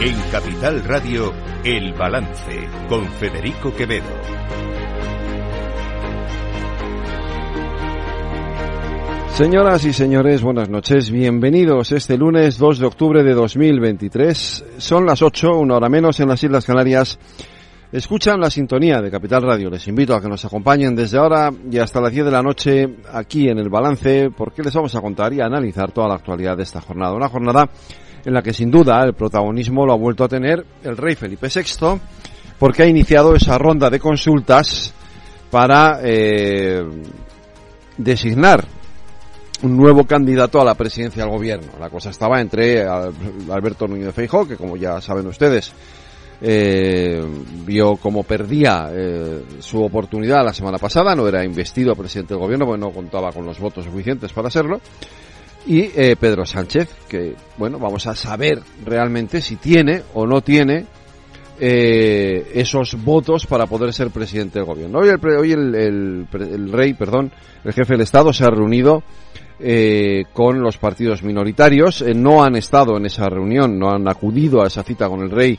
En Capital Radio, El Balance, con Federico Quevedo. Señoras y señores, buenas noches. Bienvenidos este lunes 2 de octubre de 2023. Son las 8, una hora menos en las Islas Canarias. Escuchan la sintonía de Capital Radio. Les invito a que nos acompañen desde ahora y hasta las 10 de la noche aquí en El Balance, porque les vamos a contar y a analizar toda la actualidad de esta jornada. Una jornada en la que sin duda el protagonismo lo ha vuelto a tener el rey Felipe VI, porque ha iniciado esa ronda de consultas para designar un nuevo candidato a la presidencia del gobierno. La cosa estaba entre Alberto Núñez Feijóo, que como ya saben ustedes, vio cómo perdía su oportunidad la semana pasada, no era investido presidente del gobierno porque no contaba con los votos suficientes para serlo, y Pedro Sánchez, que bueno, vamos a saber realmente si tiene o no tiene esos votos para poder ser presidente del gobierno. Hoy el jefe del Estado se ha reunido con los partidos minoritarios. No han estado en esa reunión, no han acudido a esa cita con el rey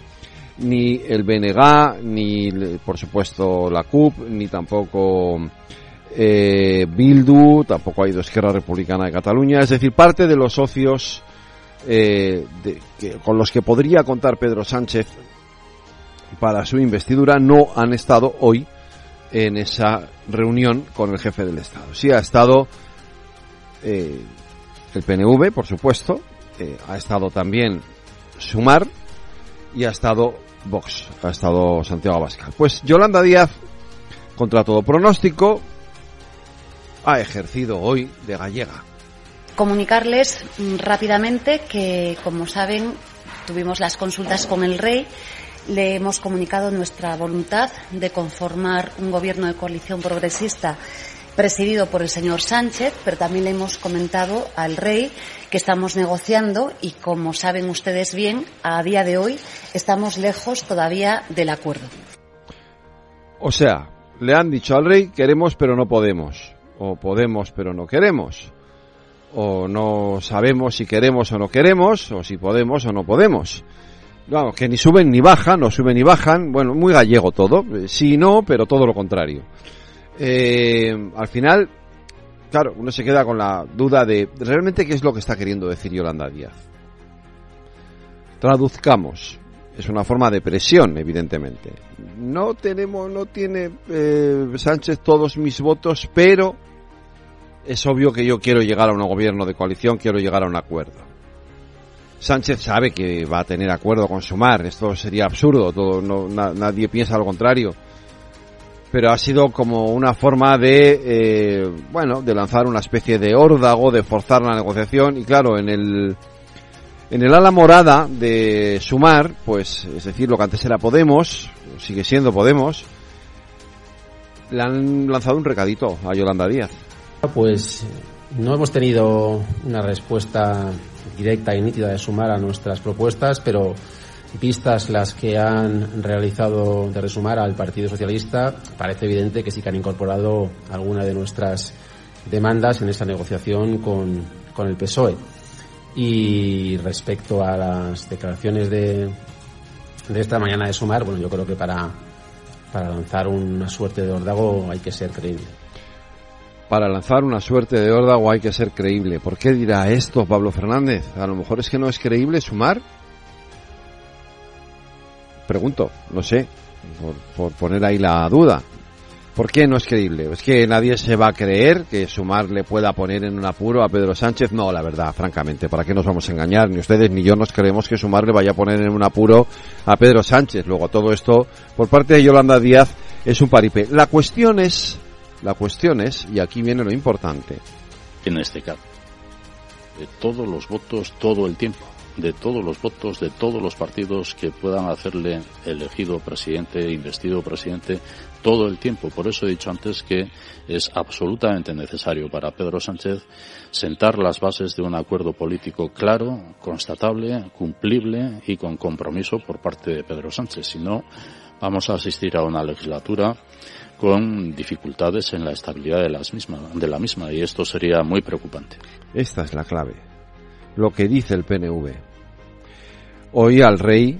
ni el BNG, ni por supuesto la CUP, ni tampoco Bildu, tampoco ha ido Esquerra Republicana de Cataluña. Es decir, parte de los socios con los que podría contar Pedro Sánchez para su investidura no han estado hoy en esa reunión con el jefe del Estado. Sí ha estado el PNV, por supuesto, ha estado también Sumar y ha estado Vox, ha estado Santiago Abascal. Pues Yolanda Díaz, contra todo pronóstico, ha ejercido hoy de gallega. Comunicarles rápidamente que, como saben, tuvimos las consultas con el rey. Le hemos comunicado nuestra voluntad de conformar un gobierno de coalición progresista presidido por el señor Sánchez, pero también le hemos comentado al rey que estamos negociando y, como saben ustedes bien, a día de hoy estamos lejos todavía del acuerdo. O sea, le han dicho al rey queremos pero no podemos, o podemos pero no queremos, o no sabemos si queremos o no queremos, o si podemos o no podemos. Vamos, que ni suben ni bajan, no suben ni bajan, bueno, muy gallego todo, sí y no, pero todo lo contrario. Al final, claro, uno se queda con la duda de realmente qué es lo que está queriendo decir Yolanda Díaz. Traduzcamos, es una forma de presión, evidentemente. No tiene Sánchez todos mis votos, pero es obvio que yo quiero llegar a un gobierno de coalición, quiero llegar a un acuerdo. Sánchez sabe que va a tener acuerdo con Sumar, esto sería absurdo, nadie piensa lo contrario, pero ha sido como una forma de lanzar una especie de órdago, de forzar la negociación, y claro, en el ala morada de Sumar, pues es decir, lo que antes era Podemos, sigue siendo Podemos, le han lanzado un recadito a Yolanda Díaz. Pues no hemos tenido una respuesta directa y nítida de Sumar a nuestras propuestas, pero vistas las que han realizado de Sumar al Partido Socialista, parece evidente que sí que han incorporado alguna de nuestras demandas en esa negociación con el PSOE. Y respecto a las declaraciones de esta mañana de Sumar, bueno, yo creo que para lanzar una suerte de órdago hay que ser creíble. Para lanzar una suerte de órdago hay que ser creíble. ¿Por qué dirá esto Pablo Fernández? A lo mejor es que no es creíble Sumar. Pregunto, no sé, por poner ahí la duda. ¿Por qué no es creíble? ¿Es que nadie se va a creer que Sumar le pueda poner en un apuro a Pedro Sánchez? No, la verdad, francamente, ¿para qué nos vamos a engañar? Ni ustedes ni yo nos creemos que Sumar le vaya a poner en un apuro a Pedro Sánchez. Luego, todo esto, por parte de Yolanda Díaz, es un paripé. La cuestión es, y aquí viene lo importante. En este caso, de todos los votos, todo el tiempo, de todos los votos, de todos los partidos que puedan hacerle elegido presidente, investido presidente, todo el tiempo. Por eso he dicho antes que es absolutamente necesario para Pedro Sánchez sentar las bases de un acuerdo político claro, constatable, cumplible y con compromiso por parte de Pedro Sánchez. Si no, vamos a asistir a una legislatura con dificultades en la estabilidad de la misma, y esto sería muy preocupante. Esta es la clave, lo que dice el PNV. Hoy al rey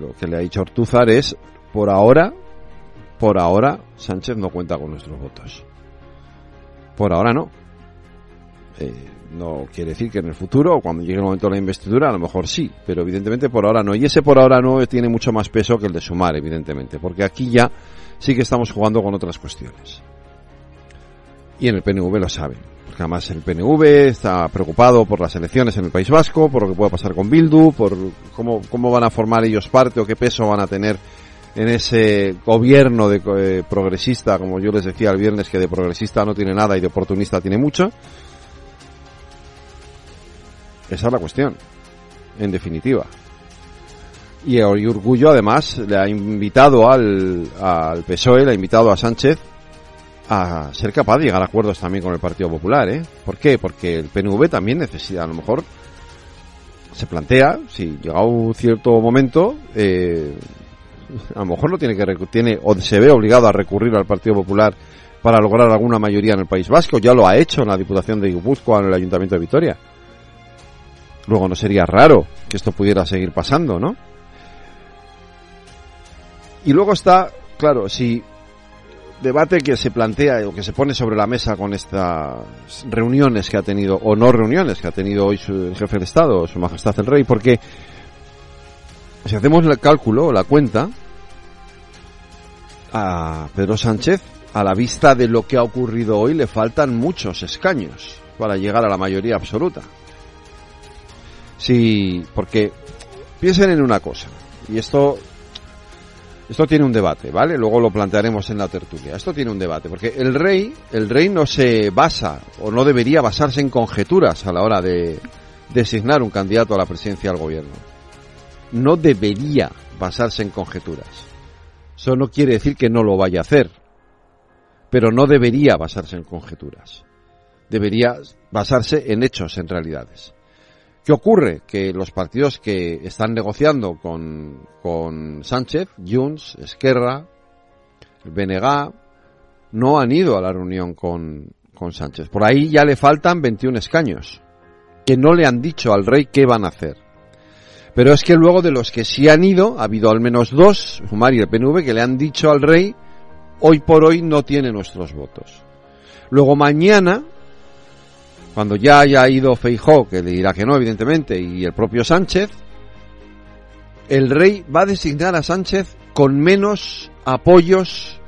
lo que le ha dicho Ortúzar es, por ahora Sánchez no cuenta con nuestros votos. Por ahora no. No quiere decir que en el futuro, cuando llegue el momento de la investidura, a lo mejor sí, pero evidentemente por ahora no. Y ese por ahora no tiene mucho más peso que el de Sumar, evidentemente, porque aquí ya sí que estamos jugando con otras cuestiones. Y en el PNV lo saben, porque además el PNV está preocupado por las elecciones en el País Vasco, por lo que pueda pasar con Bildu, por cómo van a formar ellos parte o qué peso van a tener en ese gobierno de progresista, como yo les decía el viernes, que de progresista no tiene nada y de oportunista tiene mucho. Esa es la cuestión, en definitiva. Y Urkullu, además, le ha invitado al PSOE, le ha invitado a Sánchez a ser capaz de llegar a acuerdos también con el Partido Popular, ¿eh? ¿Por qué? Porque el PNV también necesita, a lo mejor, se plantea, si llega un cierto momento, a lo mejor no tiene que o se ve obligado a recurrir al Partido Popular para lograr alguna mayoría en el País Vasco. Ya lo ha hecho en la Diputación de Guipúzcoa, en el Ayuntamiento de Vitoria. Luego no sería raro que esto pudiera seguir pasando, ¿no? Y luego está, claro, si debate que se plantea o que se pone sobre la mesa con estas reuniones que ha tenido, o no reuniones que ha tenido hoy el jefe de Estado, Su Majestad el Rey, porque si hacemos el cálculo o la cuenta, a Pedro Sánchez, a la vista de lo que ha ocurrido hoy, le faltan muchos escaños para llegar a la mayoría absoluta. Sí, porque piensen en una cosa, y esto tiene un debate, ¿vale? Luego lo plantearemos en la tertulia. Esto tiene un debate, porque el rey no se basa, o no debería basarse en conjeturas a la hora de designar un candidato a la presidencia del gobierno. No debería basarse en conjeturas. Eso no quiere decir que no lo vaya a hacer, pero no debería basarse en conjeturas. Debería basarse en hechos, en realidades. ¿Qué ocurre? Que los partidos que están negociando con Sánchez, Junts, Esquerra, el BNG, no han ido a la reunión con Sánchez. Por ahí ya le faltan 21 escaños, que no le han dicho al rey qué van a hacer. Pero es que luego de los que sí han ido, ha habido al menos dos, Sumar y el PNV, que le han dicho al rey, hoy por hoy no tiene nuestros votos. Luego mañana, cuando ya haya ido Feijóo, que le dirá que no, evidentemente, y el propio Sánchez, el rey va a designar a Sánchez con menos apoyos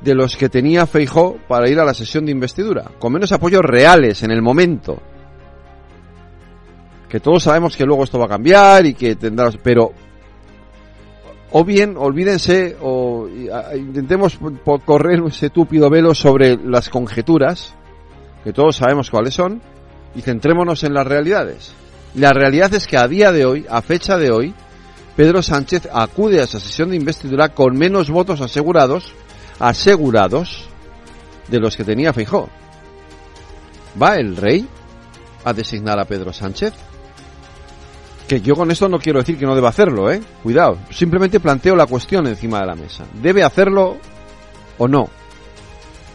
de los que tenía Feijóo para ir a la sesión de investidura, con menos apoyos reales en el momento. Que todos sabemos que luego esto va a cambiar y que tendrá, pero o bien olvídense o intentemos correr ese túpido velo sobre las conjeturas, que todos sabemos cuáles son, y centrémonos en las realidades. La realidad es que a día de hoy, a fecha de hoy, Pedro Sánchez acude a esa sesión de investidura con menos votos asegurados de los que tenía Feijóo. ¿Va el rey a designar a Pedro Sánchez? Que yo con esto no quiero decir que no deba hacerlo, ¿eh? Cuidado, simplemente planteo la cuestión encima de la mesa. ¿Debe hacerlo o no?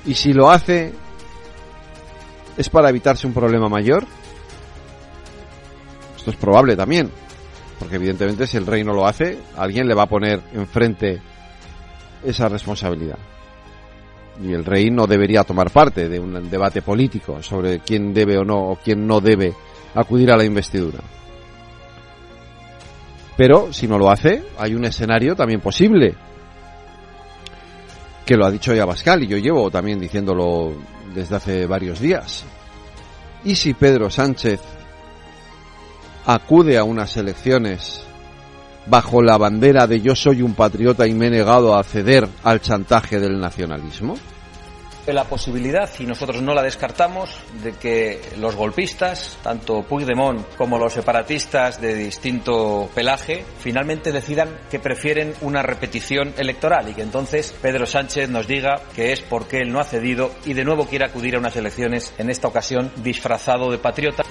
Y si lo hace, ¿es para evitarse un problema mayor? Esto es probable también, porque evidentemente si el rey no lo hace, alguien le va a poner enfrente esa responsabilidad. Y el rey no debería tomar parte de un debate político sobre quién debe o quién no debe acudir a la investidura. Pero si no lo hace, hay un escenario también posible, que lo ha dicho ya Abascal, y yo llevo también diciéndolo desde hace varios días. ¿Y si Pedro Sánchez acude a unas elecciones bajo la bandera de yo soy un patriota y me he negado a ceder al chantaje del nacionalismo? La posibilidad, y nosotros no la descartamos, de que los golpistas, tanto Puigdemont como los separatistas de distinto pelaje, finalmente decidan que prefieren una repetición electoral y que entonces Pedro Sánchez nos diga que es porque él no ha cedido y de nuevo quiere acudir a unas elecciones, en esta ocasión disfrazado de patriota.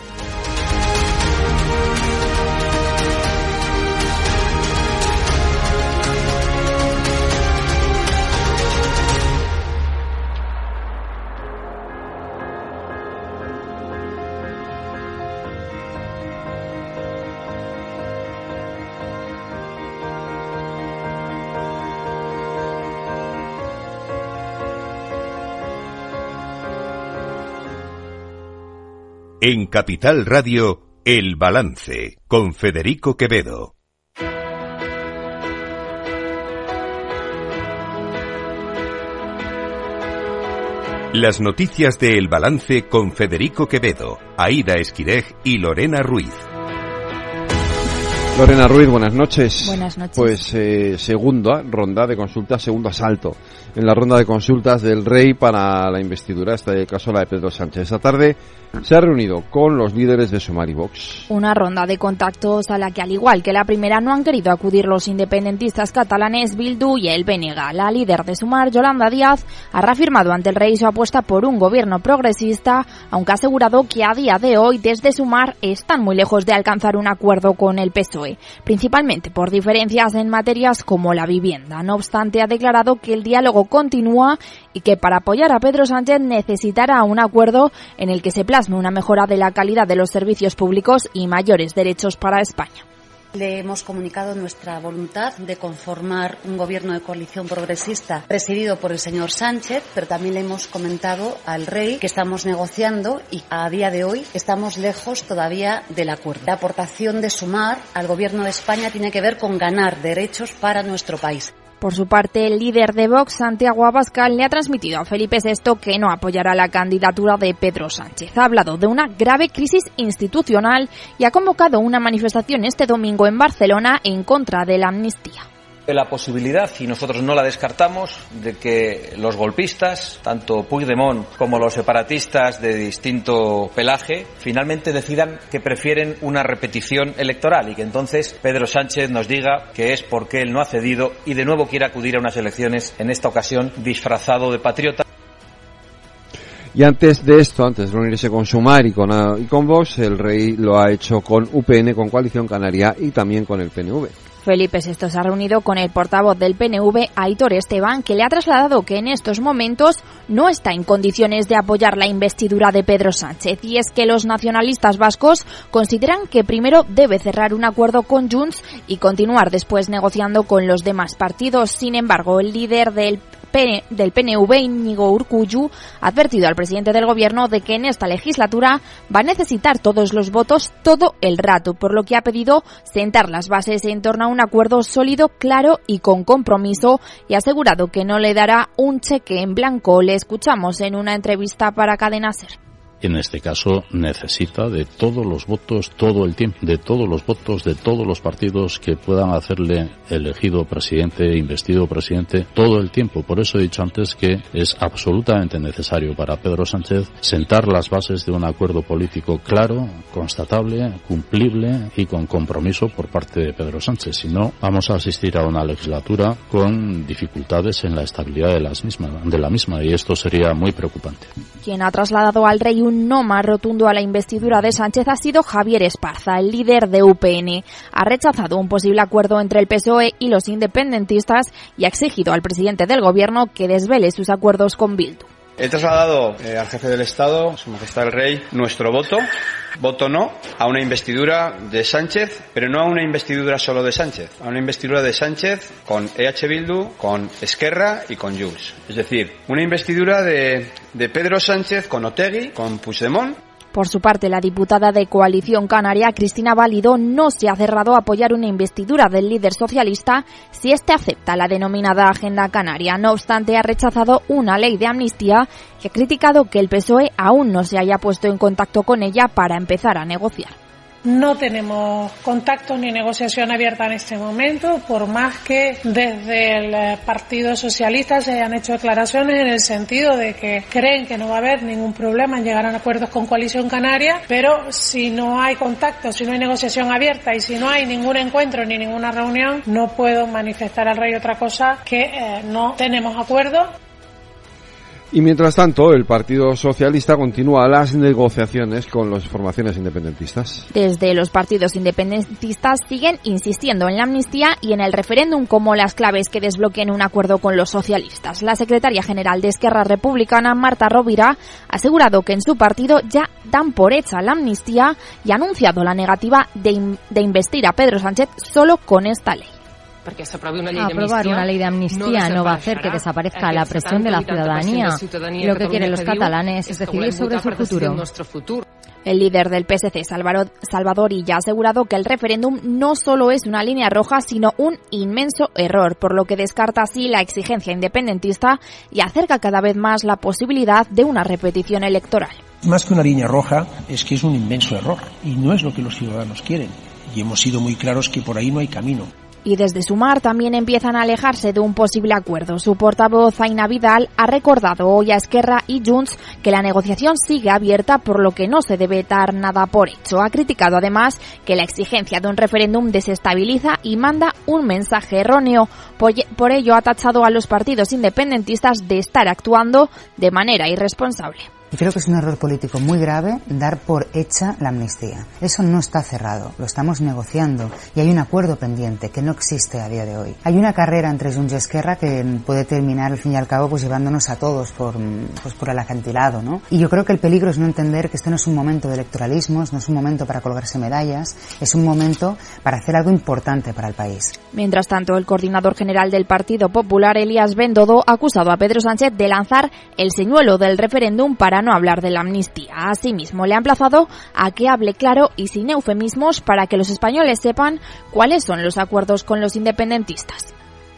En Capital Radio, El Balance, con Federico Quevedo. Las noticias de El Balance con Federico Quevedo, Aída Esquirej y Lorena Ruiz. Lorena Ruiz, buenas noches. Buenas noches. Pues segunda ronda de consultas, segundo asalto en la ronda de consultas del Rey para la investidura, este caso la de Pedro Sánchez. Esta tarde se ha reunido con los líderes de Sumar y Vox. Una ronda de contactos a la que, al igual que la primera, no han querido acudir los independentistas catalanes Bildu y el BNG. La líder de Sumar, Yolanda Díaz, ha reafirmado ante el Rey su apuesta por un gobierno progresista, aunque ha asegurado que a día de hoy desde Sumar están muy lejos de alcanzar un acuerdo con el PSOE, principalmente por diferencias en materias como la vivienda. No obstante, ha declarado que el diálogo continúa y que para apoyar a Pedro Sánchez necesitará un acuerdo en el que se plasme una mejora de la calidad de los servicios públicos y mayores derechos para España. Le hemos comunicado nuestra voluntad de conformar un gobierno de coalición progresista presidido por el señor Sánchez, pero también le hemos comentado al Rey que estamos negociando y a día de hoy estamos lejos todavía del acuerdo. La aportación de Sumar al gobierno de España tiene que ver con ganar derechos para nuestro país. Por su parte, el líder de Vox, Santiago Abascal, le ha transmitido a Felipe VI que no apoyará la candidatura de Pedro Sánchez. Ha hablado de una grave crisis institucional y ha convocado una manifestación este domingo en Barcelona en contra de la amnistía. La posibilidad, y nosotros no la descartamos, de que los golpistas, tanto Puigdemont como los separatistas de distinto pelaje, finalmente decidan que prefieren una repetición electoral y que entonces Pedro Sánchez nos diga que es porque él no ha cedido y de nuevo quiere acudir a unas elecciones, en esta ocasión disfrazado de patriota. Y antes de esto, antes de unirse con Sumar y con Vox, el Rey lo ha hecho con UPN, con Coalición Canaria y también con el PNV. Felipe VI se ha reunido con el portavoz del PNV, Aitor Esteban, que le ha trasladado que en estos momentos no está en condiciones de apoyar la investidura de Pedro Sánchez. Y es que los nacionalistas vascos consideran que primero debe cerrar un acuerdo con Junts y continuar después negociando con los demás partidos. Sin embargo, el líder del PNV, Íñigo Urkullu, ha advertido al presidente del gobierno de que en esta legislatura va a necesitar todos los votos todo el rato, por lo que ha pedido sentar las bases en torno a un acuerdo sólido, claro y con compromiso, y ha asegurado que no le dará un cheque en blanco. Le escuchamos en una entrevista para Cadena Ser. En este caso necesita de todos los votos todo el tiempo, de todos los votos de todos los partidos que puedan hacerle elegido presidente, investido presidente, todo el tiempo. Por eso he dicho antes que es absolutamente necesario para Pedro Sánchez sentar las bases de un acuerdo político claro, constatable, cumplible y con compromiso por parte de Pedro Sánchez. Si no, vamos a asistir a una legislatura con dificultades en la estabilidad de la misma, y esto sería muy preocupante. Quien ha trasladado al Rey un no más rotundo a la investidura de Sánchez ha sido Javier Esparza, el líder de UPN. Ha rechazado un posible acuerdo entre el PSOE y los independentistas y ha exigido al presidente del gobierno que desvele sus acuerdos con Bildu. He trasladado al jefe del Estado, Su Majestad el Rey, nuestro voto no a una investidura de Sánchez, pero no a una investidura solo de Sánchez, a una investidura de Sánchez con EH Bildu, con Esquerra y con Junts. Es decir, una investidura de Pedro Sánchez con Otegi, con Puigdemont. Por su parte, la diputada de Coalición Canaria, Cristina Válido, no se ha cerrado a apoyar una investidura del líder socialista si éste acepta la denominada Agenda Canaria. No obstante, ha rechazado una ley de amnistía que ha criticado que el PSOE aún no se haya puesto en contacto con ella para empezar a negociar. No tenemos contacto ni negociación abierta en este momento, por más que desde el Partido Socialista se hayan hecho declaraciones en el sentido de que creen que no va a haber ningún problema en llegar a acuerdos con Coalición Canaria, pero si no hay contacto, si no hay negociación abierta y si no hay ningún encuentro ni ninguna reunión, no puedo manifestar al Rey otra cosa que no tenemos acuerdo. Y mientras tanto, el Partido Socialista continúa las negociaciones con las formaciones independentistas. Desde los partidos independentistas siguen insistiendo en la amnistía y en el referéndum como las claves que desbloqueen un acuerdo con los socialistas. La secretaria general de Esquerra Republicana, Marta Rovira, ha asegurado que en su partido ya dan por hecha la amnistía y ha anunciado la negativa de investir a Pedro Sánchez solo con esta ley. Porque se apruebe una ley aprobar una ley de amnistía no va a hacer que desaparezca la presión de la ciudadanía. Lo que quieren los catalanes es decidir sobre su futuro. El líder del PSC, Salvadorilla, ha asegurado que el referéndum no solo es una línea roja, sino un inmenso error, por lo que descarta así la exigencia independentista y acerca cada vez más la posibilidad de una repetición electoral. Más que una línea roja, es que es un inmenso error y no es lo que los ciudadanos quieren. Y hemos sido muy claros que por ahí no hay camino. Y desde Sumar también empiezan a alejarse de un posible acuerdo. Su portavoz, Aina Vidal, ha recordado hoy a Esquerra y Junts que la negociación sigue abierta, por lo que no se debe dar nada por hecho. Ha criticado además que la exigencia de un referéndum desestabiliza y manda un mensaje erróneo. Por ello ha tachado a los partidos independentistas de estar actuando de manera irresponsable. Creo que es un error político muy grave dar por hecha la amnistía. Eso no está cerrado, lo estamos negociando y hay un acuerdo pendiente que no existe a día de hoy. Hay una carrera entre Junts y Esquerra que puede terminar al fin y al cabo pues llevándonos a todos por el acantilado, ¿no? Y yo creo que el peligro es no entender que este no es un momento de electoralismo, no es un momento para colgarse medallas, es un momento para hacer algo importante para el país. Mientras tanto, el coordinador general del Partido Popular, Elías Bendodo, ha acusado a Pedro Sánchez de lanzar el señuelo del referéndum para no hablar de la amnistía. Asimismo, le ha emplazado a que hable claro y sin eufemismos para que los españoles sepan cuáles son los acuerdos con los independentistas.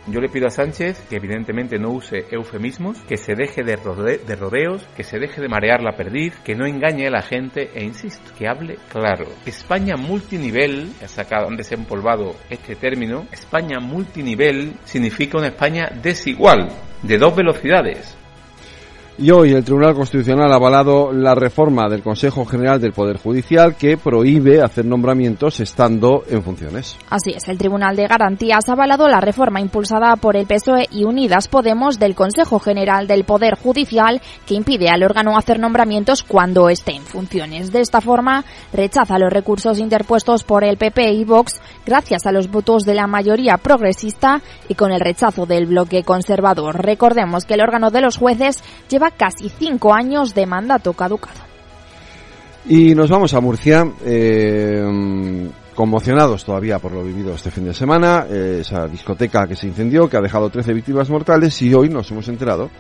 Yo le pido a Sánchez que evidentemente no use eufemismos, que se deje de rodeos, que se deje de marear la perdiz, que no engañe a la gente e insisto, que hable claro. España multinivel, han desempolvado este término, España multinivel significa una España desigual, de dos velocidades. Y hoy el Tribunal Constitucional ha avalado la reforma del Consejo General del Poder Judicial que prohíbe hacer nombramientos estando en funciones. Así es, el Tribunal de Garantías ha avalado la reforma impulsada por el PSOE y Unidas Podemos del Consejo General del Poder Judicial que impide al órgano hacer nombramientos cuando esté en funciones. De esta forma, rechaza los recursos interpuestos por el PP y Vox gracias a los votos de la mayoría progresista y con el rechazo del bloque conservador. Recordemos que el órgano de los jueces lleva casi 5 años de mandato caducado. Y nos vamos a Murcia, conmocionados todavía por lo vivido este fin de semana, esa discoteca que se incendió, que ha dejado 13 víctimas mortales, y hoy nos hemos enterado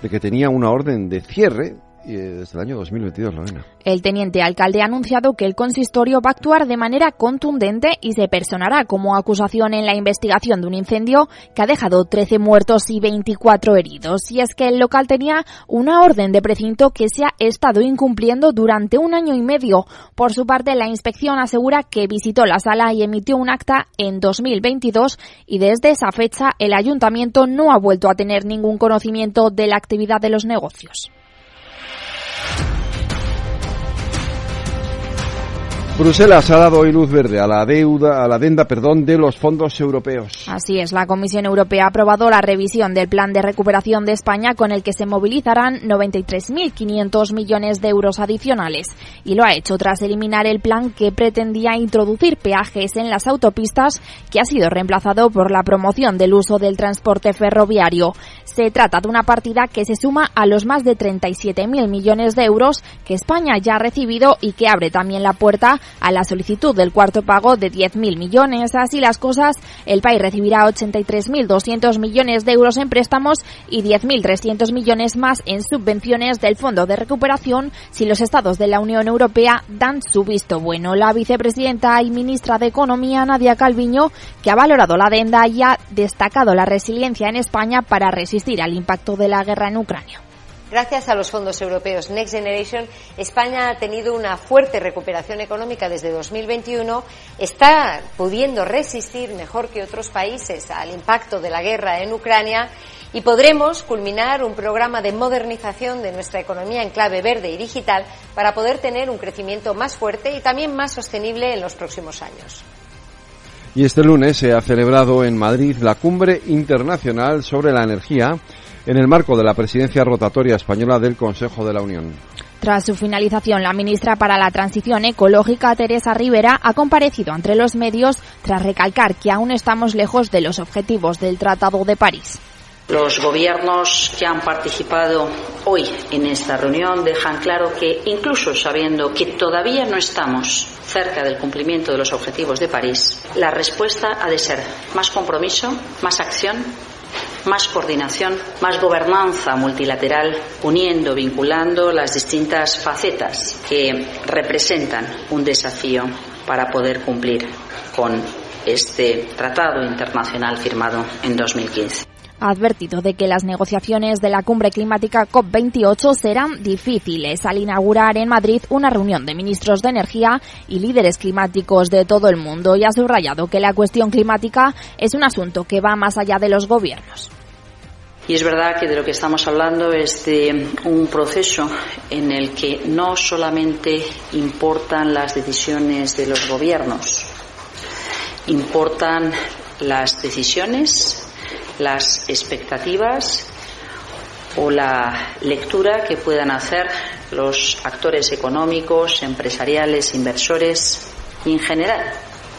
de que tenía una orden de cierre desde el año 2022, Lorena. El teniente alcalde ha anunciado que el consistorio va a actuar de manera contundente y se personará como acusación en la investigación de un incendio que ha dejado 13 muertos y 24 heridos. Y es que el local tenía una orden de precinto que se ha estado incumpliendo durante 1 año y medio. Por su parte, la inspección asegura que visitó la sala y emitió un acta en 2022 y desde esa fecha el ayuntamiento no ha vuelto a tener ningún conocimiento de la actividad de los negocios. Bruselas ha dado hoy luz verde a la adenda de los fondos europeos. Así es, la Comisión Europea ha aprobado la revisión del Plan de Recuperación de España con el que se movilizarán 93.500 millones de euros adicionales. Y lo ha hecho tras eliminar el plan que pretendía introducir peajes en las autopistas, que ha sido reemplazado por la promoción del uso del transporte ferroviario. Se trata de una partida que se suma a los más de 37.000 millones de euros que España ya ha recibido y que abre también la puerta a la solicitud del cuarto pago de 10.000 millones. Así las cosas, el país recibirá 83.200 millones de euros en préstamos y 10.300 millones más en subvenciones del Fondo de Recuperación si los estados de la Unión Europea dan su visto bueno. La vicepresidenta y ministra de Economía, Nadia Calviño, que ha valorado la adenda y ha destacado la resiliencia en España para resistir al impacto de la guerra en Ucrania. Gracias a los fondos europeos Next Generation, España ha tenido una fuerte recuperación económica desde 2021, está pudiendo resistir mejor que otros países al impacto de la guerra en Ucrania y podremos culminar un programa de modernización de nuestra economía en clave verde y digital para poder tener un crecimiento más fuerte y también más sostenible en los próximos años. Y este lunes se ha celebrado en Madrid la Cumbre Internacional sobre la Energía, en el marco de la presidencia rotatoria española del Consejo de la Unión. Tras su finalización, la ministra para la Transición Ecológica, Teresa Rivera, ha comparecido ante los medios tras recalcar que aún estamos lejos de los objetivos del Tratado de París. Los gobiernos que han participado hoy en esta reunión dejan claro que, incluso sabiendo que todavía no estamos cerca del cumplimiento de los objetivos de París, la respuesta ha de ser más compromiso, más acción más coordinación, más gobernanza multilateral, uniendo, vinculando las distintas facetas que representan un desafío para poder cumplir con este tratado internacional firmado en 2015. Ha advertido de que las negociaciones de la cumbre climática COP28 serán difíciles al inaugurar en Madrid una reunión de ministros de energía y líderes climáticos de todo el mundo, y ha subrayado que la cuestión climática es un asunto que va más allá de los gobiernos. Y es verdad que de lo que estamos hablando es de un proceso en el que no solamente importan las decisiones de los gobiernos, importan las decisiones, las expectativas o la lectura que puedan hacer los actores económicos, empresariales, inversores y, en general,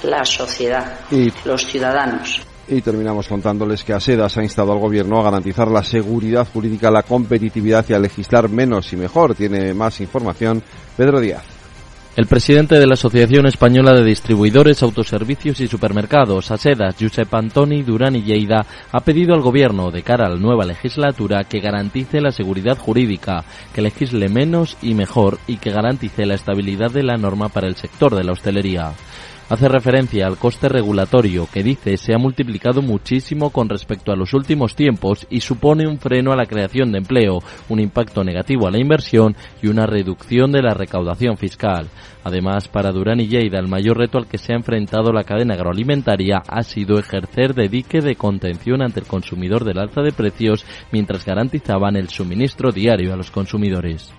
la sociedad, los ciudadanos. Y terminamos contándoles que ASEDAS ha instado al Gobierno a garantizar la seguridad jurídica, la competitividad y a legislar menos y mejor. Tiene más información Pedro Díaz. El presidente de la Asociación Española de Distribuidores, Autoservicios y Supermercados, ASEDAS, Josep Antoni Duran y Lleida, ha pedido al Gobierno, de cara a la nueva legislatura, que garantice la seguridad jurídica, que legisle menos y mejor y que garantice la estabilidad de la norma para el sector de la hostelería. Hace referencia al coste regulatorio que, dice, se ha multiplicado muchísimo con respecto a los últimos tiempos y supone un freno a la creación de empleo, un impacto negativo a la inversión y una reducción de la recaudación fiscal. Además, para Duran y Lleida, el mayor reto al que se ha enfrentado la cadena agroalimentaria ha sido ejercer de dique de contención ante el consumidor del alza de precios mientras garantizaban el suministro diario a los consumidores.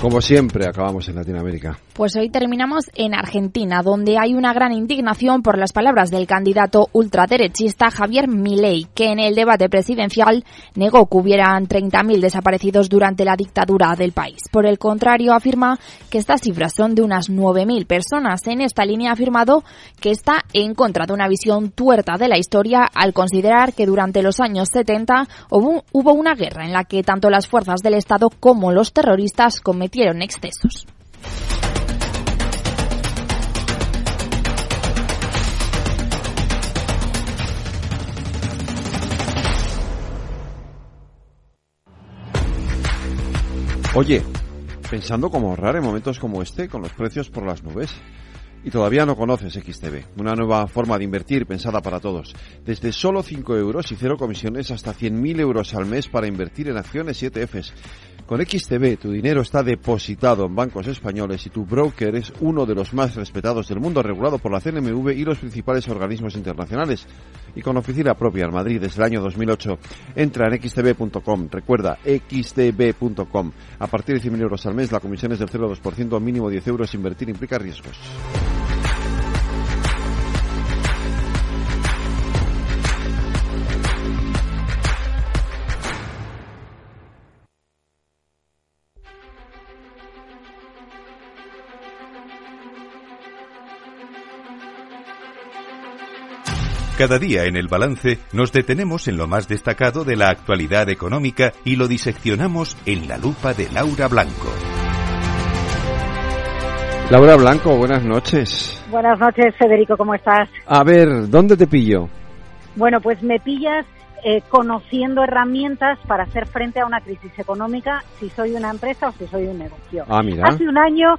Como siempre, acabamos en Latinoamérica. Pues hoy terminamos en Argentina, donde hay una gran indignación por las palabras del candidato ultraderechista Javier Milei, que en el debate presidencial negó que hubieran 30.000 desaparecidos durante la dictadura del país. Por el contrario, afirma que estas cifras son de unas 9.000 personas. En esta línea ha afirmado que está en contra de una visión tuerta de la historia al considerar que durante los años 70 hubo una guerra en la que tanto las fuerzas del Estado como los terroristas cometieron excesos. Oye, pensando cómo ahorrar en momentos como este, con los precios por las nubes. Y todavía no conoces XTB, una nueva forma de invertir pensada para todos. Desde solo 5 euros y cero comisiones hasta 100.000 euros al mes para invertir en acciones y ETFs. Con XTB tu dinero está depositado en bancos españoles y tu broker es uno de los más respetados del mundo, regulado por la CNMV y los principales organismos internacionales. Y con oficina propia en Madrid desde el año 2008. Entra en xtb.com, recuerda, xtb.com. A partir de 100.000 euros al mes, la comisión es del 0,2%, mínimo 10 euros, invertir implica riesgos. Cada día en El Balance nos detenemos en lo más destacado de la actualidad económica y lo diseccionamos en la lupa de Laura Blanco. Laura Blanco, buenas noches. Buenas noches, Federico, ¿cómo estás? A ver, ¿dónde te pillo? Bueno, pues me pillas conociendo herramientas para hacer frente a una crisis económica, si soy una empresa o si soy un negocio. Ah, mira. Hace un año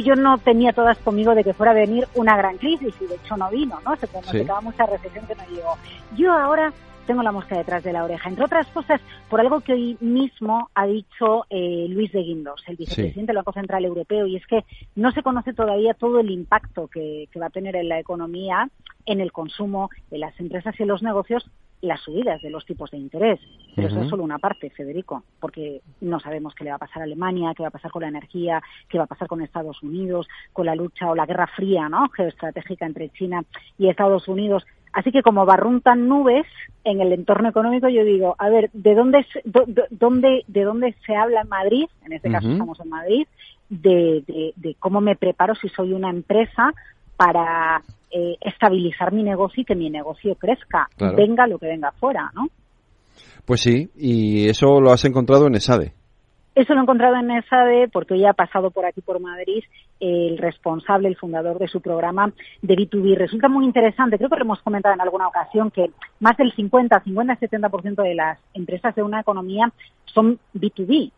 yo no tenía todas conmigo de que fuera a venir una gran crisis, y de hecho no vino, ¿no? Se pronosticaba mucha recesión que no llegó. Yo ahora tengo la mosca detrás de la oreja, entre otras cosas, por algo que hoy mismo ha dicho Luis de Guindos, el vicepresidente del Banco Central Europeo, y es que no se conoce todavía todo el impacto que va a tener en la economía, en el consumo, en las empresas y en los negocios, las subidas de los tipos de interés. Pero eso es solo una parte, Federico, porque no sabemos qué le va a pasar a Alemania, qué va a pasar con la energía, qué va a pasar con Estados Unidos, con la lucha o la guerra fría, ¿no?, geoestratégica entre China y Estados Unidos. Así que como barruntan nubes en el entorno económico, yo digo, a ver, ¿de dónde se habla en Madrid? En este caso estamos en Madrid. De cómo me preparo si soy una empresa para estabilizar mi negocio y que mi negocio crezca, claro, venga lo que venga fuera, ¿no? Pues sí, y eso lo has encontrado en ESADE. Eso lo he encontrado en ESADE porque hoy ha pasado por aquí, por Madrid, el responsable, el fundador de su programa de B2B. Resulta muy interesante, creo que lo hemos comentado en alguna ocasión, que más del 50-70% de las empresas de una economía son B2B,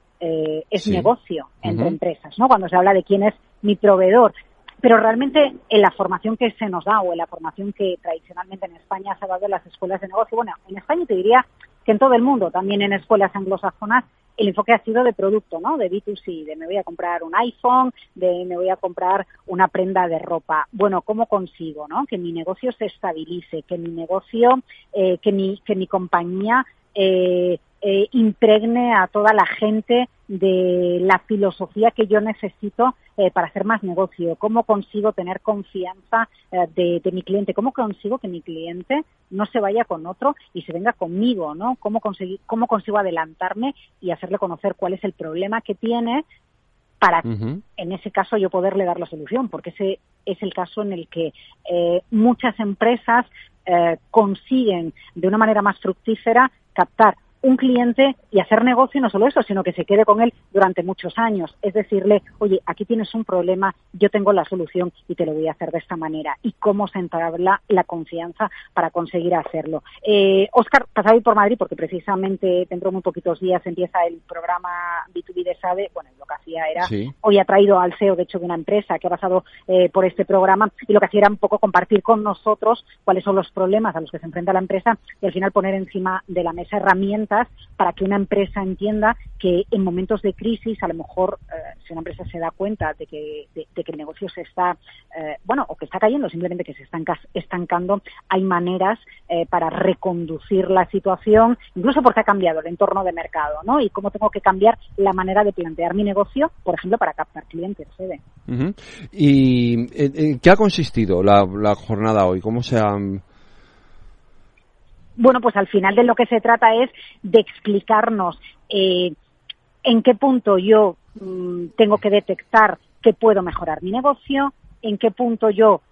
es negocio entre empresas, ¿no? Cuando se habla de quién es mi proveedor. Pero realmente en la formación que se nos da o en la formación que tradicionalmente en España se ha dado en las escuelas de negocio, bueno, en España te diría que en todo el mundo, también en escuelas anglosajonas, el enfoque ha sido de producto, ¿no? De B2C, de me voy a comprar un iPhone, de me voy a comprar una prenda de ropa. Bueno, ¿cómo consigo, no? Que mi negocio se estabilice, que mi negocio, que mi compañía impregne a toda la gente de la filosofía que yo necesito para hacer más negocio. ¿Cómo consigo tener confianza de mi cliente? ¿Cómo consigo que mi cliente no se vaya con otro y se venga conmigo, ¿no? ¿Cómo consigo adelantarme y hacerle conocer cuál es el problema que tiene para, en ese caso, yo poderle dar la solución? Porque ese es el caso en el que muchas empresas consiguen, de una manera más fructífera, captar un cliente y hacer negocio, y no solo eso, sino que se quede con él durante muchos años. Es decirle, oye, aquí tienes un problema, yo tengo la solución y te lo voy a hacer de esta manera. Y cómo se entabla la confianza para conseguir hacerlo. Óscar, pasaba por Madrid porque precisamente dentro de muy poquitos días empieza el programa B2B de SADE. Bueno, lo que hacía era, hoy ha traído al CEO, de hecho, de una empresa que ha pasado por este programa, y lo que hacía era un poco compartir con nosotros cuáles son los problemas a los que se enfrenta la empresa y al final poner encima de la mesa herramientas para que una empresa entienda que en momentos de crisis, a lo mejor, si una empresa se da cuenta de que el negocio se está, o que está cayendo, simplemente que se está estancando, hay maneras para reconducir la situación, incluso porque ha cambiado el entorno de mercado, ¿no? Y cómo tengo que cambiar la manera de plantear mi negocio, por ejemplo, para captar clientes. ¿Y en qué ha consistido la jornada hoy? ¿Cómo se han...? Bueno, pues al final de lo que se trata es de explicarnos en qué punto yo tengo que detectar que puedo mejorar mi negocio, en qué punto yo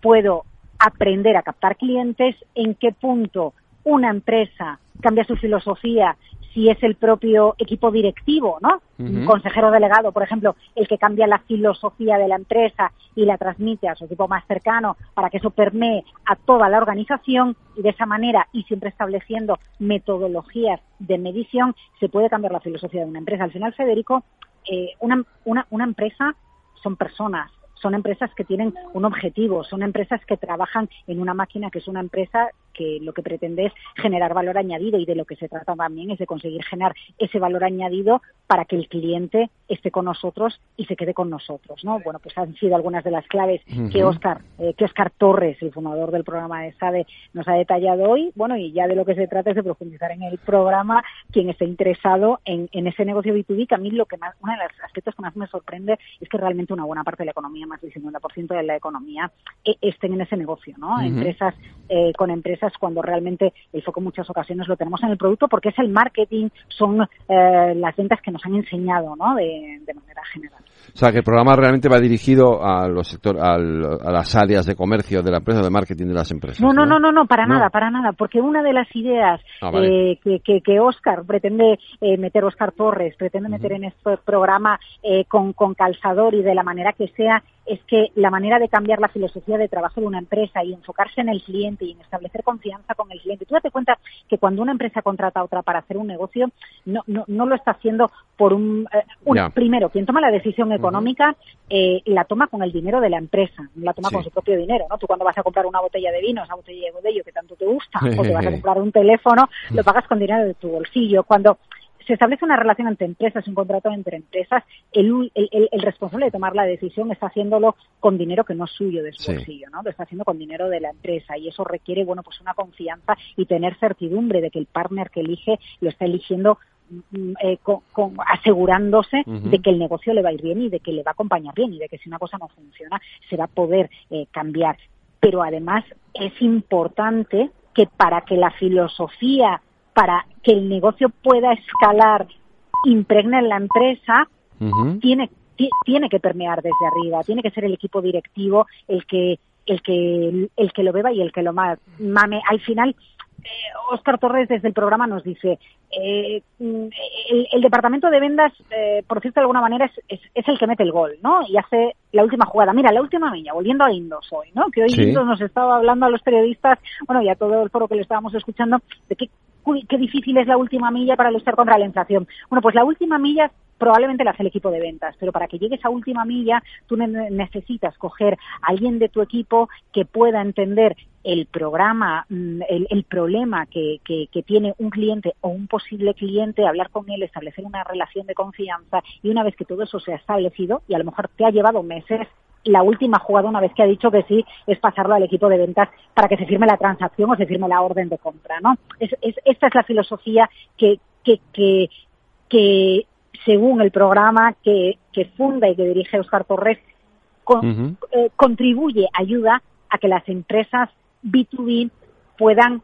puedo aprender a captar clientes, en qué punto una empresa cambia su filosofía si es el propio equipo directivo, ¿no? Un consejero delegado, por ejemplo, el que cambia la filosofía de la empresa y la transmite a su equipo más cercano para que eso permee a toda la organización, y de esa manera, y siempre estableciendo metodologías de medición, se puede cambiar la filosofía de una empresa. Al final, Federico, una empresa son personas. Son empresas que tienen un objetivo, son empresas que trabajan en una máquina que es una empresa que lo que pretende es generar valor añadido, y de lo que se trata también es de conseguir generar ese valor añadido para que el cliente esté con nosotros y se quede con nosotros, ¿no? Bueno, pues han sido algunas de las claves que Óscar Torres, el fundador del programa de SADE, nos ha detallado hoy. Bueno, y ya de lo que se trata es de profundizar en el programa quien esté interesado en ese negocio B2B, que a mí uno de los aspectos que más me sorprende es que realmente una buena parte de la economía, más del 50% de la economía, estén en ese negocio, ¿no? Empresas con empresas, cuando realmente el foco en muchas ocasiones lo tenemos en el producto, porque es el marketing, son las ventas que nos han enseñado, ¿no? De manera general. O sea, que el programa realmente va dirigido a los sectores, a las áreas de comercio de la empresa, de marketing de las empresas. No, para nada, porque una de las ideas que Óscar pretende meter, Óscar Torres pretende meter en este programa con calzador y de la manera que sea, es que la manera de cambiar la filosofía de trabajo de una empresa y enfocarse en el cliente y en establecer confianza con el cliente. Tú date cuenta que cuando una empresa contrata a otra para hacer un negocio, no lo está haciendo por primero, quien toma la decisión económica la toma con el dinero de la empresa, no la toma con su propio dinero, ¿no? Tú cuando vas a comprar una botella de vino, esa botella de Godello que tanto te gusta, o te vas a comprar un teléfono, lo pagas con dinero de tu bolsillo. Cuando se establece una relación entre empresas, un contrato entre empresas, el responsable de tomar la decisión está haciéndolo con dinero que no es suyo, de su bolsillo, ¿no? Lo está haciendo con dinero de la empresa, y eso requiere, bueno, pues una confianza y tener certidumbre de que el partner que elige lo está eligiendo asegurándose de que el negocio le va a ir bien y de que le va a acompañar bien, y de que si una cosa no funciona se va a poder cambiar. Pero además es importante que para que la filosofía, para que el negocio pueda escalar, impregna en la empresa, tiene que permear desde arriba, tiene que ser el equipo directivo el que lo beba y el que lo mame. Al final, Óscar Torres desde el programa nos dice, el departamento de ventas, por decirlo de alguna manera, es el que mete el gol, ¿no? Y hace la última jugada. Mira, la última milla, volviendo a Indos hoy, ¿no? Que hoy sí. Indos nos estaba hablando a los periodistas, bueno, y a todo el foro que le estábamos escuchando, de qué difícil es la última milla para luchar contra la inflación. Bueno, pues la última milla probablemente la hace el equipo de ventas, pero para que llegue esa última milla tú necesitas coger a alguien de tu equipo que pueda entender el programa, el problema que tiene un cliente o un posible cliente, hablar con él, establecer una relación de confianza, y una vez que todo eso se ha establecido, y a lo mejor te ha llevado meses, la última jugada, una vez que ha dicho que sí, es pasarlo al equipo de ventas para que se firme la transacción o se firme la orden de compra, ¿no? Esta es la filosofía que según el programa que funda y que dirige Óscar Torres, contribuye, ayuda a que las empresas B2B puedan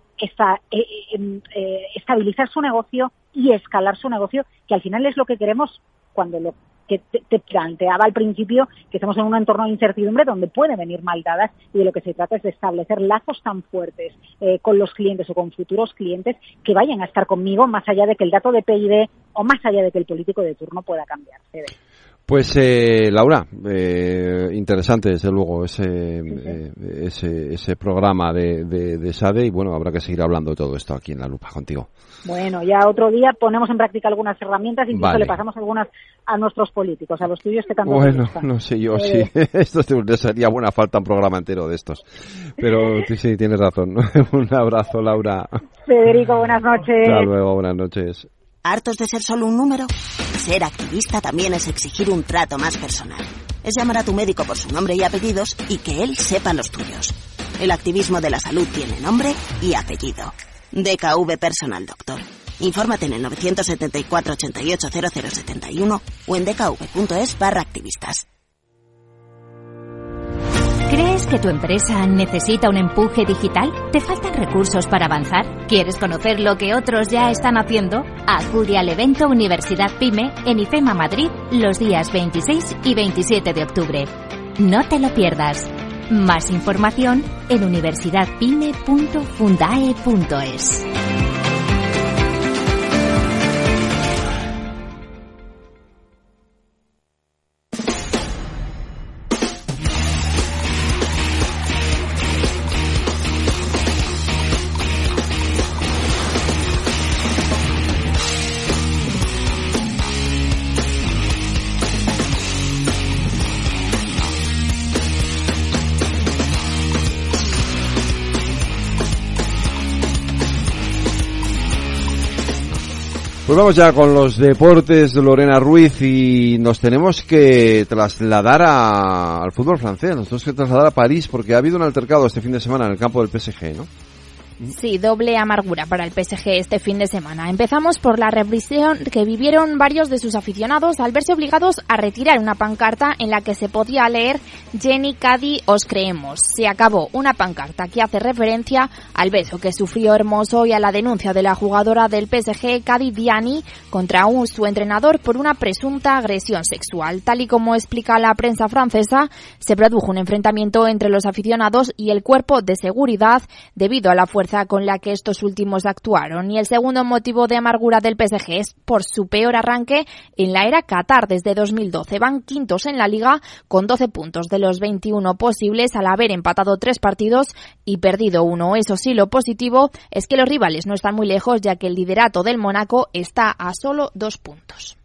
estabilizar su negocio y escalar su negocio, que al final es lo que queremos cuando lo que te planteaba al principio, que estamos en un entorno de incertidumbre donde pueden venir maldadas, y de lo que se trata es de establecer lazos tan fuertes con los clientes o con futuros clientes que vayan a estar conmigo, más allá de que el dato de PIB o más allá de que el político de turno pueda cambiar. Pues Laura, interesante desde luego ese programa de SADE, y bueno, habrá que seguir hablando de todo esto aquí en La Lupa contigo. Bueno, ya otro día ponemos en práctica algunas herramientas, incluso vale. Le pasamos algunas a nuestros políticos, a los tuyos que tanto bueno, gustan. No sé yo si esto te sería buena falta un programa entero de estos, pero sí, tienes razón, ¿no? Un abrazo, Laura. Federico, buenas noches. Hasta luego, buenas noches. ¿Hartos de ser solo un número? Ser activista también es exigir un trato más personal. Es llamar a tu médico por su nombre y apellidos y que él sepa los tuyos. El activismo de la salud tiene nombre y apellido. DKV Personal Doctor. Infórmate en el 974-880071 o en dkv.es/activistas. ¿Crees que tu empresa necesita un empuje digital? ¿Te faltan recursos para avanzar? ¿Quieres conocer lo que otros ya están haciendo? Acude al evento Universidad PyME en IFEMA Madrid los días 26 y 27 de octubre. No te lo pierdas. Más información en universidadpyme.fundae.es. Pues vamos ya con los deportes, Lorena Ruiz, y nos tenemos que trasladar al fútbol francés, nos tenemos que trasladar a París, porque ha habido un altercado este fin de semana en el campo del PSG, ¿no? Sí, doble amargura para el PSG este fin de semana. Empezamos por la represión que vivieron varios de sus aficionados al verse obligados a retirar una pancarta en la que se podía leer Jenny Cadi, os creemos. Se acabó una pancarta que hace referencia al beso que sufrió Hermoso y a la denuncia de la jugadora del PSG, Cadi Diani, contra su entrenador por una presunta agresión sexual. Tal y como explica la prensa francesa, se produjo un enfrentamiento entre los aficionados y el cuerpo de seguridad debido a la fuerza con la que estos últimos actuaron. Y el segundo motivo de amargura del PSG es por su peor arranque en la era Qatar desde 2012. Van quintos en la Liga con 12 puntos de los 21 posibles al haber empatado 3 partidos y perdido 1. Eso sí, lo positivo es que los rivales no están muy lejos, ya que el liderato del Mónaco está a solo 2 puntos.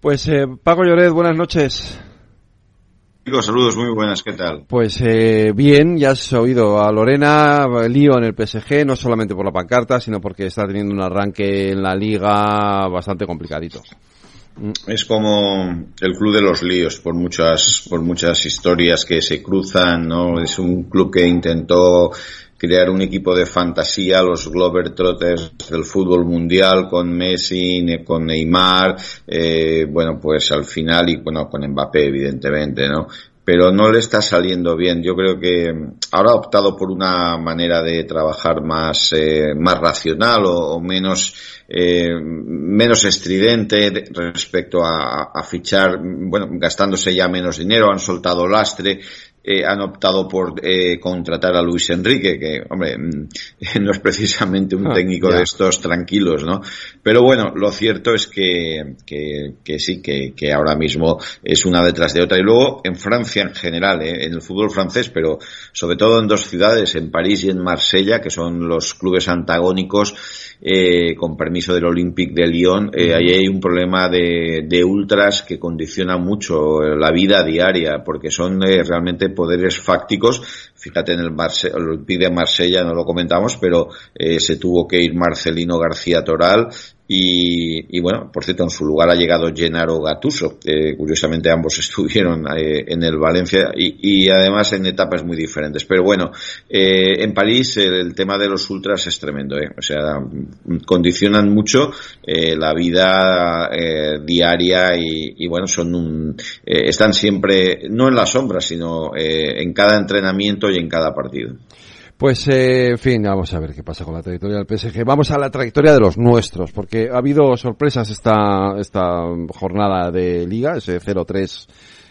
Pues Paco Lloret, buenas noches. Saludos, muy buenas, ¿qué tal? Pues bien, ya has oído a Lorena, lío en el PSG, no solamente por la pancarta, sino porque está teniendo un arranque en la Liga bastante complicadito. Es como el club de los líos, por muchas historias que se cruzan, ¿no? Es un club que intentó crear un equipo de fantasía, los Globetrotters del fútbol mundial, con Messi, con Neymar, bueno, pues al final, y bueno, con Mbappé, evidentemente, ¿no? Pero no le está saliendo bien. Yo creo que ahora ha optado por una manera de trabajar más racional o menos estridente respecto a fichar, bueno, gastándose ya menos dinero, han soltado lastre. han optado por contratar a Luis Enrique, que, hombre, no es precisamente un técnico de estos tranquilos, ¿no? Pero bueno, lo cierto es que sí, que ahora mismo es una detrás de otra. Y luego en Francia en general, en el fútbol francés, pero sobre todo en dos ciudades, en París y en Marsella, que son los clubes antagónicos, con permiso del Olympique de Lyon, ahí hay un problema de ultras que condiciona mucho la vida diaria, porque son realmente poderes fácticos. Fíjate, en el Olympique de Marsella no lo comentamos, pero se tuvo que ir Marcelino García Toral. Y bueno, por cierto, en su lugar ha llegado Gennaro Gattuso. Curiosamente ambos estuvieron en el Valencia y además en etapas muy diferentes. Pero bueno, en París el tema de los ultras es tremendo, o sea, condicionan mucho la vida diaria y bueno, son están siempre, no en las sombras, sino en cada entrenamiento y en cada partido. Pues, en fin, vamos a ver qué pasa con la trayectoria del PSG. Vamos a la trayectoria de los nuestros, porque ha habido sorpresas esta jornada de Liga, ese 0-3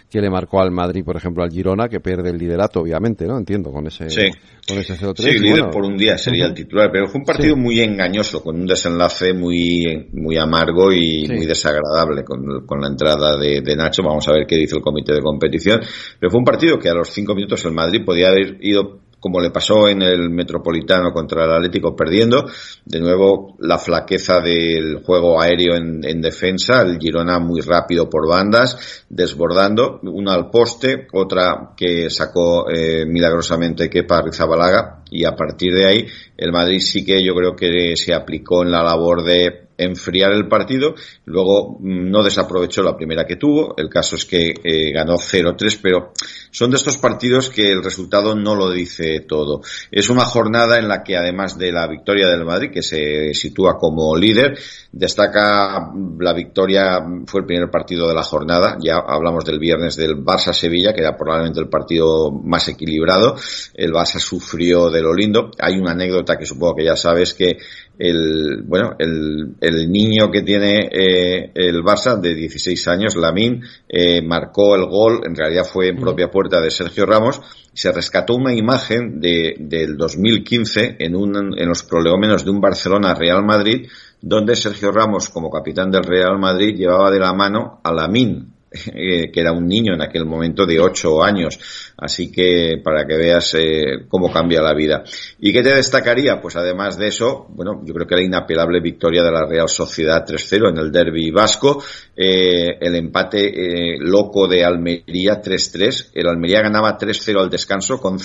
que le marcó al Madrid, por ejemplo, al Girona, que pierde el liderato, obviamente, ¿no? Entiendo, con ese 0-3. Sí, líder por un día sería el titular, pero fue un partido muy engañoso, con un desenlace muy muy amargo y muy desagradable con la entrada de Nacho. Vamos a ver qué dice el comité de competición. Pero fue un partido que a los 5 minutos el Madrid podía haber ido, como le pasó en el Metropolitano contra el Atlético, perdiendo. De nuevo, la flaqueza del juego aéreo en defensa, el Girona muy rápido por bandas, desbordando, una al poste, otra que sacó milagrosamente Kepa Arrizabalaga, y a partir de ahí el Madrid sí que yo creo que se aplicó en la labor de enfriar el partido. Luego no desaprovechó la primera que tuvo. El caso es que ganó 0-3, pero son de estos partidos que el resultado no lo dice todo. Es una jornada en la que, además de la victoria del Madrid, que se sitúa como líder, destaca la victoria, fue el primer partido de la jornada. Ya hablamos del viernes del Barça-Sevilla, que era probablemente el partido más equilibrado. El Barça sufrió de lo lindo. Hay una anécdota que supongo que ya sabes, que el niño que tiene el Barça, de 16 años, Lamine, marcó el gol, en realidad fue en propia puerta de Sergio Ramos. Se rescató una imagen del 2015 en los prolegómenos de un Barcelona-Real Madrid, donde Sergio Ramos, como capitán del Real Madrid, llevaba de la mano a Lamine, que era un niño en aquel momento de 8 años, así que para que veas cómo cambia la vida. ¿Y qué te destacaría? Pues además de eso, bueno, yo creo que la inapelable victoria de la Real Sociedad 3-0 en el derbi vasco, el empate loco de Almería 3-3, el Almería ganaba 3-0 al descanso con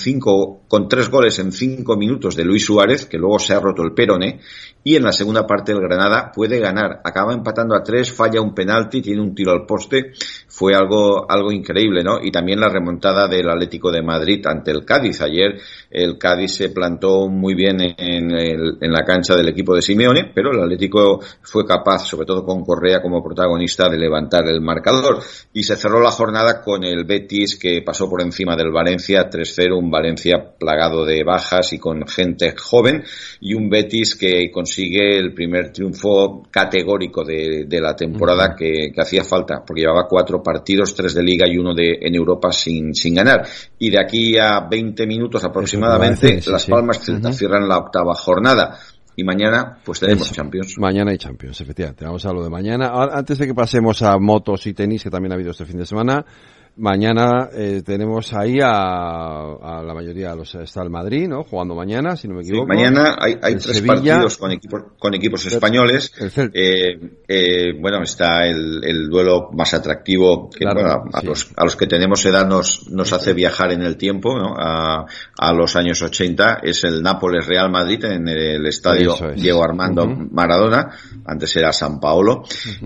3 goles en 5 minutos de Luis Suárez, que luego se ha roto el peroné, y en la segunda parte el Granada puede ganar, acaba empatando a 3, falla un penalti, tiene un tiro al poste. Fue algo increíble, ¿no? Y también la remontada del Atlético de Madrid ante el Cádiz. Ayer el Cádiz se plantó muy bien en la cancha del equipo de Simeone, pero el Atlético fue capaz, sobre todo con Correa como protagonista, de levantar el marcador. Y se cerró la jornada con el Betis, que pasó por encima del Valencia 3-0, un Valencia plagado de bajas y con gente joven, y un Betis que consigue el primer triunfo categórico de la temporada que hacía falta, porque llevaba 4 partidos, 3 de Liga y 1 en Europa sin ganar. Y de aquí a 20 minutos aproximadamente, Las Palmas cierran la 8ª jornada. Y mañana, pues tenemos Champions. Mañana hay Champions, efectivamente. Vamos a lo de mañana. Antes de que pasemos a motos y tenis, que también ha habido este fin de semana, mañana tenemos ahí a la mayoría, está el Madrid, ¿no? Jugando mañana, si no me equivoco. Sí, mañana hay 3 Sevilla, partidos con equipos españoles. Bueno, está el duelo más atractivo que, claro, bueno, a los que tenemos edad nos hace viajar en el tiempo, ¿no? A los años 80 es el Nápoles Real Madrid en el estadio Diego Armando Maradona, antes era San Paolo,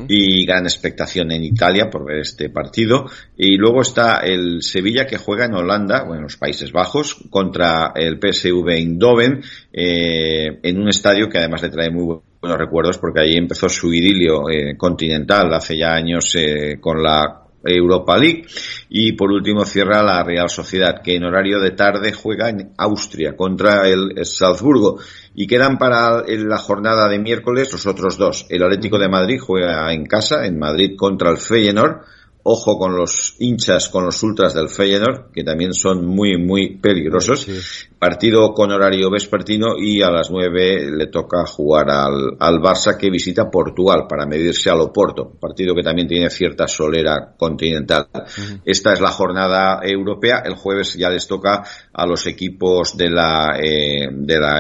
y gran expectación en Italia por ver este partido. Y luego está el Sevilla, que juega en Holanda, bueno, en los Países Bajos, contra el PSV Eindhoven, en un estadio que además le trae muy buenos recuerdos, porque ahí empezó su idilio continental hace ya años con la Europa League. Y por último cierra la Real Sociedad, que en horario de tarde juega en Austria contra el Salzburgo. Y quedan para la jornada de miércoles los otros dos. El Atlético de Madrid juega en casa, en Madrid, contra el Feyenoord, Ojo con los hinchas, con los ultras del Feyenoord, que también son muy, muy peligrosos. Sí, sí. Partido con horario vespertino y a las 9 le toca jugar al Barça, que visita Portugal para medirse al Oporto. Partido que también tiene cierta solera continental. Uh-huh. Esta es la jornada europea. El jueves ya les toca a los equipos de la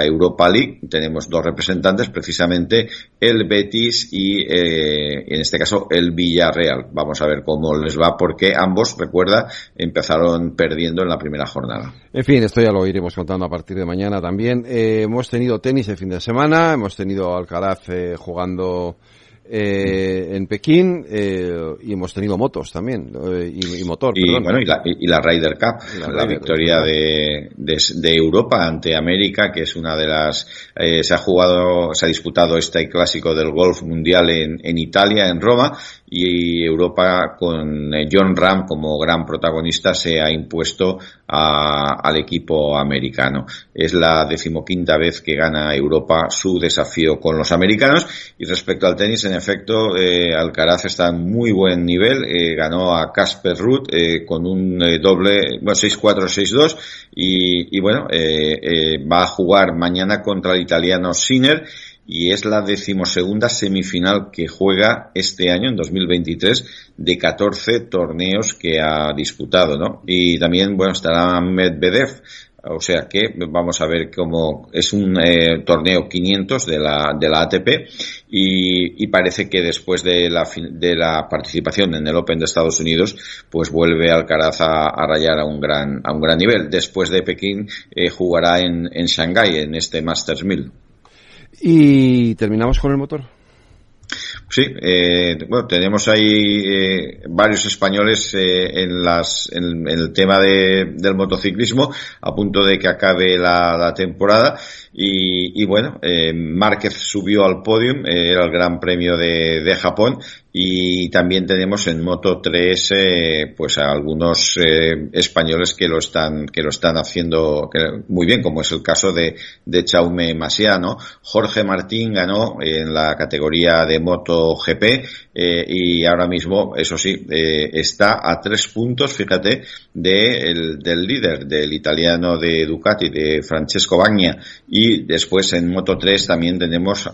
Europa League. Tenemos dos representantes, precisamente el Betis y, en este caso, el Villarreal. Vamos a ver cómo les va, porque ambos, recuerda, empezaron perdiendo en la primera jornada. En fin, esto ya lo iremos contando a partir de mañana también. Hemos tenido tenis el fin de semana, hemos tenido Alcaraz jugando en Pekín, y hemos tenido motos también, y motor. Y perdón, bueno, y la Ryder Cup, la victoria de Europa ante América, que es una de las, se ha disputado este clásico del golf mundial en Italia, en Roma, y Europa, con John Ram como gran protagonista, se ha impuesto al equipo americano. Es la 15ª vez que gana Europa su desafío con los americanos. Y respecto al tenis, en efecto, Alcaraz está en muy buen nivel. Ganó a Casper Ruud con un doble, bueno, 6-4, 6-2, y bueno, va a jugar mañana contra el italiano Sinner. Y es la 12ª semifinal que juega este año, en 2023, de 14 torneos que ha disputado, ¿no? Y también, bueno, estará Medvedev. O sea que vamos a ver cómo es un torneo 500 de la ATP, y parece que después de la participación en el Open de Estados Unidos, pues vuelve Alcaraz a rayar a un gran nivel. Después de Pekín jugará en Shanghái, en este Masters 1000. Y terminamos con el motor. Sí, bueno, tenemos ahí varios españoles en el tema del motociclismo, a punto de que acabe la temporada. Y bueno, Márquez subió al podium, era el Gran Premio de Japón. Y también tenemos en Moto 3 pues a algunos españoles que lo están haciendo muy bien, como es el caso de Chaume Masia, ¿no? Jorge Martín ganó en la categoría de Moto GP, y ahora mismo, eso sí, está a 3 puntos, fíjate, del líder, del italiano de Ducati, de Francesco Bagna. Y después en Moto 3 también tenemos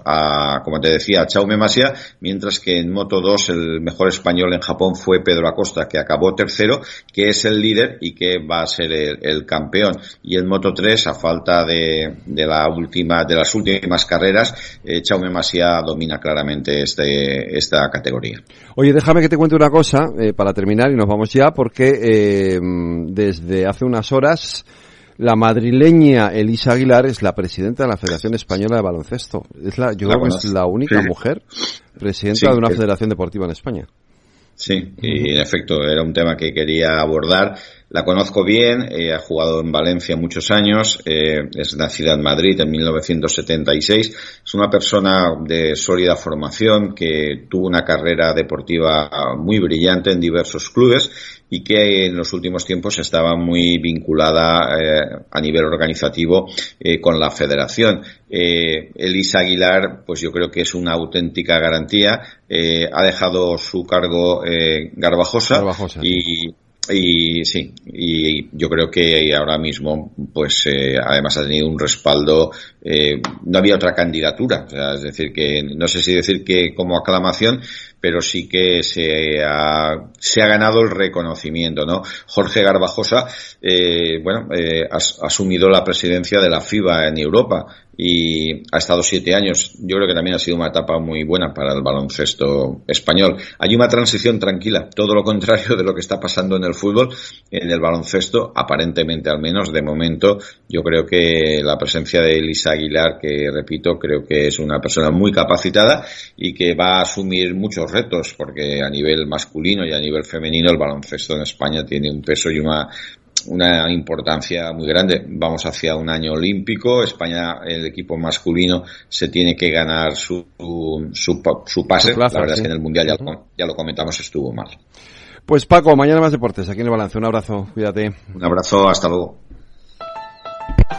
como te decía, a Chaume Masia, mientras que en Moto 2 el mejor español en Japón fue Pedro Acosta, que acabó 3º, que es el líder y que va a ser el campeón. Y en Moto 3, a falta de las últimas carreras, Chaume Masia domina claramente esta categoría. Oye, déjame que te cuente una cosa para terminar y nos vamos ya, porque desde hace unas horas la madrileña Elisa Aguilar es la presidenta de la Federación Española de Baloncesto. Yo creo que es la única mujer presidenta de una federación deportiva en España. Sí, y en efecto era un tema que quería abordar. La conozco bien, ha jugado en Valencia muchos años, es nacida en Madrid en 1976, es una persona de sólida formación que tuvo una carrera deportiva muy brillante en diversos clubes y que en los últimos tiempos estaba muy vinculada a nivel organizativo con la federación. Elisa Aguilar, pues yo creo que es una auténtica garantía, ha dejado su cargo Garbajosa. Y yo creo que ahora mismo, pues además ha tenido un respaldo, no había otra candidatura, o sea, es decir, que no sé si decir que como aclamación, pero sí que se ha ganado el reconocimiento, ¿no? Jorge Garbajosa, ha asumido la presidencia de la FIBA en Europa y ha estado 7 años. Yo creo que también ha sido una etapa muy buena para el baloncesto español. Hay una transición tranquila, todo lo contrario de lo que está pasando en el fútbol. En el baloncesto, aparentemente, al menos de momento, yo creo que la presencia de Elisa Aguilar, que repito, creo que es una persona muy capacitada y que va a asumir muchos retos, porque a nivel masculino y a nivel femenino el baloncesto en España tiene un peso y una importancia muy grande. Vamos hacia un año olímpico. España, el equipo masculino, se tiene que ganar su pase. Plaza, la verdad, sí. Es que en el Mundial ya lo comentamos, estuvo mal. Pues Paco, mañana más deportes aquí en El Balance. Un abrazo, cuídate. Un abrazo, hasta luego.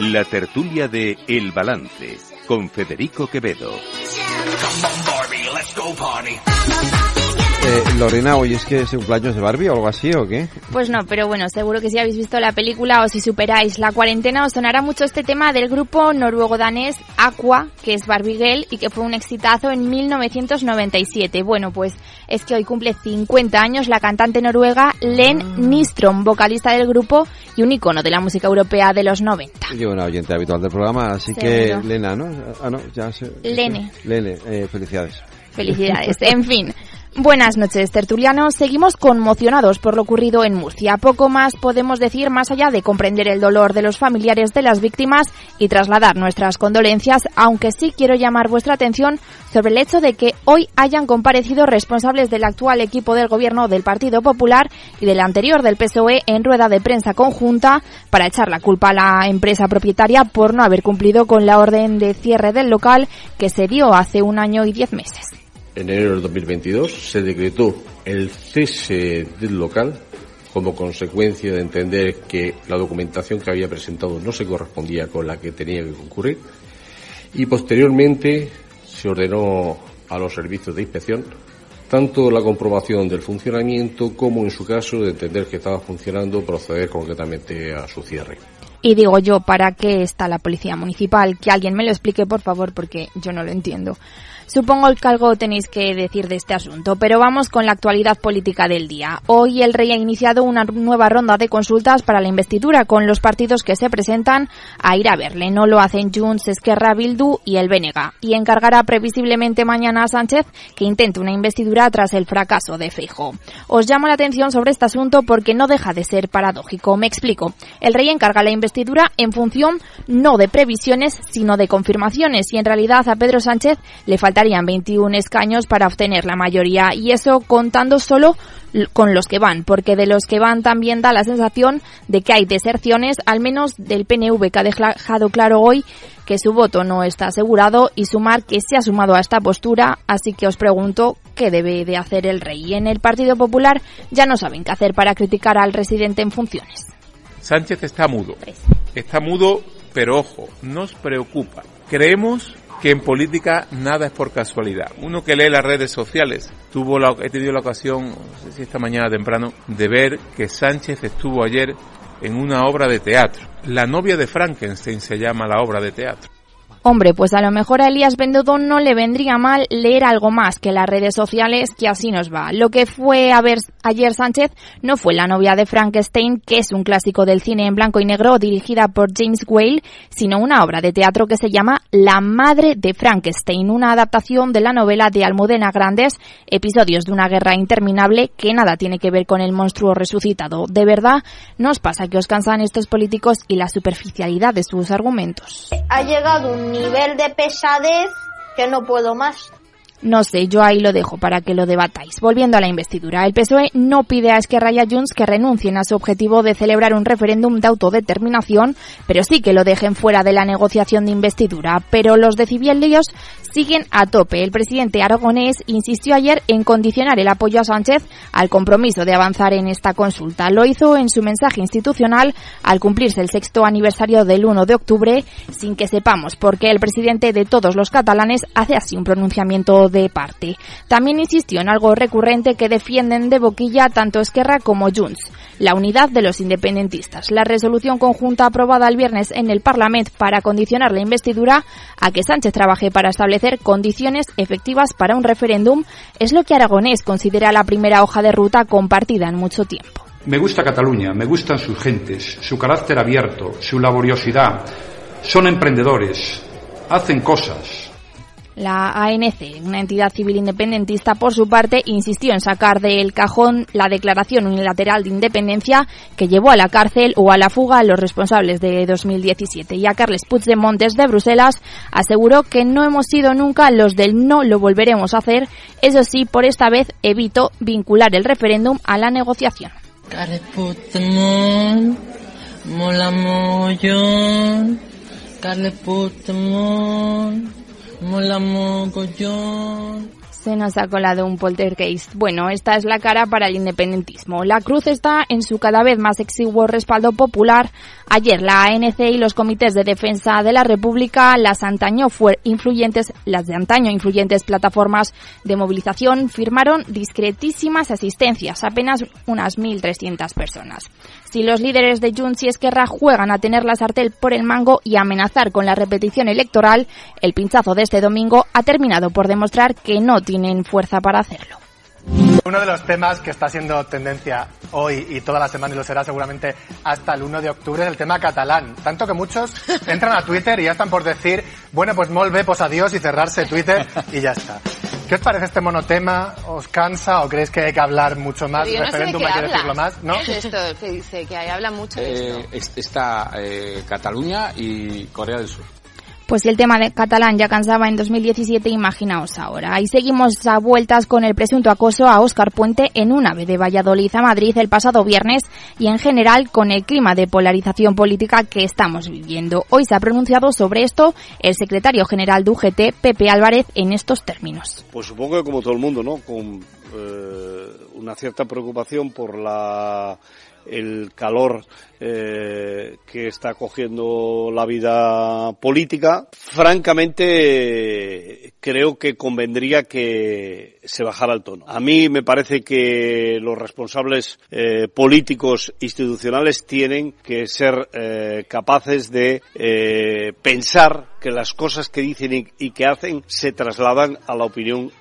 La tertulia de El Balance, con Federico Quevedo. Lorena, hoy es que es el cumpleaños de Barbie o algo así, ¿o qué? Pues no, pero bueno, seguro que si habéis visto la película o si superáis la cuarentena os sonará mucho este tema del grupo noruego-danés Aqua, que es Barbie Girl y que fue un exitazo en 1997. Bueno, pues es que hoy cumple 50 años la cantante noruega Len Nystrom, vocalista del grupo y un icono de la música europea de los 90. Y una oyente habitual del programa, así seguro. Que Lena, ¿no? Ah, no, ya sé. Lene. Lene, felicidades. Felicidades, en fin. Buenas noches, tertulianos. Seguimos conmocionados por lo ocurrido en Murcia. Poco más podemos decir más allá de comprender el dolor de los familiares de las víctimas y trasladar nuestras condolencias, aunque sí quiero llamar vuestra atención sobre el hecho de que hoy hayan comparecido responsables del actual equipo del gobierno del Partido Popular y del anterior del PSOE en rueda de prensa conjunta para echar la culpa a la empresa propietaria por no haber cumplido con la orden de cierre del local que se dio hace 1 año y 10 meses. En enero del 2022 se decretó el cese del local como consecuencia de entender que la documentación que había presentado no se correspondía con la que tenía que concurrir y posteriormente se ordenó a los servicios de inspección tanto la comprobación del funcionamiento como en su caso de entender que estaba funcionando proceder concretamente a su cierre. Y digo yo, ¿para qué está la policía municipal? Que alguien me lo explique, por favor, porque yo no lo entiendo. Supongo que algo tenéis que decir de este asunto, pero vamos con la actualidad política del día. Hoy el rey ha iniciado una nueva ronda de consultas para la investidura con los partidos que se presentan a ir a verle. No lo hacen Junts, Esquerra, Bildu y el BNG. Y encargará previsiblemente mañana a Sánchez que intente una investidura tras el fracaso de Feijóo. Os llamo la atención sobre este asunto porque no deja de ser paradójico. Me explico. El rey encarga la investidura en función no de previsiones sino de confirmaciones y en realidad a Pedro Sánchez le faltarían 21 escaños para obtener la mayoría y eso contando solo con los que van, porque de los que van también da la sensación de que hay deserciones, al menos del PNV, que ha dejado claro hoy que su voto no está asegurado y Sumar que se ha sumado a esta postura, así que os pregunto qué debe de hacer el rey. Y en el Partido Popular ya no saben qué hacer para criticar al residente en funciones. Sánchez está mudo, pero ojo, nos preocupa. Creemos que en política nada es por casualidad. Uno que lee las redes sociales, he tenido la ocasión, no sé si esta mañana temprano, de ver que Sánchez estuvo ayer en una obra de teatro. La novia de Frankenstein se llama la obra de teatro. Hombre, pues a lo mejor a Elías Bendodo no le vendría mal leer algo más que las redes sociales, que así nos va. Lo que fue a ver ayer Sánchez no fue La novia de Frankenstein, que es un clásico del cine en blanco y negro dirigida por James Whale, sino una obra de teatro que se llama La madre de Frankenstein, una adaptación de la novela de Almudena Grandes, episodios de una guerra interminable que nada tiene que ver con el monstruo resucitado. De verdad, ¿no os pasa que os cansan estos políticos y la superficialidad de sus argumentos? Ha llegado un nivel de pesadez que no puedo más. No sé, yo ahí lo dejo para que lo debatáis. Volviendo a la investidura, el PSOE no pide a Esquerra y a Junts que renuncien a su objetivo de celebrar un referéndum de autodeterminación, pero sí que lo dejen fuera de la negociación de investidura. Pero los decibelios siguen a tope. El presidente aragonés insistió ayer en condicionar el apoyo a Sánchez al compromiso de avanzar en esta consulta. Lo hizo en su mensaje institucional al cumplirse el 6º aniversario del 1 de octubre, sin que sepamos por qué el presidente de todos los catalanes hace así un pronunciamiento de parte. También insistió en algo recurrente que defienden de boquilla tanto Esquerra como Junts: la unidad de los independentistas. La resolución conjunta aprobada el viernes en el Parlament para condicionar la investidura a que Sánchez trabaje para establecer condiciones efectivas para un referéndum es lo que Aragonés considera la primera hoja de ruta compartida en mucho tiempo. Me gusta Cataluña, me gustan sus gentes, su carácter abierto, su laboriosidad. Son emprendedores, hacen cosas. La ANC, una entidad civil independentista, por su parte, insistió en sacar del cajón la Declaración Unilateral de Independencia que llevó a la cárcel o a la fuga a los responsables de 2017. Y a Carles Puigdemont desde Bruselas aseguró que no hemos sido nunca los del no lo volveremos a hacer. Eso sí, por esta vez evito vincular el referéndum a la negociación. Carles Puigdemont, mola mogollón. Carles Puigdemont, mola mogollón. Se nos ha colado un poltergeist. Bueno, esta es la cara para el independentismo. La cruz está en su cada vez más exiguo respaldo popular. Ayer la ANC y los comités de defensa de la República, las de antaño influyentes plataformas de movilización, firmaron discretísimas asistencias, apenas unas 1.300 personas. Si los líderes de Junts y Esquerra juegan a tener la sartén por el mango y amenazar con la repetición electoral, el pinchazo de este domingo ha terminado por demostrar que no tienen fuerza para hacerlo. Uno de los temas que está siendo tendencia hoy y toda la semana, y lo será seguramente hasta el 1 de octubre, es el tema catalán. Tanto que muchos entran a Twitter y ya están por decir, bueno, pues molt bé, pues adiós, y cerrarse Twitter y ya está. ¿Qué os parece este monotema? ¿Os cansa o creéis que hay que hablar mucho más? Pero yo no referéndum, sé de qué hay que decirlo más, ¿no? Es esto que dice, que ahí habla mucho de esto. Está Cataluña y Corea del Sur. Pues si el tema de catalán ya cansaba en 2017, imaginaos ahora. Y seguimos a vueltas con el presunto acoso a Óscar Puente en un AVE de Valladolid a Madrid el pasado viernes y en general con el clima de polarización política que estamos viviendo. Hoy se ha pronunciado sobre esto el secretario general de UGT, Pepe Álvarez, en estos términos. Pues supongo que como todo el mundo, ¿no? Con una cierta preocupación por el calor que está cogiendo la vida política. Francamente, creo que convendría que se bajara el tono. A mí me parece que los responsables políticos institucionales tienen que ser capaces de pensar que las cosas que dicen y que hacen se trasladan a la opinión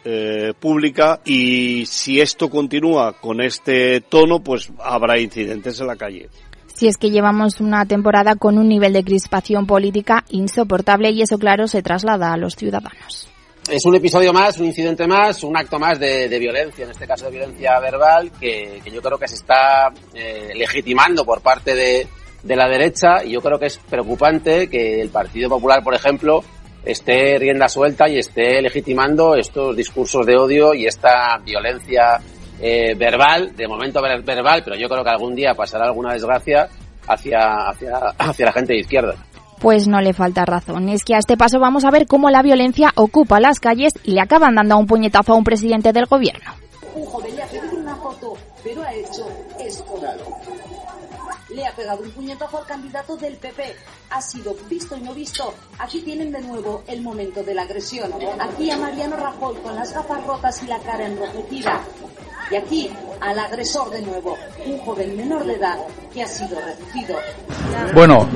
pública, y si esto continúa con este tono, pues habrá incidentes en la calle. Si es que llevamos una temporada con un nivel de crispación política insoportable y eso, claro, se traslada a los ciudadanos. Es un episodio más, un incidente más, un acto más de violencia, en este caso de violencia verbal, que yo creo que se está legitimando por parte de la derecha, y yo creo que es preocupante que el Partido Popular, por ejemplo, esté rienda suelta y esté legitimando estos discursos de odio y esta violencia verbal, de momento verbal, pero yo creo que algún día pasará alguna desgracia hacia la gente de izquierda. Pues no le falta razón. Es que a este paso vamos a ver cómo la violencia ocupa las calles y le acaban dando un puñetazo a un presidente del gobierno. Un joven le ha pedido una foto, pero ha hecho esto. Le ha pegado un puñetazo al candidato del PP. Ha sido visto y no visto. Aquí tienen de nuevo el momento de la agresión. Aquí a Mariano Rajoy con las gafas rotas y la cara enrojecida. Y aquí al agresor de nuevo, un joven menor de edad que ha sido reducido. Bueno,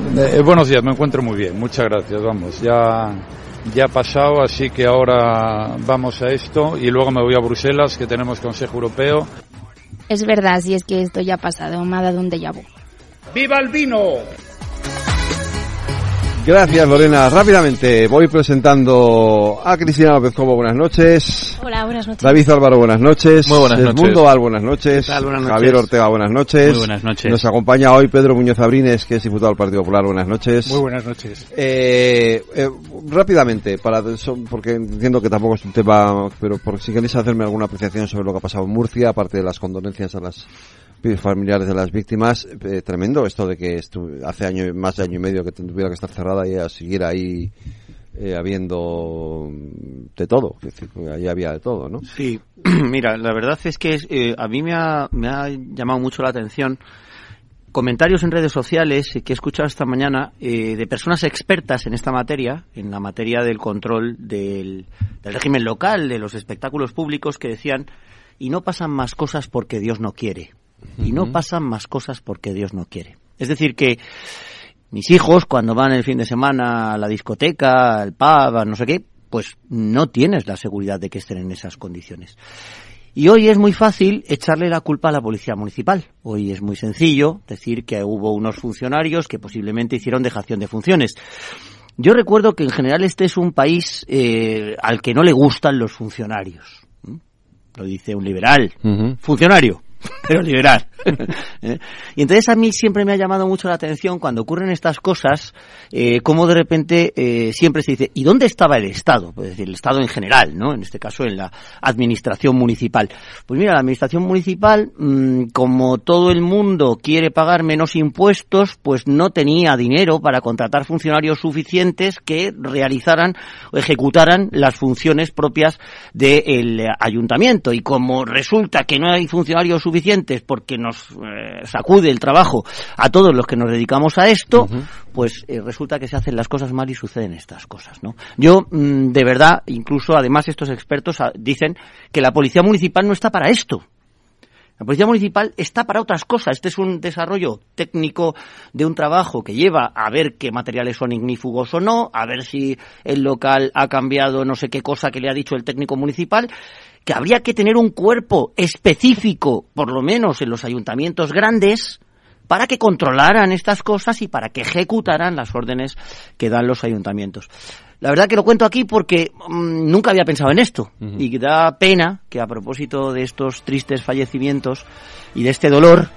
buenos días, me encuentro muy bien. Muchas gracias, vamos. Ya ha pasado, así que ahora vamos a esto y luego me voy a Bruselas, que tenemos Consejo Europeo. Es verdad, si es que esto ya ha pasado, me ha dado un déjà vu. ¡Viva el vino! Gracias, Lorena. Rápidamente voy presentando a Cristina López Cobo, buenas noches. Hola, buenas noches. David Álvaro, buenas noches. Muy buenas noches. Edmundo Val, buenas noches. ¿Qué tal? Buenas noches. Javier Ortega, buenas noches. Muy buenas noches. Nos acompaña hoy Pedro Muñoz Abrines, que es diputado del Partido Popular, buenas noches. Muy buenas noches. Rápidamente, porque entiendo que tampoco es un tema, pero por si queréis hacerme alguna apreciación sobre lo que ha pasado en Murcia, aparte de las condolencias a las familiares de las víctimas, tremendo esto de que más de año y medio que tuviera que estar cerrada y a seguir ahí habiendo de todo, es decir, ahí había de todo, ¿no? Sí, mira, la verdad es que a mí me ha llamado mucho la atención comentarios en redes sociales que he escuchado esta mañana de personas expertas en esta materia, en la materia del control del régimen local, de los espectáculos públicos, que decían, y no pasan más cosas porque Dios no quiere. Y no pasan más cosas porque Dios no quiere. Es decir, que mis hijos, cuando van el fin de semana a la discoteca, al pub, a no sé qué, pues no tienes la seguridad de que estén en esas condiciones. Y hoy es muy fácil echarle la culpa a la policía municipal. Hoy es muy sencillo decir que hubo unos funcionarios que posiblemente hicieron dejación de funciones. Yo recuerdo que en general este es un país al que no le gustan los funcionarios. ¿Mm? Lo dice un liberal. Uh-huh. Funcionario. Pero liberal. Y entonces a mí siempre me ha llamado mucho la atención cuando ocurren estas cosas, cómo de repente siempre se dice, ¿y dónde estaba el Estado? Pues el Estado en general, ¿no? En este caso en la administración municipal. Pues mira, la administración municipal, como todo el mundo quiere pagar menos impuestos, pues no tenía dinero para contratar funcionarios suficientes que realizaran o ejecutaran las funciones propias del ayuntamiento. Y como resulta que no hay funcionarios suficientes porque nos sacude el trabajo a todos los que nos dedicamos a esto, uh-huh, pues resulta que se hacen las cosas mal y suceden estas cosas, ¿no? Yo, de verdad, incluso además estos expertos dicen que la policía municipal no está para esto. La policía municipal está para otras cosas. Este es un desarrollo técnico de un trabajo que lleva a ver qué materiales son ignífugos o no, a ver si el local ha cambiado no sé qué cosa que le ha dicho el técnico municipal, que habría que tener un cuerpo específico, por lo menos en los ayuntamientos grandes, para que controlaran estas cosas y para que ejecutaran las órdenes que dan los ayuntamientos. La verdad que lo cuento aquí porque nunca había pensado en esto. Uh-huh. Y da pena que a propósito de estos tristes fallecimientos y de este dolor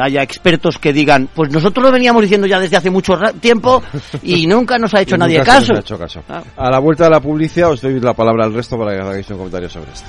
haya expertos que digan, pues nosotros lo veníamos diciendo ya desde hace mucho tiempo y nunca nos ha hecho nadie caso. Nos ha hecho caso. Ah. A la vuelta de la publicidad os doy la palabra al resto para que hagáis un comentario sobre esto.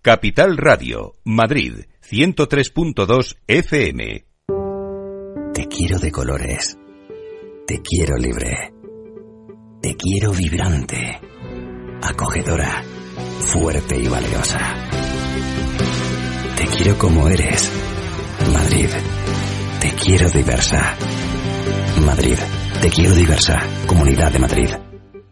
Capital Radio, Madrid, 103.2 FM. Te quiero de colores. Te quiero libre. Te quiero vibrante, acogedora, fuerte y valerosa. Te quiero como eres, Madrid. Te quiero diversa. Madrid, te quiero diversa. Comunidad de Madrid.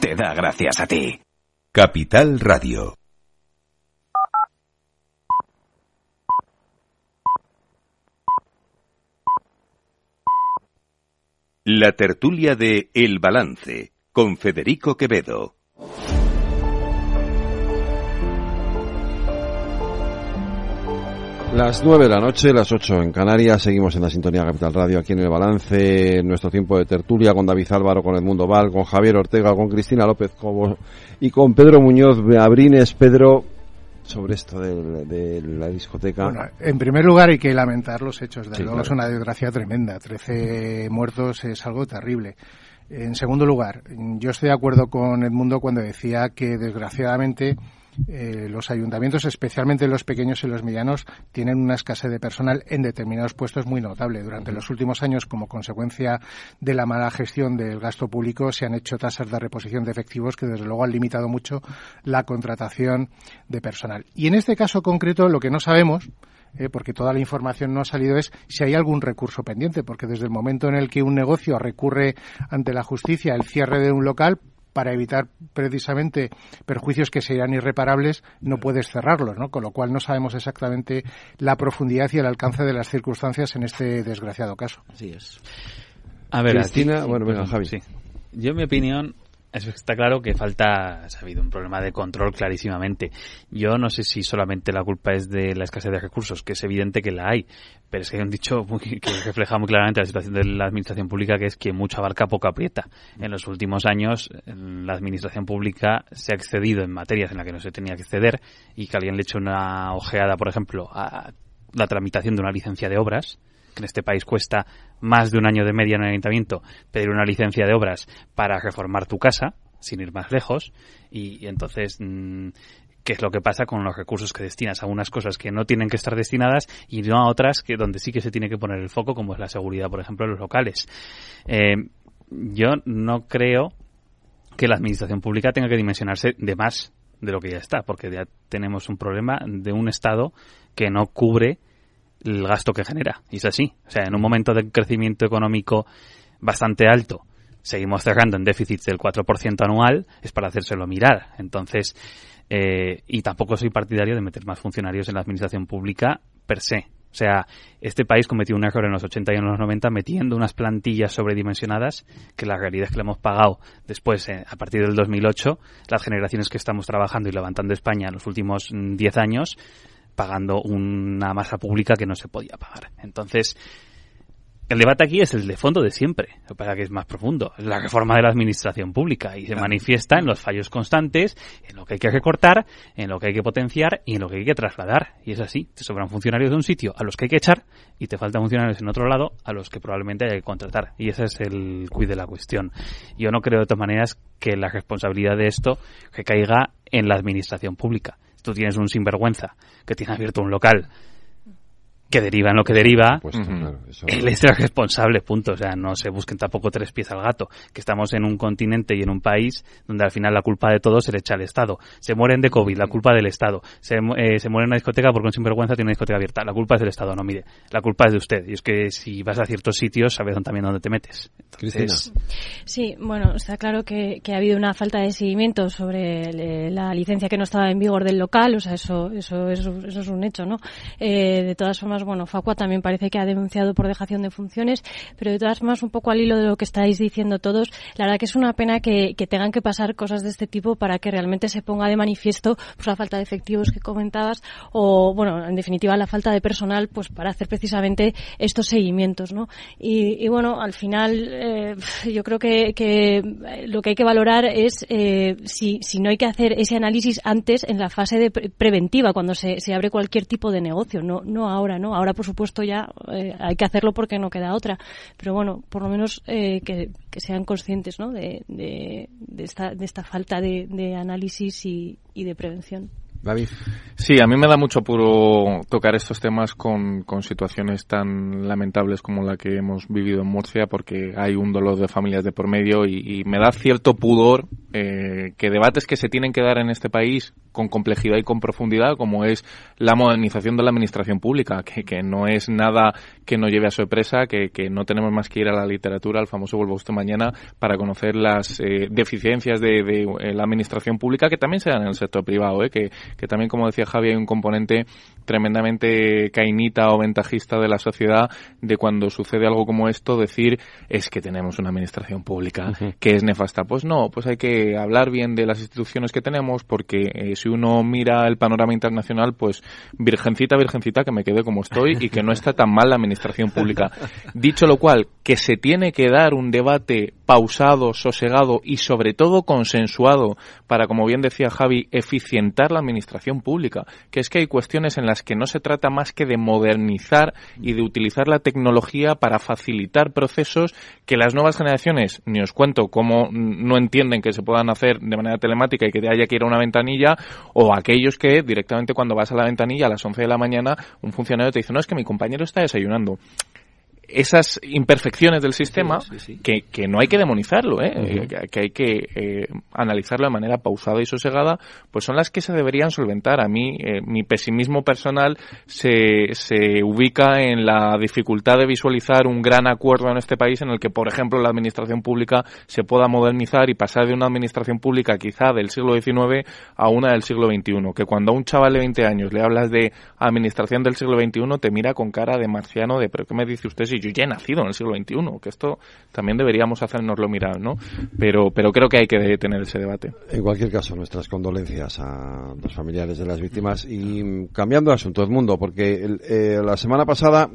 te da gracias a ti. Capital Radio. La tertulia de El Balance, con Federico Quevedo. Las 9 de la noche, las 8 en Canarias, seguimos en la sintonía Capital Radio, aquí en El Balance, en nuestro tiempo de tertulia, con David Álvaro, con Edmundo Val, con Javier Ortega, con Cristina López Cobos y con Pedro Muñoz Abrines. Pedro, sobre esto de la discoteca. Bueno, en primer lugar hay que lamentar los hechos, desde luego, claro. Es una desgracia tremenda, 13 muertos es algo terrible. En segundo lugar, yo estoy de acuerdo con Edmundo cuando decía que desgraciadamente... los ayuntamientos, especialmente los pequeños y los medianos, tienen una escasez de personal en determinados puestos muy notable. Durante los últimos años, como consecuencia de la mala gestión del gasto público, se han hecho tasas de reposición de efectivos que, desde luego, han limitado mucho la contratación de personal. Y en este caso concreto, lo que no sabemos... porque toda la información no ha salido, es si hay algún recurso pendiente, porque desde el momento en el que un negocio recurre ante la justicia el cierre de un local para evitar precisamente perjuicios que serían irreparables, no puedes cerrarlos, ¿no? Con lo cual no sabemos exactamente la profundidad y el alcance de las circunstancias en este desgraciado caso. Así es. A ver, Cristina, sí, bueno, venga, Javi. Sí. Yo, en mi opinión, está claro que falta, ha habido un problema de control clarísimamente. Yo no sé si solamente la culpa es de la escasez de recursos, que es evidente que la hay, pero es que hay un dicho que refleja muy claramente la situación de la administración pública, que es que mucho abarca, poco aprieta. En los últimos años, la administración pública se ha excedido en materias en las que no se tenía que exceder, y que alguien le eche una ojeada, por ejemplo, a la tramitación de una licencia de obras, que en este país cuesta más de un año de media en el ayuntamiento pedir una licencia de obras para reformar tu casa, sin ir más lejos, y entonces... ¿qué es lo que pasa con los recursos que destinas a unas cosas que no tienen que estar destinadas y no a otras que donde sí que se tiene que poner el foco, como es la seguridad, por ejemplo, en los locales? Yo no creo que la administración pública tenga que dimensionarse de más de lo que ya está, porque ya tenemos un problema de un Estado que no cubre el gasto que genera, y es así. O sea, en un momento de crecimiento económico bastante alto, seguimos cerrando en déficit del 4% anual, es para hacérselo mirar. Entonces, y tampoco soy partidario de meter más funcionarios en la administración pública per se. O sea, este país cometió un error en los 80 y en los 90 metiendo unas plantillas sobredimensionadas, que la realidad es que la hemos pagado después, a partir del 2008, las generaciones que estamos trabajando y levantando España en los últimos 10 años, pagando una masa pública que no se podía pagar. Entonces, el debate aquí es el de fondo de siempre, para que es más profundo, es la reforma de la administración pública, y se manifiesta en los fallos constantes, en lo que hay que recortar, en lo que hay que potenciar y en lo que hay que trasladar. Y es así, te sobran funcionarios de un sitio a los que hay que echar y te faltan funcionarios en otro lado a los que probablemente haya que contratar. Y ese es el quid de la cuestión. Yo no creo, de todas maneras, que la responsabilidad de esto recaiga en la administración pública. Tú tienes un sinvergüenza que tiene abierto un local, que deriva en lo que deriva, pues, claro, eso... él es el responsable, punto. O sea, no se busquen tampoco tres pies al gato, que estamos en un continente y en un país donde al final la culpa de todo se le echa al Estado. Se mueren de COVID, la culpa del Estado. Se muere en una discoteca porque un sinvergüenza tiene una discoteca abierta. La culpa es del Estado, no, mire, la culpa es de usted. Y es que si vas a ciertos sitios, sabes también dónde te metes. Entonces... Sí, bueno, está claro que ha habido una falta de seguimiento sobre la licencia que no estaba en vigor del local. O sea, eso es un hecho, ¿no? De todas formas, bueno, Facua también parece que ha denunciado por dejación de funciones, pero de todas formas, un poco al hilo de lo que estáis diciendo todos, la verdad que es una pena que tengan que pasar cosas de este tipo para que realmente se ponga de manifiesto, pues, la falta de efectivos que comentabas, o, bueno, en definitiva, la falta de personal, pues, para hacer precisamente estos seguimientos, ¿no? Y bueno, al final, yo creo que lo que hay que valorar es si no hay que hacer ese análisis antes, en la fase de preventiva, cuando se abre cualquier tipo de negocio, no ahora, ¿no? ¿no? Ahora, por supuesto, ya hay que hacerlo porque no queda otra. Pero bueno, por lo menos que sean conscientes, ¿no? de esta falta de análisis y de prevención. David. Sí, a mí me da mucho apuro tocar estos temas con situaciones tan lamentables como la que hemos vivido en Murcia, porque hay un dolor de familias de por medio y me da cierto pudor que debates que se tienen que dar en este país con complejidad y con profundidad, como es la modernización de la administración pública, que no es nada que nos lleve a sorpresa, que no tenemos más que ir a la literatura, al famoso Vuelva Usted Mañana, para conocer las deficiencias de la administración pública, que también se dan en el sector privado, que también, como decía Javi, hay un componente tremendamente cainita o ventajista de la sociedad de cuando sucede algo como esto, decir, es que tenemos una administración pública que es nefasta. Pues no, pues hay que hablar bien de las instituciones que tenemos, porque si uno mira el panorama internacional, pues virgencita, que me quede como estoy y que no está tan mal la administración pública. Dicho lo cual, que se tiene que dar un debate pausado, sosegado y sobre todo consensuado para, como bien decía Javi, eficientar la administración pública, que es que hay cuestiones en las que no se trata más que de modernizar y de utilizar la tecnología para facilitar procesos que las nuevas generaciones, ni os cuento cómo no entienden que se puedan hacer de manera telemática y que haya que ir a una ventanilla, o aquellos que directamente cuando vas a la ventanilla a las 11 de la mañana un funcionario te dice, no, es que mi compañero está desayunando. Esas imperfecciones del sistema, sí. Que no hay que demonizarlo, que hay que analizarlo de manera pausada y sosegada, pues son las que se deberían solventar. A mí, mi pesimismo personal se ubica en la dificultad de visualizar un gran acuerdo en este país en el que, por ejemplo, la administración pública se pueda modernizar y pasar de una administración pública quizá del siglo XIX a una del siglo XXI, que cuando a un chaval de 20 años le hablas de administración del siglo XXI te mira con cara de marciano de ¿pero qué me dice usted? Y yo ya he nacido en el siglo XXI, que esto también deberíamos hacernoslo mirar, ¿no? Pero creo que hay que tener ese debate. En cualquier caso, nuestras condolencias a los familiares de las víctimas. Y cambiando de asunto, Edmundo, porque desde la semana pasada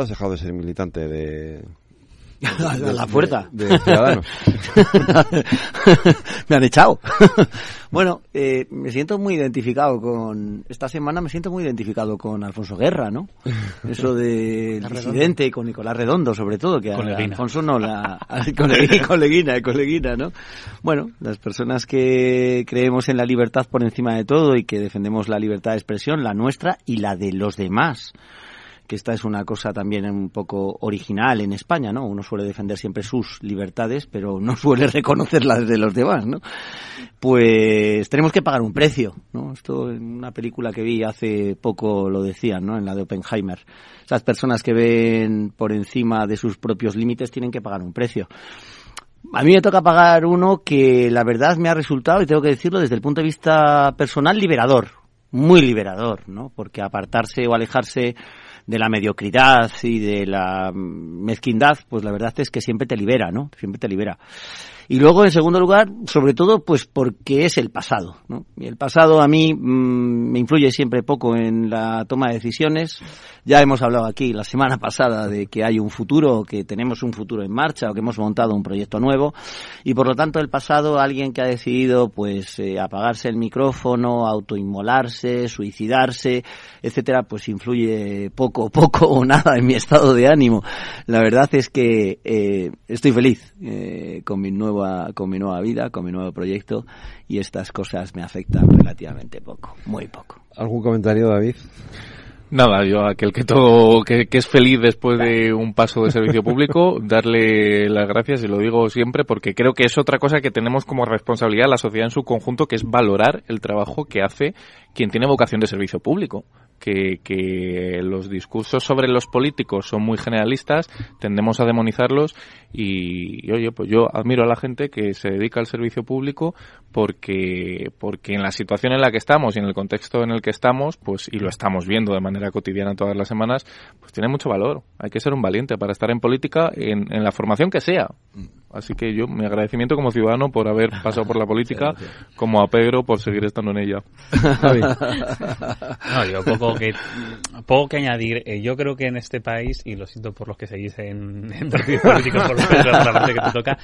has dejado de ser militante de la puerta de Ciudadanos. Me han echado. Bueno, me siento muy identificado con Alfonso Guerra, ¿no? Eso de disidente, con Nicolás Redondo sobre todo, que con Alfonso no la coleguina, ¿no? Bueno, las personas que creemos en la libertad por encima de todo y que defendemos la libertad de expresión, la nuestra y la de los demás. Que esta es una cosa también un poco original en España, ¿no? Uno suele defender siempre sus libertades, pero no suele reconocer las de los demás, ¿no? Pues tenemos que pagar un precio, ¿no? Esto en una película que vi hace poco lo decían, ¿no? En la de Oppenheimer. Esas personas que ven por encima de sus propios límites tienen que pagar un precio. A mí me toca pagar uno que la verdad me ha resultado, y tengo que decirlo desde el punto de vista personal, liberador. Muy liberador, ¿no? Porque apartarse o alejarse de la mediocridad y de la mezquindad, pues la verdad es que siempre te libera, ¿no? Siempre te libera. Y luego, en segundo lugar, sobre todo, pues porque es el pasado, ¿no? Y el pasado a mí me influye siempre poco en la toma de decisiones. Ya hemos hablado aquí la semana pasada de que hay un futuro, que tenemos un futuro en marcha o que hemos montado un proyecto nuevo. Y por lo tanto, el pasado, alguien que ha decidido pues apagarse el micrófono, autoinmolarse, suicidarse, etcétera, pues influye poco o nada en mi estado de ánimo. La verdad es que estoy feliz con mi nueva vida, con mi nuevo proyecto, y estas cosas me afectan relativamente poco, muy poco. ¿Algún comentario, David? Nada, yo aquel que es feliz después de un paso de servicio público, darle las gracias, y lo digo siempre porque creo que es otra cosa que tenemos como responsabilidad la sociedad en su conjunto, que es valorar el trabajo que hace quien tiene vocación de servicio público. Que los discursos sobre los políticos son muy generalistas, tendemos a demonizarlos y oye, pues yo admiro a la gente que se dedica al servicio público porque en la situación en la que estamos y en el contexto en el que estamos, pues y lo estamos viendo de manera cotidiana todas las semanas, pues tiene mucho valor. Hay que ser un valiente para estar en política en la formación que sea. Así que yo, mi agradecimiento como ciudadano por haber pasado por la política, como a Pedro por seguir estando en ella. No, yo poco que añadir. Yo creo que en este país, y lo siento por los que seguís en partidos políticos, por la parte que te toca,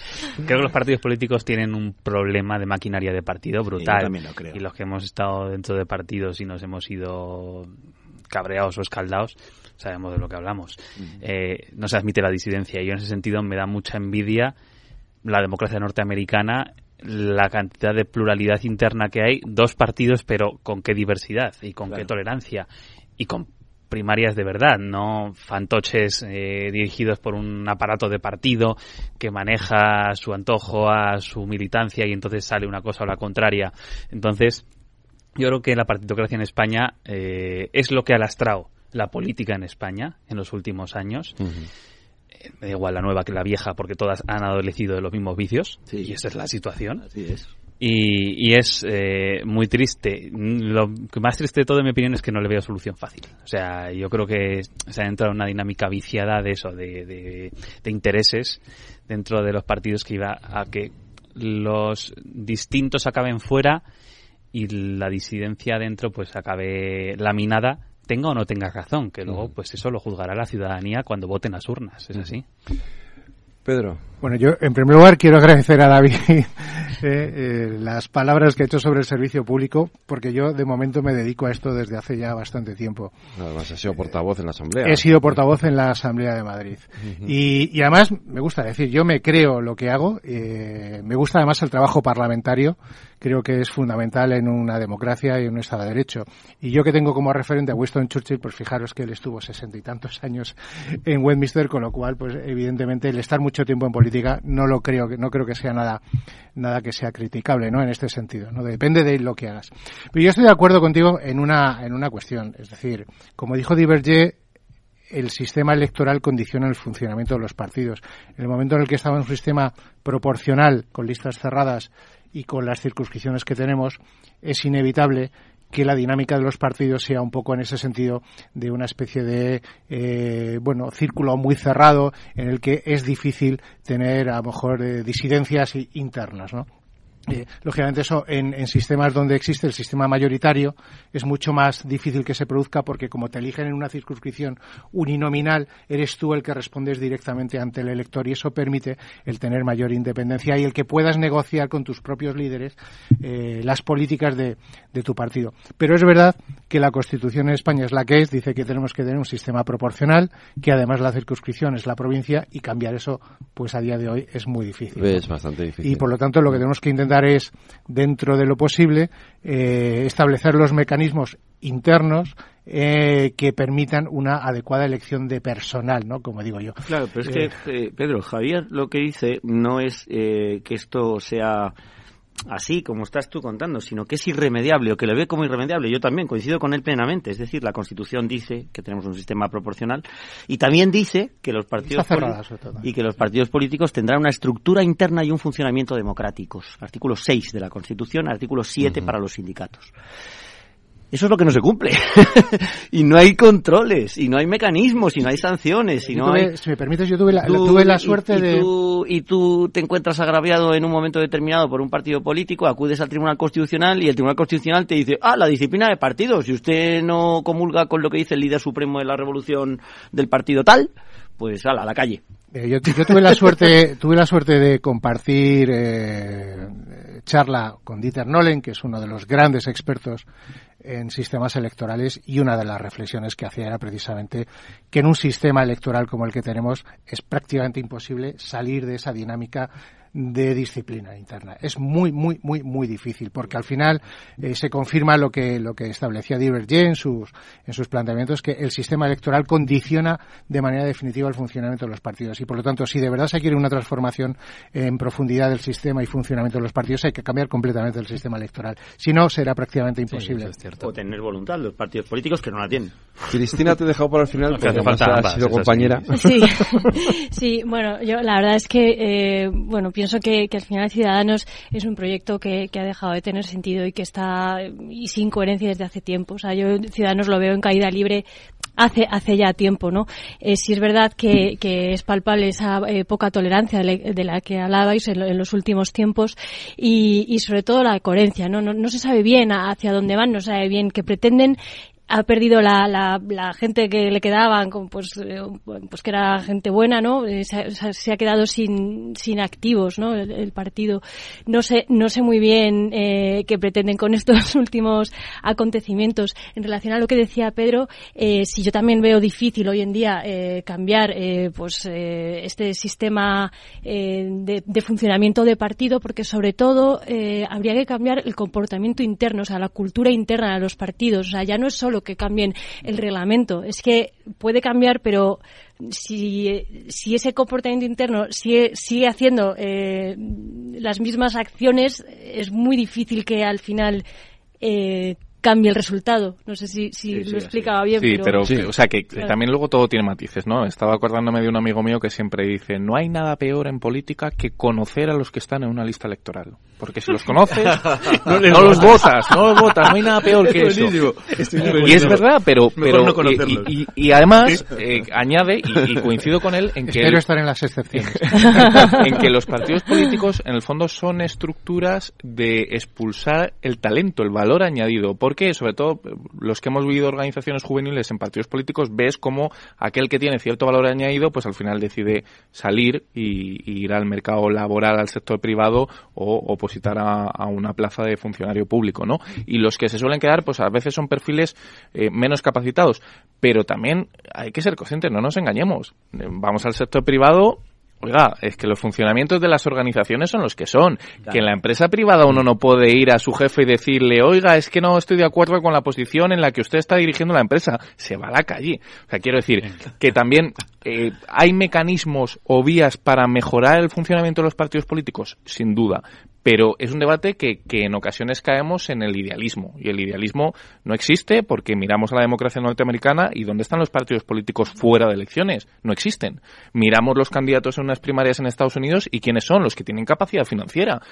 creo que los partidos políticos tienen un problema de maquinaria de partido brutal. Yo también lo creo. Y los que hemos estado dentro de partidos y nos hemos ido cabreados o escaldados, sabemos de lo que hablamos. Uh-huh. No se admite la disidencia. Y yo en ese sentido me da mucha envidia la democracia norteamericana, la cantidad de pluralidad interna que hay, dos partidos, pero con qué diversidad y con qué tolerancia y con primarias de verdad, no fantoches dirigidos por un aparato de partido que maneja a su antojo, a su militancia, y entonces sale una cosa o la contraria. Entonces, yo creo que la partitocracia en España es lo que ha lastrado la política en España en los últimos años. Uh-huh. Me da igual la nueva que la vieja, porque todas han adolecido de los mismos vicios, sí, y esa es la situación. Así es. Y es muy triste. Lo más triste de todo, en mi opinión, es que no le veo solución fácil. O sea, yo creo que se ha entrado en una dinámica viciada de eso, de intereses dentro de los partidos, que iba a que los distintos acaben fuera y la disidencia dentro pues acabe laminada, tenga o no tenga razón, que luego pues eso lo juzgará la ciudadanía cuando voten las urnas, ¿es así? Pedro. Bueno, yo en primer lugar quiero agradecer a David las palabras que ha hecho sobre el servicio público, porque yo de momento me dedico a esto desde hace ya bastante tiempo. Además, has sido portavoz en la Asamblea. He sido portavoz en la Asamblea de Madrid. Uh-huh. Y además me gusta decir, yo me creo lo que hago, me gusta además el trabajo parlamentario, creo que es fundamental en una democracia y en un Estado de Derecho. Y yo que tengo como referente a Winston Churchill, pues fijaros que él estuvo 60 y tantos años en Westminster, con lo cual, pues evidentemente el estar mucho tiempo en política no creo que sea nada que sea criticable, ¿no? En este sentido, no depende de lo que hagas. Pero yo estoy de acuerdo contigo en una cuestión, es decir, como dijo Divergé, el sistema electoral condiciona el funcionamiento de los partidos. En el momento en el que estaba en un sistema proporcional con listas cerradas y con las circunscripciones que tenemos, es inevitable que la dinámica de los partidos sea un poco en ese sentido de una especie de círculo muy cerrado en el que es difícil tener a lo mejor disidencias internas, ¿no? Lógicamente eso en sistemas donde existe el sistema mayoritario es mucho más difícil que se produzca, porque como te eligen en una circunscripción uninominal, eres tú el que respondes directamente ante el elector, y eso permite el tener mayor independencia y el que puedas negociar con tus propios líderes las políticas de tu partido. Pero es verdad que la Constitución en España es la que es, dice que tenemos que tener un sistema proporcional, que además la circunscripción es la provincia, y cambiar eso pues a día de hoy es muy difícil. Es bastante difícil. Y por lo tanto lo que tenemos que intentar es, dentro de lo posible, establecer los mecanismos internos que permitan una adecuada elección de personal, ¿no? Como digo yo. Claro, pero es que, Pedro, Javier lo que dice no es que esto sea así como estás tú contando, sino que es irremediable, o que lo ve como irremediable. Yo también coincido con él plenamente. Es decir, la Constitución dice que tenemos un sistema proporcional, y también dice que los partidos políticos tendrán una estructura interna y un funcionamiento democráticos. Artículo 6 de la Constitución, artículo 7 para los sindicatos. Eso es lo que no se cumple. Y no hay controles, y no hay mecanismos, y no hay sanciones, y no hay... Si me permites, yo tuve la suerte de... Tú te encuentras agraviado en un momento determinado por un partido político, acudes al Tribunal Constitucional, y el Tribunal Constitucional te dice, la disciplina de partidos, si usted no comulga con lo que dice el líder supremo de la revolución del partido tal, pues a la calle. Yo tuve la suerte de compartir charla con Dieter Nolen, que es uno de los grandes expertos en sistemas electorales, y una de las reflexiones que hacía era precisamente que en un sistema electoral como el que tenemos es prácticamente imposible salir de esa dinámica de disciplina interna. Es muy, muy, muy, muy difícil, porque al final se confirma lo que establecía Divergé en sus planteamientos, que el sistema electoral condiciona de manera definitiva el funcionamiento de los partidos, y por lo tanto, si de verdad se quiere una transformación en profundidad del sistema y funcionamiento de los partidos, hay que cambiar completamente el sistema electoral. Si no, será prácticamente imposible. Sí, eso es cierto. O tener voluntad los partidos políticos, que no la tienen. Cristina, te he dejado para el final, porque hace falta, has sido compañera. Sí, bueno, yo la verdad es que pienso que al final Ciudadanos es un proyecto que ha dejado de tener sentido y que está sin coherencia desde hace tiempo. O sea, yo Ciudadanos lo veo en caída libre hace ya tiempo, ¿no? Sí es verdad que es palpable esa poca tolerancia de la que hablabais en los últimos tiempos, y sobre todo la coherencia, ¿no? No se sabe bien hacia dónde van, no se sabe bien qué pretenden. ha perdido la gente que le quedaban, pues que era gente buena, ¿no? Se ha quedado sin activos, ¿no? El partido. No sé muy bien qué pretenden con estos últimos acontecimientos. En relación a lo que decía Pedro, si yo también veo difícil hoy en día cambiar este sistema de funcionamiento de partido, porque sobre todo habría que cambiar el comportamiento interno, o sea, la cultura interna de los partidos. O sea, ya no es solo que cambien el reglamento, es que puede cambiar, pero si ese comportamiento interno sigue haciendo las mismas acciones, es muy difícil que al final cambie el resultado. No sé si lo explicaba bien. Sí, pero sí. O sea, que claro, también luego todo tiene matices, ¿no? Estaba acordándome de un amigo mío que siempre dice: no hay nada peor en política que conocer a los que están en una lista electoral, porque si los conoces no los votas, no hay nada peor que eso. Y es verdad, pero y además añade, y coincido con él en que espero estar en las excepciones, en que los partidos políticos en el fondo son estructuras de expulsar el talento, el valor añadido. Porque, sobre todo, los que hemos vivido organizaciones juveniles en partidos políticos, ves como aquel que tiene cierto valor añadido, pues al final decide salir y ir al mercado laboral, al sector privado, o opositar a una plaza de funcionario público, ¿no? Y los que se suelen quedar, pues a veces son perfiles menos capacitados. Pero también hay que ser conscientes, no nos engañemos. Vamos al sector privado. Oiga, es que los funcionamientos de las organizaciones son los que son. Claro. Que en la empresa privada uno no puede ir a su jefe y decirle: oiga, es que no estoy de acuerdo con la posición en la que usted está dirigiendo la empresa. Se va a la calle. O sea, quiero decir que también hay mecanismos o vías para mejorar el funcionamiento de los partidos políticos, sin duda. Pero es un debate que en ocasiones caemos en el idealismo. Y el idealismo no existe, porque miramos a la democracia norteamericana y ¿dónde están los partidos políticos fuera de elecciones? No existen. Miramos los candidatos en unas primarias en Estados Unidos y ¿quiénes son? Los que tienen capacidad financiera.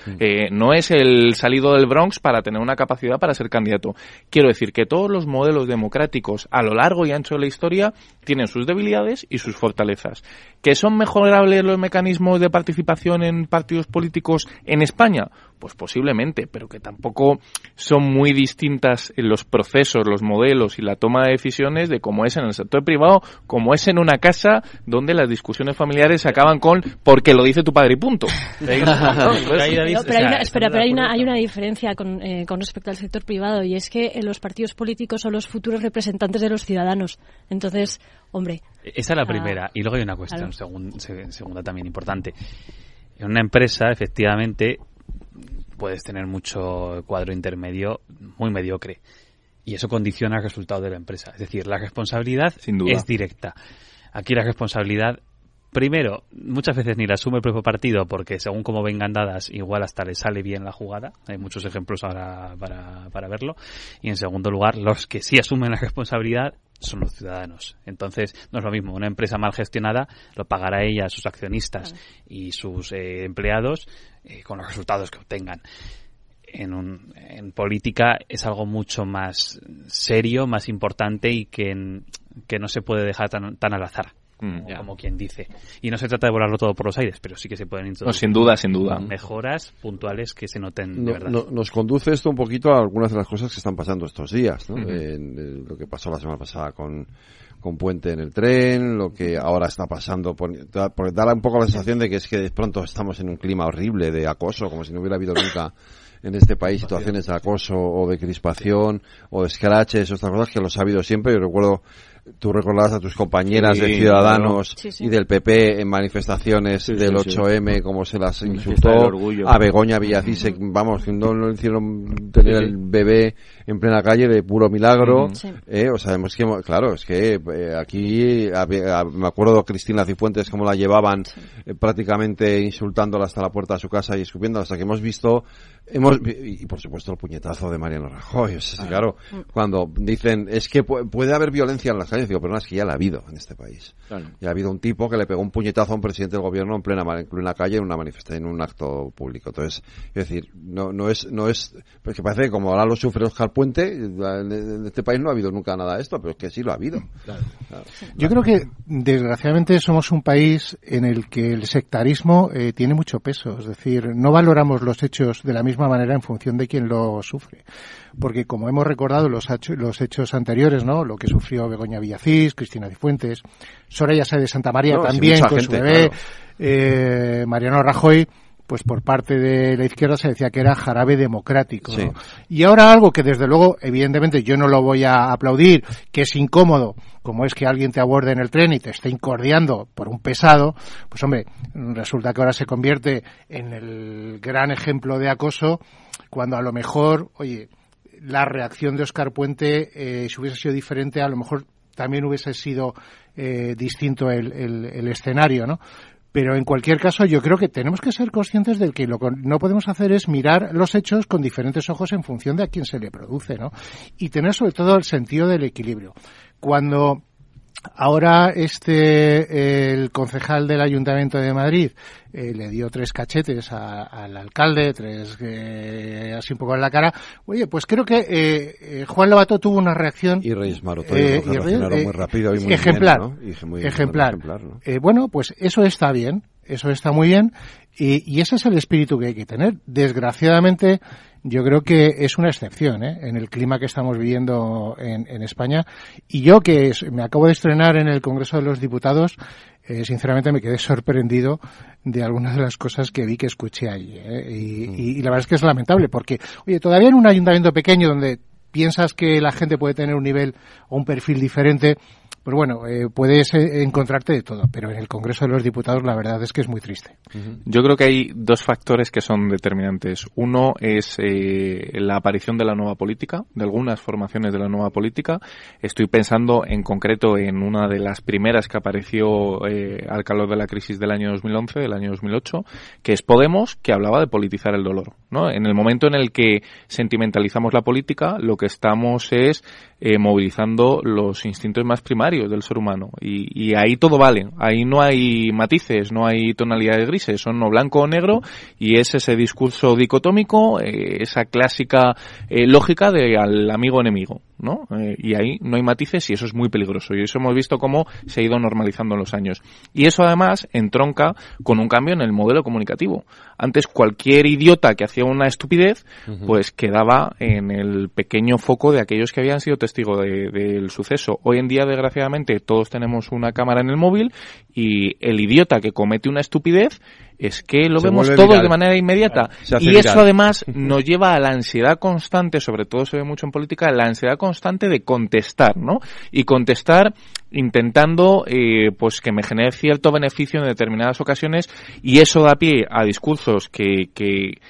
No es el salido del Bronx para tener una capacidad para ser candidato. Quiero decir que todos los modelos democráticos a lo largo y ancho de la historia tienen sus debilidades y sus fortalezas. ¿Que son mejorables los mecanismos de participación en partidos políticos en España? Pues posiblemente, pero que tampoco son muy distintas en los procesos, los modelos y la toma de decisiones de cómo es en el sector privado, como es en una casa donde las discusiones familiares acaban con porque lo dice tu padre y punto. Pero hay una diferencia con respecto al sector privado, y es que los partidos políticos son los futuros representantes de los ciudadanos. Entonces, hombre, esa es la primera. Y luego hay una cuestión segunda también importante. En una empresa, efectivamente, puedes tener mucho cuadro intermedio muy mediocre, y eso condiciona el resultado de la empresa. Es decir, la responsabilidad es directa. Aquí la responsabilidad, primero, muchas veces ni la asume el propio partido, porque según cómo vengan dadas, igual hasta le sale bien la jugada. Hay muchos ejemplos ahora para verlo. Y en segundo lugar, los que sí asumen la responsabilidad son los ciudadanos. Entonces, no es lo mismo. Una empresa mal gestionada lo pagará ella, sus accionistas y sus empleados con los resultados que obtengan. En política es algo mucho más serio, más importante, y que no se puede dejar tan al azar. Como quien dice. Y no se trata de volarlo todo por los aires, pero sí que se pueden introducir sin duda mejoras puntuales que se noten de verdad. Nos conduce esto un poquito a algunas de las cosas que están pasando estos días, ¿no? Lo que pasó la semana pasada con Puente en el tren, lo que ahora está pasando, porque da un poco la sensación de que es que de pronto estamos en un clima horrible de acoso, como si no hubiera habido nunca en este país situaciones de acoso o de crispación o de escraches o estas cosas que los ha habido siempre. Yo recuerdo, tú recordabas a tus compañeras de Ciudadanos y del PP en manifestaciones del 8M, como se las insultó, a Begoña Villacís, vamos, no hicieron tener el bebé en plena calle de puro milagro, o sea, aquí me acuerdo Cristina Cifuentes cómo la llevaban prácticamente insultándola hasta la puerta de su casa y escupiéndola, hasta que y por supuesto el puñetazo de Mariano Rajoy, claro, cuando dicen es que puede haber violencia en las calles, digo, pero no, es que ya la ha habido en este país. Claro. Ya ha habido un tipo que le pegó un puñetazo a un presidente del gobierno en plena calle, en una manifestación, en un acto público. Entonces, es decir, no es pues que parece que como ahora lo sufre Óscar Puente, en este país no ha habido nunca nada de esto, pero es que sí lo ha habido. Claro. Yo creo que desgraciadamente somos un país en el que el sectarismo tiene mucho peso, es decir, no valoramos los hechos de la misma manera en función de quien lo sufre. porque como hemos recordado los hechos anteriores, ¿no? Lo que sufrió Begoña Villacís, Cristina Cifuentes, Soraya Sáez de Santa María, no, también con gente, su bebé, claro. Mariano Rajoy, pues por parte de la izquierda se decía que era jarabe democrático, sí, ¿no? Y ahora algo que desde luego, evidentemente, yo no lo voy a aplaudir, que es incómodo, como es que alguien te aborde en el tren y te esté incordiando por un pesado, pues hombre, resulta que ahora se convierte en el gran ejemplo de acoso, cuando a lo mejor, oye, la reacción de Óscar Puente, si hubiese sido diferente, a lo mejor también hubiese sido distinto el escenario, ¿no? Pero en cualquier caso yo creo que tenemos que ser conscientes de que lo que no podemos hacer es mirar los hechos con diferentes ojos en función de a quién se le produce, ¿no? Y tener sobre todo el sentido del equilibrio. Cuando ahora el concejal del Ayuntamiento de Madrid le dio 3 cachetes al alcalde, 3 así un poco en la cara, oye, pues creo que Juan Lobato tuvo una reacción y Reyes Maroto muy rápido y muy ejemplar, bien, ¿no? Ejemplar, ¿no? Bueno, pues eso está bien, eso está muy bien, y ese es el espíritu que hay que tener. Desgraciadamente yo creo que es una excepción, en el clima que estamos viviendo en España. Y yo, que me acabo de estrenar en el Congreso de los Diputados, sinceramente me quedé sorprendido de algunas de las cosas que vi, que escuché allí, y la verdad es que es lamentable, porque, oye, todavía en un ayuntamiento pequeño donde piensas que la gente puede tener un nivel o un perfil diferente, pues bueno, puedes encontrarte de todo, pero en el Congreso de los Diputados la verdad es que es muy triste. Yo creo que hay 2 factores que son determinantes. Uno es la aparición de la nueva política, de algunas formaciones de la nueva política. Estoy pensando en concreto en una de las primeras que apareció al calor de la crisis del año 2011, del año 2008, que es Podemos, que hablaba de politizar el dolor, ¿no? En el momento en el que sentimentalizamos la política, lo que estamos es movilizando los instintos más primarios del ser humano, y ahí todo vale, ahí no hay matices, no hay tonalidades grises, son no blanco o negro, y es ese discurso dicotómico, esa clásica lógica de al amigo enemigo, ¿no? Y ahí no hay matices, y eso es muy peligroso, y eso hemos visto cómo se ha ido normalizando en los años. Y eso además entronca con un cambio en el modelo comunicativo. Antes cualquier idiota que hacía una estupidez, pues quedaba en el pequeño foco de aquellos que habían sido testigos del suceso. Hoy en día, desgraciadamente, todos tenemos una cámara en el móvil, y el idiota que comete una estupidez es que lo vemos todos viral de manera inmediata. Y eso además nos lleva a la ansiedad constante, sobre todo se ve mucho en política, la ansiedad constante de contestar, ¿no? Y contestar intentando pues que me genere cierto beneficio en determinadas ocasiones, y eso da pie a discursos que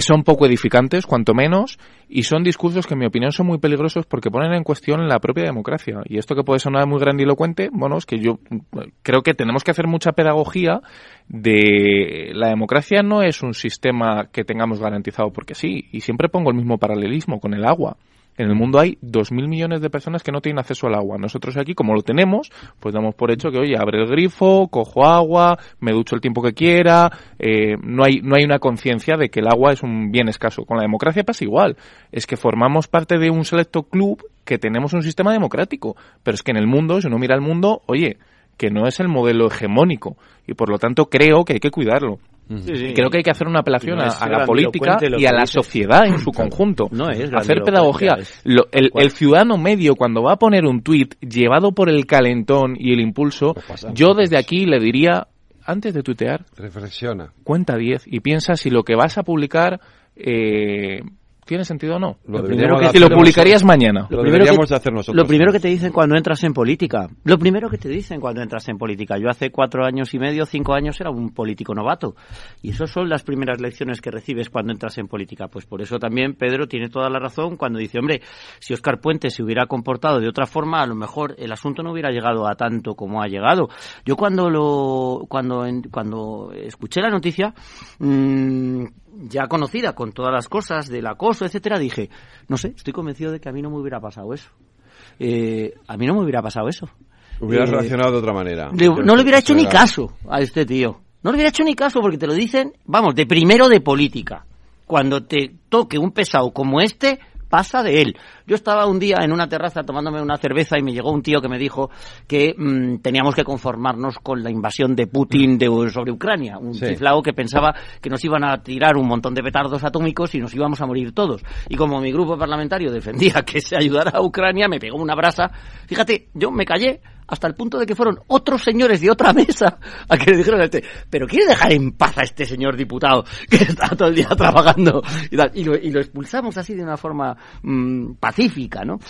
son poco edificantes, cuanto menos, y son discursos que en mi opinión son muy peligrosos, porque ponen en cuestión la propia democracia. Y esto que puede sonar muy grandilocuente, bueno, es que yo creo que tenemos que hacer mucha pedagogía de la democracia. No es un sistema que tengamos garantizado porque sí, y siempre pongo el mismo paralelismo con el agua. En el mundo hay 2.000 millones de personas que no tienen acceso al agua. Nosotros aquí, como lo tenemos, pues damos por hecho que, oye, abre el grifo, cojo agua, me ducho el tiempo que quiera. No hay una conciencia de que el agua es un bien escaso. Con la democracia pasa igual. Es que formamos parte de un selecto club que tenemos un sistema democrático. Pero es que en el mundo, si uno mira el mundo, oye, que no es el modelo hegemónico. Y por lo tanto creo que hay que cuidarlo. Sí, sí. Creo que hay que hacer una apelación a la política y a la sociedad en su conjunto. No es hacer pedagogía. El ciudadano medio, cuando va a poner un tuit llevado por el calentón y el impulso, yo desde aquí le diría, antes de tuitear, reflexiona, cuenta 10 y piensa si lo que vas a publicar ¿tiene sentido o no? Lo primero que lo publicarías mañana. Lo primero que hacer nosotros. Lo primero que te dicen cuando entras en política. Yo hace 4 años y medio, 5 años era un político novato. Y esas son las primeras lecciones que recibes cuando entras en política. Pues por eso también Pedro tiene toda la razón cuando dice, hombre, si Óscar Puente se hubiera comportado de otra forma, a lo mejor el asunto no hubiera llegado a tanto como ha llegado. Yo cuando escuché la noticia ya conocida, con todas las cosas del acoso, etcétera, dije, no sé, estoy convencido de que a mí no me hubiera pasado eso. Hubieras reaccionado de otra manera. No le hubiera hecho ni caso a este tío. No le hubiera hecho ni caso, porque te lo dicen, vamos, de primero de política. Cuando te toque un pesado como este, pasa de él. Yo estaba un día en una terraza tomándome una cerveza y me llegó un tío que me dijo que teníamos que conformarnos con la invasión de Putin sobre Ucrania. Un chiflao que pensaba que nos iban a tirar un montón de petardos atómicos y nos íbamos a morir todos. Y como mi grupo parlamentario defendía que se ayudara a Ucrania, me pegó una brasa. Fíjate, yo me callé hasta el punto de que fueron otros señores de otra mesa a que le dijeron a este, pero ¿quiere dejar en paz a este señor diputado que está todo el día trabajando? Y lo expulsamos así de una forma pacífica, ¿no?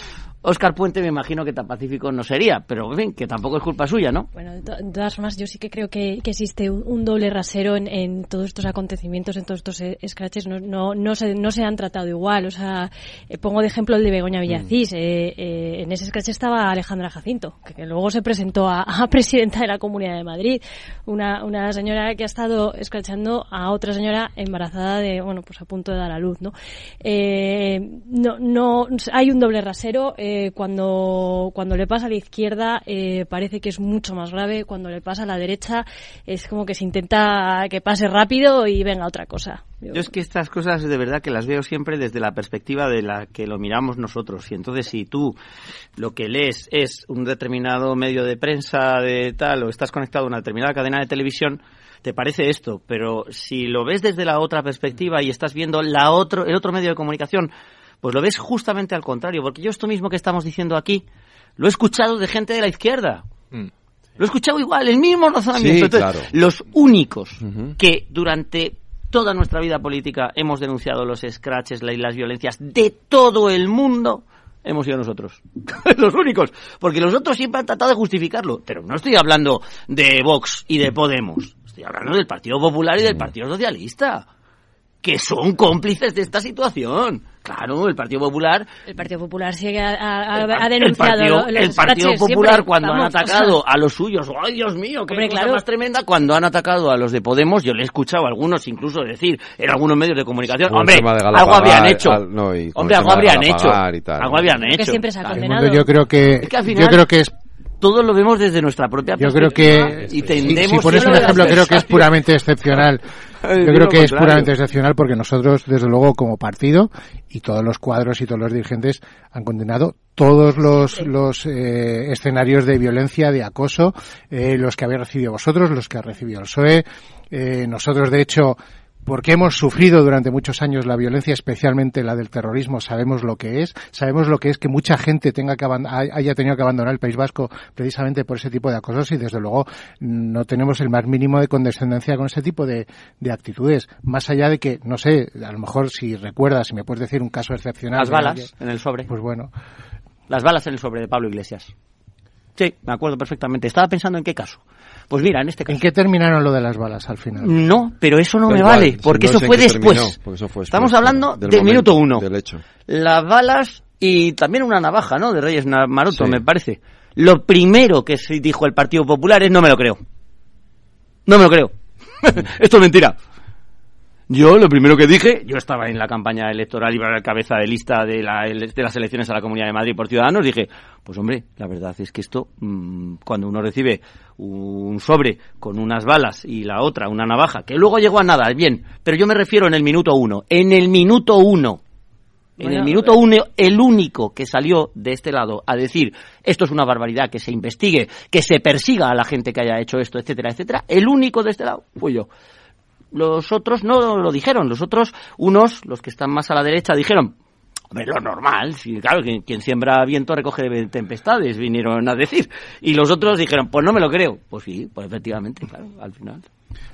Óscar Puente me imagino que tan pacífico no sería, pero en fin, que tampoco es culpa suya, ¿no? Bueno, de todas formas, yo sí que creo que existe un doble rasero en todos estos acontecimientos, en todos estos escraches, no se han tratado igual. O sea, pongo de ejemplo el de Begoña Villacís. En ese escrache estaba Alejandra Jacinto, que luego se presentó a presidenta de la Comunidad de Madrid, una señora que ha estado escrachando a otra señora embarazada de, bueno, pues a punto de dar a luz, ¿no? No hay un doble rasero. Cuando le pasa a la izquierda parece que es mucho más grave. Cuando le pasa a la derecha es como que se intenta que pase rápido y venga otra cosa. Yo es que estas cosas de verdad que las veo siempre desde la perspectiva de la que lo miramos nosotros. Y entonces si tú lo que lees es un determinado medio de prensa de tal o estás conectado a una determinada cadena de televisión, te parece esto. Pero si lo ves desde la otra perspectiva y estás viendo el otro medio de comunicación, pues lo ves justamente al contrario, porque yo esto mismo que estamos diciendo aquí lo he escuchado de gente de la izquierda. Lo he escuchado igual, el mismo razonamiento. Sí, entonces, claro. Los únicos que durante toda nuestra vida política hemos denunciado los escraches y las violencias de todo el mundo hemos sido nosotros, los únicos, porque los otros siempre han tratado de justificarlo. Pero no estoy hablando de Vox y de Podemos, estoy hablando del Partido Popular y del Partido Socialista, que son cómplices de esta situación. Claro, el Partido Popular sí que ha denunciado el Partido Popular cuando han atacado a los suyos. ¡Ay, Dios mío! ¡Qué cosa más tremenda! Cuando han atacado a los de Podemos, yo le he escuchado a algunos incluso decir en algunos medios de comunicación, ¡hombre, algo habrían hecho! ¡Hombre, algo habrían hecho! Algo habrían hecho. Que siempre se ha condenado. Yo creo que es... Todos lo vemos desde nuestra propia perspectiva. Yo creo que, y tendemos, si pones un ejemplo, creo que es puramente excepcional. Yo creo que es puramente excepcional porque nosotros, desde luego, como partido, y todos los cuadros y todos los dirigentes han condenado todos los escenarios de violencia, de acoso, los que habéis recibido vosotros, los que ha recibido el PSOE. Nosotros, de hecho, porque hemos sufrido durante muchos años la violencia, especialmente la del terrorismo, sabemos lo que es que mucha gente haya tenido que abandonar el País Vasco precisamente por ese tipo de acosos, y desde luego no tenemos el más mínimo de condescendencia con ese tipo de actitudes, más allá de que, no sé, a lo mejor si recuerdas, si me puedes decir un caso excepcional. Las balas en el sobre. Pues bueno. Las balas en el sobre de Pablo Iglesias. Sí, me acuerdo perfectamente. Estaba pensando en qué caso. Pues mira, en este caso. ¿En qué terminaron lo de las balas al final? No, pero eso no me vale, porque eso fue después. Estamos hablando del minuto uno. Del hecho. Las balas y también una navaja, ¿no? De Reyes Maroto, me parece. Lo primero que dijo el Partido Popular es: no me lo creo. No me lo creo. Esto es mentira. Yo lo primero que dije, yo estaba en la campaña electoral y era cabeza de lista de las elecciones a la Comunidad de Madrid por Ciudadanos, dije, pues hombre, la verdad es que esto, cuando uno recibe un sobre con unas balas y la otra una navaja, que luego llegó a nada, bien, pero yo me refiero en el minuto uno, en el minuto uno, el único que salió de este lado a decir esto es una barbaridad, que se investigue, que se persiga a la gente que haya hecho esto, etcétera, etcétera, el único de este lado fui yo. Los otros no lo dijeron. Los otros, unos, los que están más a la derecha, dijeron, hombre, lo normal, sí, claro, quien siembra viento recoge tempestades, vinieron a decir. Y los otros dijeron, pues no me lo creo. Pues sí, pues efectivamente, claro, al final.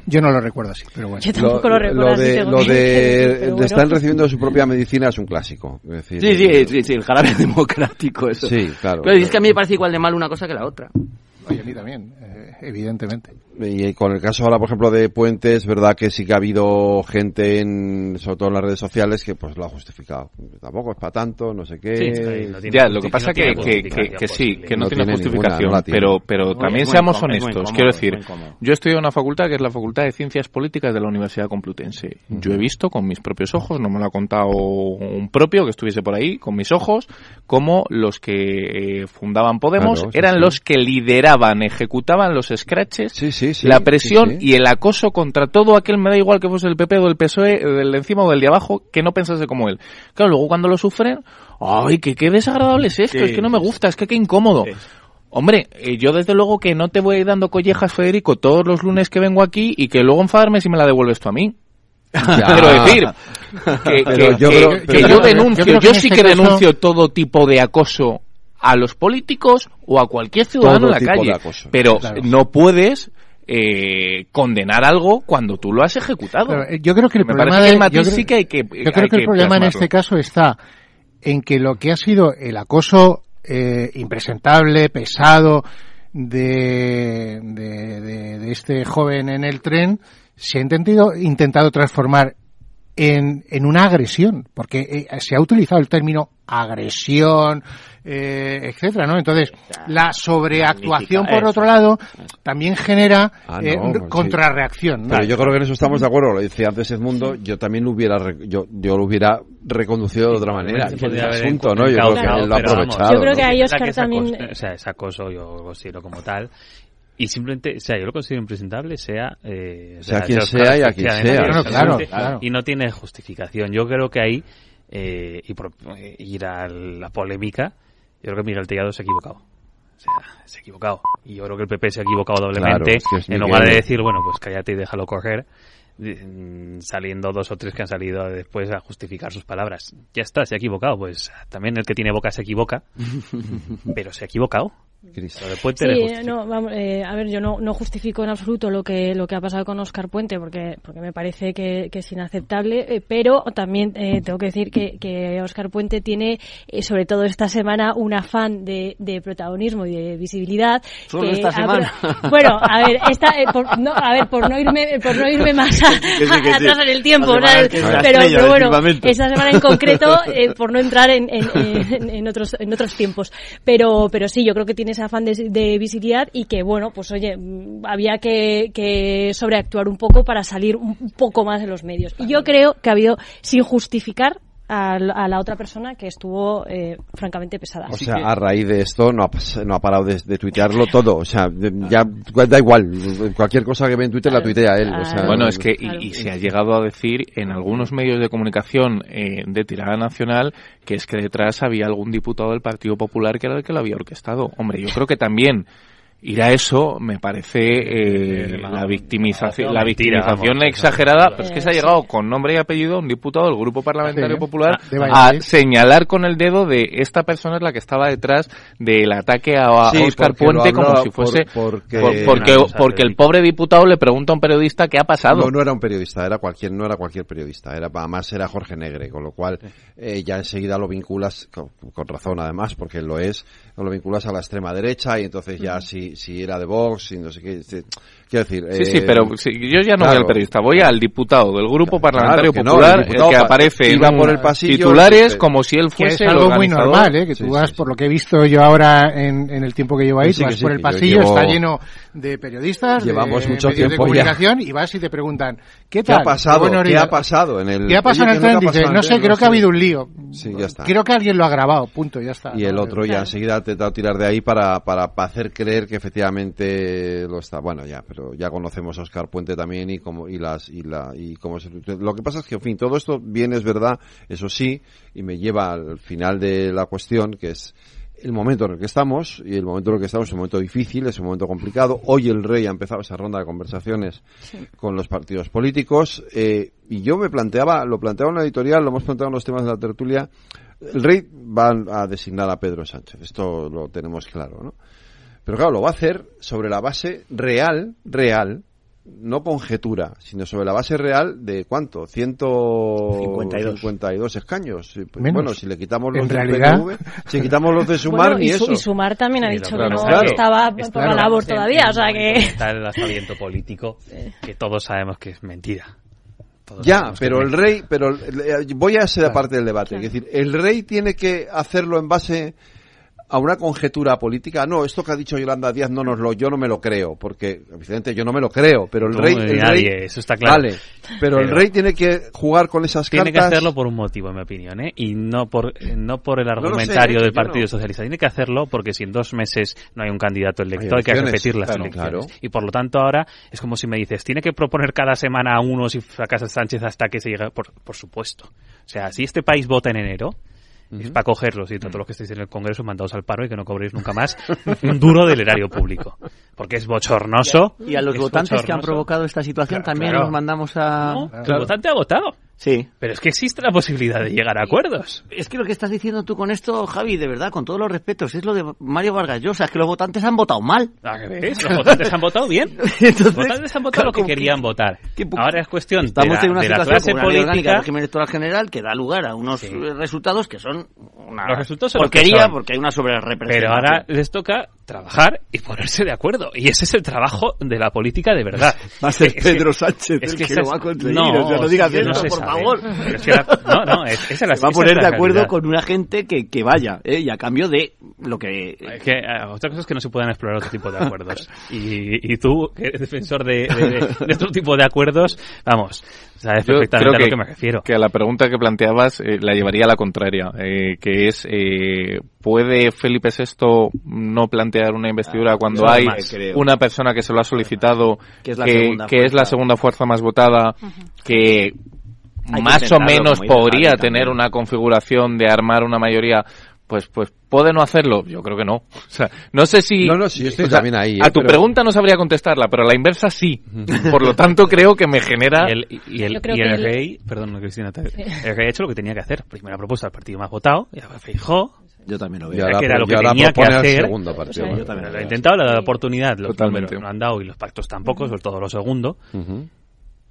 Yo no lo recuerdo así, pero bueno. Yo tampoco lo recuerdo así. Lo de están recibiendo su propia medicina es un clásico. Es decir, sí, el jarabe democrático, eso. Sí, claro. Pero es que a mí me parece igual de mal una cosa que la otra. Oye, a mí también, evidentemente. Y con el caso ahora, por ejemplo, de Puente, es verdad que sí que ha habido gente, sobre todo en las redes sociales, que pues lo ha justificado. Tampoco es para tanto, no sé qué. Sí, no tiene, ya, lo que pasa no que sí, que no tiene justificación, ninguna, pero también seamos honestos. Quiero decir, yo estudio en una facultad que es la Facultad de Ciencias Políticas de la Universidad Complutense. Yo he visto con mis propios ojos, no me lo ha contado un propio que estuviese por ahí, con mis ojos, cómo los que fundaban Podemos eran los que lideraban, ejecutaban los escraches sí, la presión y el acoso contra todo aquel, me da igual que fuese el PP o el PSOE, del de encima o del de abajo, que no pensase como él. Claro, luego cuando lo sufren, ¡ay, qué desagradable es esto! Sí, es que no me gusta, es que qué incómodo. Sí. Hombre, yo desde luego que no te voy a ir dando collejas, Federico, todos los lunes que vengo aquí y que luego enfadarme si me la devuelves tú a mí. Quiero decir, yo sí que denuncio todo tipo de acoso a los políticos o a cualquier ciudadano en la calle, pero claro, no puedes condenar algo cuando tú lo has ejecutado. Pero yo creo que el problema en este caso está en que lo que ha sido el acoso impresentable, pesado de este joven en el tren se ha intentado transformar en una agresión, porque se ha utilizado el término agresión, etcétera, ¿no? Entonces, la sobreactuación, por otro lado, también genera contrarreacción, ¿no? Pero yo creo que en eso estamos de acuerdo. Lo decía antes Edmundo, yo también lo hubiera, yo lo hubiera reconducido de otra manera. Sí, el asunto, ¿no? Yo creo que él lo ha aprovechado. Yo creo que ahí Óscar también... O sea, es acoso, yo lo considero como tal. Y simplemente, o sea, yo lo considero impresentable, sea quien sea y a quien sea. No, claro. Y no tiene justificación. Yo creo que ahí, y por ir a la polémica, yo creo que Miguel Tellado se ha equivocado. O sea, se ha equivocado. Y yo creo que el PP se ha equivocado doblemente. Claro, es que en lugar de decir, bueno, pues cállate y déjalo correr, saliendo dos o tres que han salido después a justificar sus palabras. Ya está, se ha equivocado. Pues también el que tiene boca se equivoca, pero se ha equivocado. Sí, no, vamos, a ver, yo no justifico en absoluto lo que ha pasado con Óscar Puente, porque me parece que es inaceptable, pero también tengo que decir que Óscar Puente tiene, sobre todo esta semana, un afán de protagonismo y de visibilidad. Solo esta semana. Bueno, a ver, por no irme más atrás en el tiempo, ¿sabes? Pero bueno, esta semana en concreto, por no entrar en otros tiempos, pero sí, yo creo que tiene ese afán de visibilidad y que, bueno, pues oye, había que sobreactuar un poco para salir un poco más en los medios. Y yo creo que ha habido, sin justificar, a la otra persona que estuvo francamente pesada. O sea, a raíz de esto no ha parado de tuitearlo todo. O sea, ya da igual. Cualquier cosa que ve en Twitter la tuitea él. O sea, bueno, es que y se ha llegado a decir en algunos medios de comunicación de tirada nacional que es que detrás había algún diputado del Partido Popular que era el que lo había orquestado. Hombre, yo creo que también ir a eso me parece la victimización exagerada, pero es que se ha llegado con nombre y apellido a un diputado del Grupo Parlamentario Popular a señalar con el dedo de esta persona es la que estaba detrás del ataque a Óscar Puente, como si fuese porque el pobre diputado le pregunta a un periodista qué ha pasado. No era un periodista, no era cualquier periodista, además era Jorge Negre, con lo cual ya enseguida lo vinculas con razón, además, porque lo vinculas a la extrema derecha y entonces ya si era de Vox, y no sé qué. Quiero decir... pero yo ya no voy al periodista, voy al diputado del Grupo Parlamentario Popular, el que aparece iba por el pasillo, titulares, como si él fuese algo muy normal, que tú vas, por lo que he visto yo ahora en el tiempo que llevo ahí, vas por el pasillo, está lleno de periodistas, llevamos mucho tiempo de comunicación, ya. Y vas y te preguntan, ¿qué tal? ¿Qué ha pasado en el... ¿Qué ha pasado en el tren? Dices, no sé, creo que ha habido un lío. Sí, ya está. Creo que alguien lo ha grabado, punto, ya está. Y el otro ya enseguida ha intentado tirar de ahí para hacer creer que efectivamente lo está. Bueno, ya, pero ya conocemos a Óscar Puente también y cómo se... Lo que pasa es que, en fin, todo esto bien es verdad, eso sí, y me lleva al final de la cuestión, que es el momento en el que estamos, es un momento difícil, es un momento complicado. Hoy el rey ha empezado esa ronda de conversaciones con los partidos políticos, y yo lo planteaba en la editorial, lo hemos planteado en los temas de la tertulia, el rey va a designar a Pedro Sánchez, esto lo tenemos claro, ¿no? Pero claro, lo va a hacer sobre la base real, no conjetura, sino sobre la base real de ¿cuánto? 152 escaños. Menos. Bueno, si le quitamos los del PNV, si quitamos los de Sumar, bueno, y Sumar también ha dicho que estaba por la labor todavía, o sea que... Está el lanzamiento político, que todos sabemos que es mentira. Ya, pero el rey... pero voy a esa parte del debate. Es decir, el rey tiene que hacerlo en base... a una conjetura política. No, esto que ha dicho Yolanda Díaz yo no me lo creo, porque evidentemente yo no me lo creo, pero el rey, eso está claro. Vale, pero el rey tiene que jugar con esas cartas. Tiene que hacerlo por un motivo, en mi opinión, y no por el argumentario del Partido Socialista. Tiene que hacerlo porque si en 2 meses no hay un candidato electo, hay que repetir las elecciones. Claro. Y por lo tanto ahora es como si me dices, tiene que proponer cada semana a uno si sacas a Sánchez hasta que se llegue. Por supuesto. O sea, si este país vota en enero, es para cogerlos y todos los que estéis en el Congreso mandados al paro y que no cobréis nunca más un duro del erario público, porque es bochornoso. Y a los votantes que han provocado esta situación también los mandamos a... No, el votante ha votado. Sí. Pero es que existe la posibilidad de llegar a acuerdos. Es que lo que estás diciendo tú con esto, Javi, de verdad, con todos los respetos, es lo de Mario Vargas Llosa, es que los votantes han votado mal. ¿Ah, qué ves? Los votantes han votado bien. Entonces, los votantes han votado lo que querían votar. Ahora es cuestión de la clase política, régimen electoral general que da lugar a unos resultados que son una porquería porque hay una sobrerepresentación. Pero ahora les toca trabajar y ponerse de acuerdo. Y ese es el trabajo de la política de verdad. Va a ser Pedro Sánchez el que lo va a conseguir. No, o sea, no digas eso, por favor. Es que esa la va a poner de acuerdo con una gente que vaya, y a cambio de lo que... otra cosa es que no se puedan explorar otro tipo de acuerdos. Y tú, que eres defensor de otro tipo de acuerdos, vamos, sabes perfectamente a lo que me refiero. Que a la pregunta que planteabas la llevaría a la contraria, que es... ¿puede Felipe VI no plantear una investidura cuando hay una persona que se lo ha solicitado, que es la segunda fuerza más votada, que más o menos podría tener una configuración de armar una mayoría? Pues ¿puede no hacerlo? Yo creo que no. O sea, no sé si... No, yo estoy también ahí. A tu pregunta no sabría contestarla, pero a la inversa sí. Por lo tanto, creo que me genera... Y el rey... Perdón, Cristina, el rey ha hecho lo que tenía que hacer. Primera propuesta al partido más votado, ya Feijóo. Yo también lo veo. Que era lo que tenía que hacer. Partido, yo también lo he intentado, le he dado la oportunidad. Los números no han dado y los pactos tampoco, sobre todo lo segundo.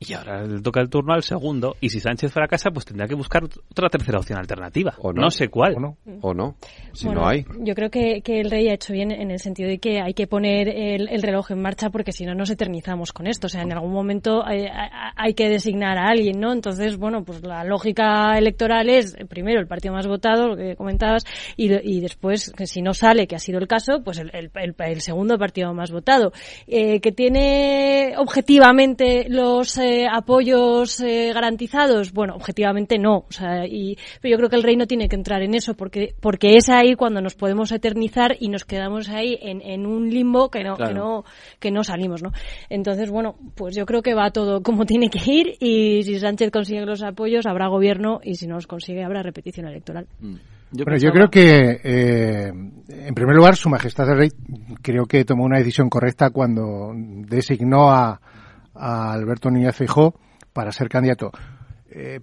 Y ahora le toca el turno al segundo. Y si Sánchez fracasa, pues tendrá que buscar otra tercera opción alternativa. O no sé cuál. O no. Si no hay. Yo creo que el rey ha hecho bien en el sentido de que hay que poner el reloj en marcha porque si no nos eternizamos con esto. O sea, en algún momento hay que designar a alguien, ¿no? Entonces, pues la lógica electoral es, primero, el partido más votado, lo que comentabas, y después, que si no sale, que ha sido el caso, pues el segundo partido más votado. Que tiene objetivamente los... apoyos garantizados, objetivamente no, pero yo creo que el rey no tiene que entrar en eso porque es ahí cuando nos podemos eternizar y nos quedamos ahí en un limbo que no salimos, ¿no? Entonces, pues yo creo que va todo como tiene que ir y si Sánchez consigue los apoyos habrá gobierno y si no los consigue habrá repetición electoral. Yo creo que, en primer lugar, Su Majestad el Rey creo que tomó una decisión correcta cuando designó a Alberto Núñez Feijóo para ser candidato.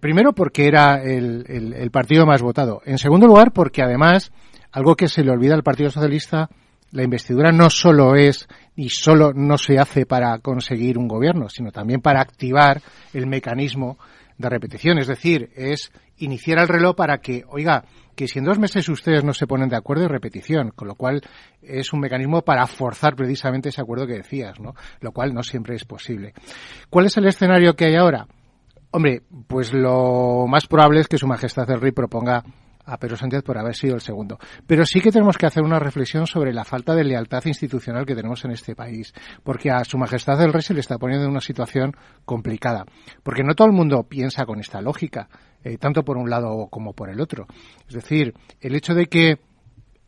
Primero porque era el partido más votado. En segundo lugar porque además, algo que se le olvida al Partido Socialista, la investidura no solo es y solo no se hace para conseguir un gobierno, sino también para activar el mecanismo de repetición. Es decir, es iniciar el reloj para que, que si en 2 meses ustedes no se ponen de acuerdo es repetición, con lo cual es un mecanismo para forzar precisamente ese acuerdo que decías, ¿no? Lo cual no siempre es posible. ¿Cuál es el escenario que hay ahora? Hombre, pues lo más probable es que Su Majestad el Rey proponga a Pedro Sánchez por haber sido el segundo. Pero sí que tenemos que hacer una reflexión sobre la falta de lealtad institucional que tenemos en este país, porque a Su Majestad el Rey se le está poniendo en una situación complicada, porque no todo el mundo piensa con esta lógica, tanto por un lado como por el otro. Es decir, el hecho de que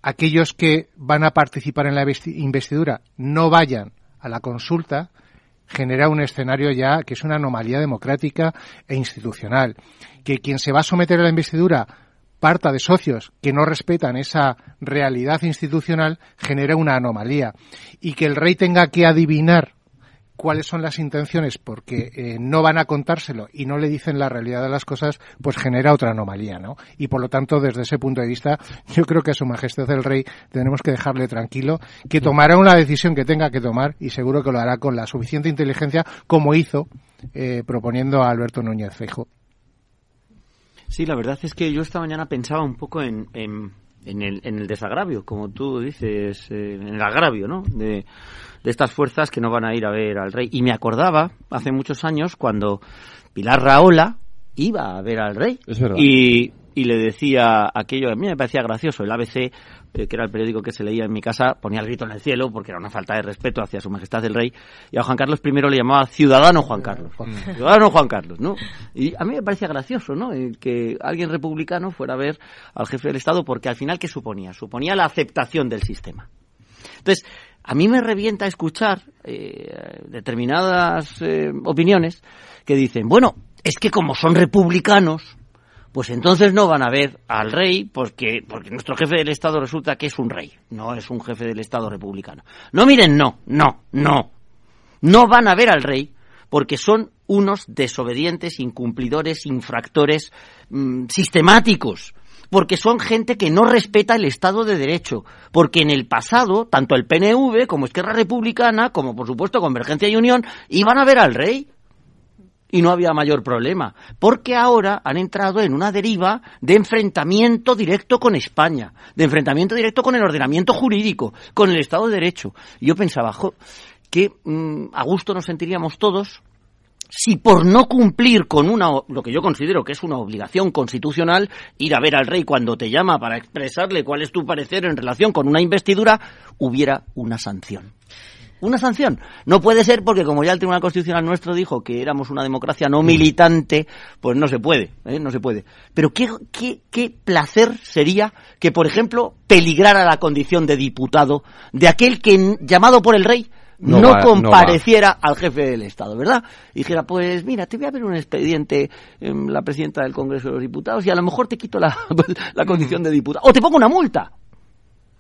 aquellos que van a participar en la investidura no vayan a la consulta genera un escenario ya que es una anomalía democrática e institucional. Que quien se va a someter a la investidura parta de socios que no respetan esa realidad institucional genera una anomalía. Y que el rey tenga que adivinar cuáles son las intenciones porque no van a contárselo y no le dicen la realidad de las cosas, pues genera otra anomalía, ¿no? Y por lo tanto, desde ese punto de vista, yo creo que a Su Majestad el Rey tenemos que dejarle tranquilo, que tomará una decisión que tenga que tomar y seguro que lo hará con la suficiente inteligencia como hizo proponiendo a Alberto Núñez Feijóo. Sí, la verdad es que yo esta mañana pensaba un poco en el desagravio, como tú dices, en el agravio, ¿no? De estas fuerzas que no van a ir a ver al rey. Y me acordaba hace muchos años cuando Pilar Rahola iba a ver al rey. Es verdad. Y y le decía aquello. A mí me parecía gracioso. El ABC, que era el periódico que se leía en mi casa, ponía el grito en el cielo porque era una falta de respeto hacia Su Majestad el Rey, y a Juan Carlos I le llamaba Ciudadano Juan Carlos. Ciudadano Juan Carlos, ¿no? Y a mí me parecía gracioso, ¿no?, el que alguien republicano fuera a ver al jefe del Estado, porque al final, ¿qué suponía? Suponía la aceptación del sistema. Entonces, a mí me revienta escuchar determinadas opiniones que dicen, bueno, es que como son republicanos, pues entonces no van a ver al rey porque nuestro jefe del Estado resulta que es un rey, no es un jefe del Estado republicano. No, miren, no. No van a ver al rey porque son unos desobedientes, incumplidores, infractores sistemáticos, porque son gente que no respeta el Estado de Derecho, porque en el pasado, tanto el PNV como Esquerra Republicana, como por supuesto Convergencia y Unión, iban a ver al rey y no había mayor problema, porque ahora han entrado en una deriva de enfrentamiento directo con España, de enfrentamiento directo con el ordenamiento jurídico, con el Estado de Derecho. Y yo pensaba, que a gusto nos sentiríamos todos si por no cumplir con lo que yo considero que es una obligación constitucional, ir a ver al rey cuando te llama para expresarle cuál es tu parecer en relación con una investidura, hubiera una sanción. Una sanción. No puede ser porque, como ya el Tribunal Constitucional nuestro dijo que éramos una democracia no militante, pues no se puede, no se puede. Pero qué placer sería que, por ejemplo, peligrara la condición de diputado de aquel que, llamado por el rey, no compareciera al jefe del Estado, ¿verdad? Y dijera, pues mira, te voy a ver un expediente en la presidenta del Congreso de los Diputados y a lo mejor te quito la condición de diputado. O te pongo una multa,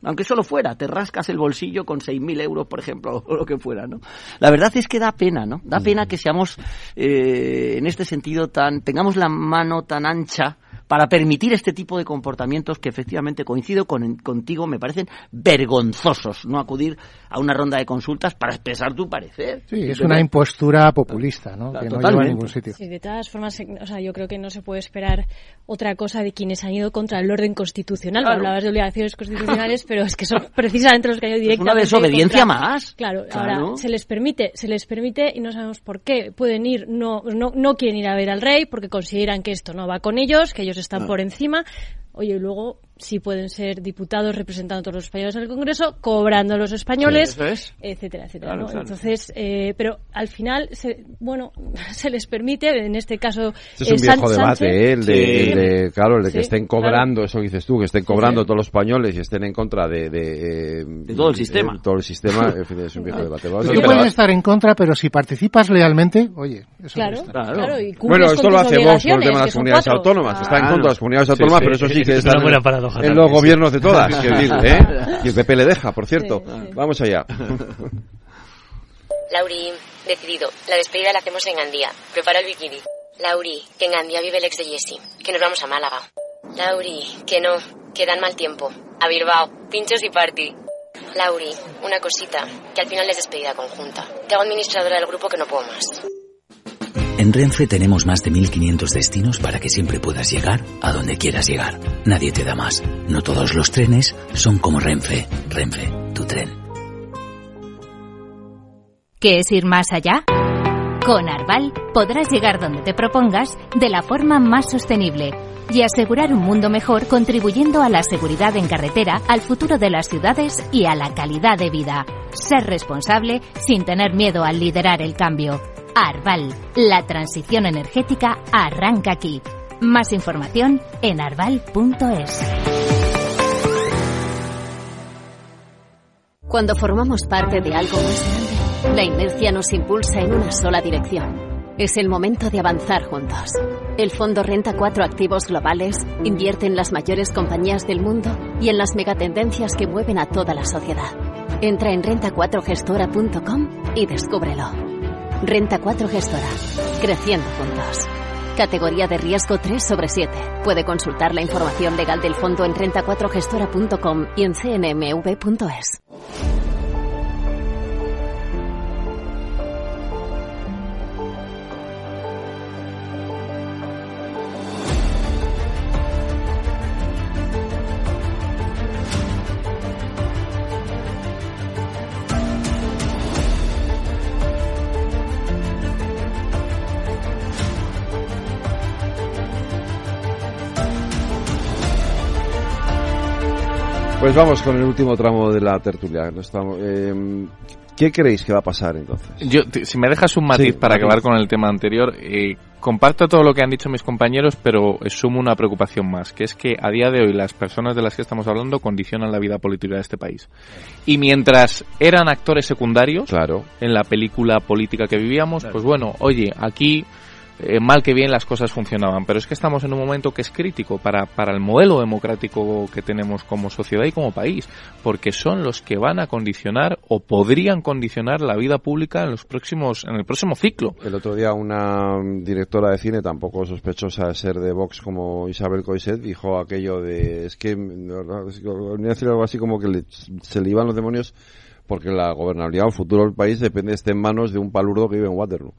aunque solo fuera, te rascas el bolsillo con 6.000 euros, por ejemplo, o lo que fuera, ¿no? La verdad es que da pena, ¿no? Da pena que seamos, en este sentido, tengamos la mano tan ancha para permitir este tipo de comportamientos que efectivamente, coincido contigo, me parecen vergonzosos, no acudir a una ronda de consultas para expresar tu parecer. Sí, es una impostura populista, ¿no? Claro, que no lleva a ningún sitio. Sí, de todas formas, yo creo que no se puede esperar otra cosa de quienes han ido contra el orden constitucional. Claro. Hablabas de obligaciones constitucionales, pero es que son precisamente los que han ido directamente contra. Es una desobediencia más. Claro, ahora se les permite y no sabemos por qué. Pueden ir, no quieren ir a ver al rey porque consideran que esto no va con ellos, que ellos están por encima. Oye, y luego sí pueden ser diputados representando a todos los españoles en el Congreso, cobrando a los españoles, sí, etcétera, etcétera. Claro, ¿no? Claro. Entonces, pero al final, se les permite, en este caso... Este es un viejo debate, el de que estén cobrando, eso dices tú, que estén cobrando todos los españoles y estén en contra de todo el sistema. Todo el sistema, es un viejo debate. Tú puedes estar en contra, pero si participas lealmente, oye, eso claro. Y bueno, esto lo hacemos por el tema de las comunidades autónomas. Está en contra de las comunidades autónomas, pero eso sí que está en los gobiernos de todas, quiero decir, Y el PP le deja, por cierto. Sí. Vamos allá. Lauri, decidido. La despedida la hacemos en Gandía. Prepara el bikini. Lauri, que en Gandía vive el ex de Jessy. Que nos vamos a Málaga. Lauri, que no. Que dan mal tiempo. A Bilbao. Pinchos y party. Lauri, una cosita. Que al final es despedida conjunta. Te hago administradora del grupo que no puedo más. En Renfe tenemos más de 1.500 destinos para que siempre puedas llegar a donde quieras llegar. Nadie te da más. No todos los trenes son como Renfe. Renfe, tu tren. ¿Qué es ir más allá? Con Arval podrás llegar donde te propongas de la forma más sostenible y asegurar un mundo mejor, contribuyendo a la seguridad en carretera, al futuro de las ciudades y a la calidad de vida. Ser responsable sin tener miedo al liderar el cambio. Arval, la transición energética arranca aquí. Más información en arval.es. Cuando formamos parte de algo más grande, la inercia nos impulsa en una sola dirección. Es el momento de avanzar juntos. El fondo renta 4 activos globales, invierte en las mayores compañías del mundo y en las megatendencias que mueven a toda la sociedad. Entra en renta4gestora.com y descúbrelo. Renta 4 Gestora. Creciendo juntos. Categoría de riesgo 3/7. Puede consultar la información legal del fondo en renta4gestora.com y en cnmv.es. Pues vamos con el último tramo de la tertulia. ¿Qué creéis que va a pasar entonces? Yo, si me dejas un matiz para acabar con el tema anterior, comparto todo lo que han dicho mis compañeros, pero sumo una preocupación más, que es que a día de hoy las personas de las que estamos hablando condicionan la vida política de este país. Y mientras eran actores secundarios en la película política que vivíamos, pues bueno, oye, aquí mal que bien las cosas funcionaban, pero es que estamos en un momento que es crítico para el modelo democrático que tenemos como sociedad y como país, porque son los que van a condicionar o podrían condicionar la vida pública en los próximos, en el próximo ciclo. El otro día una directora de cine, tampoco sospechosa de ser de Vox como Isabel Coixet, dijo aquello de, es que, voy a decir algo así como que se le iban los demonios porque la gobernabilidad o el futuro del país depende, esté en manos de un palurdo que vive en Waterloo.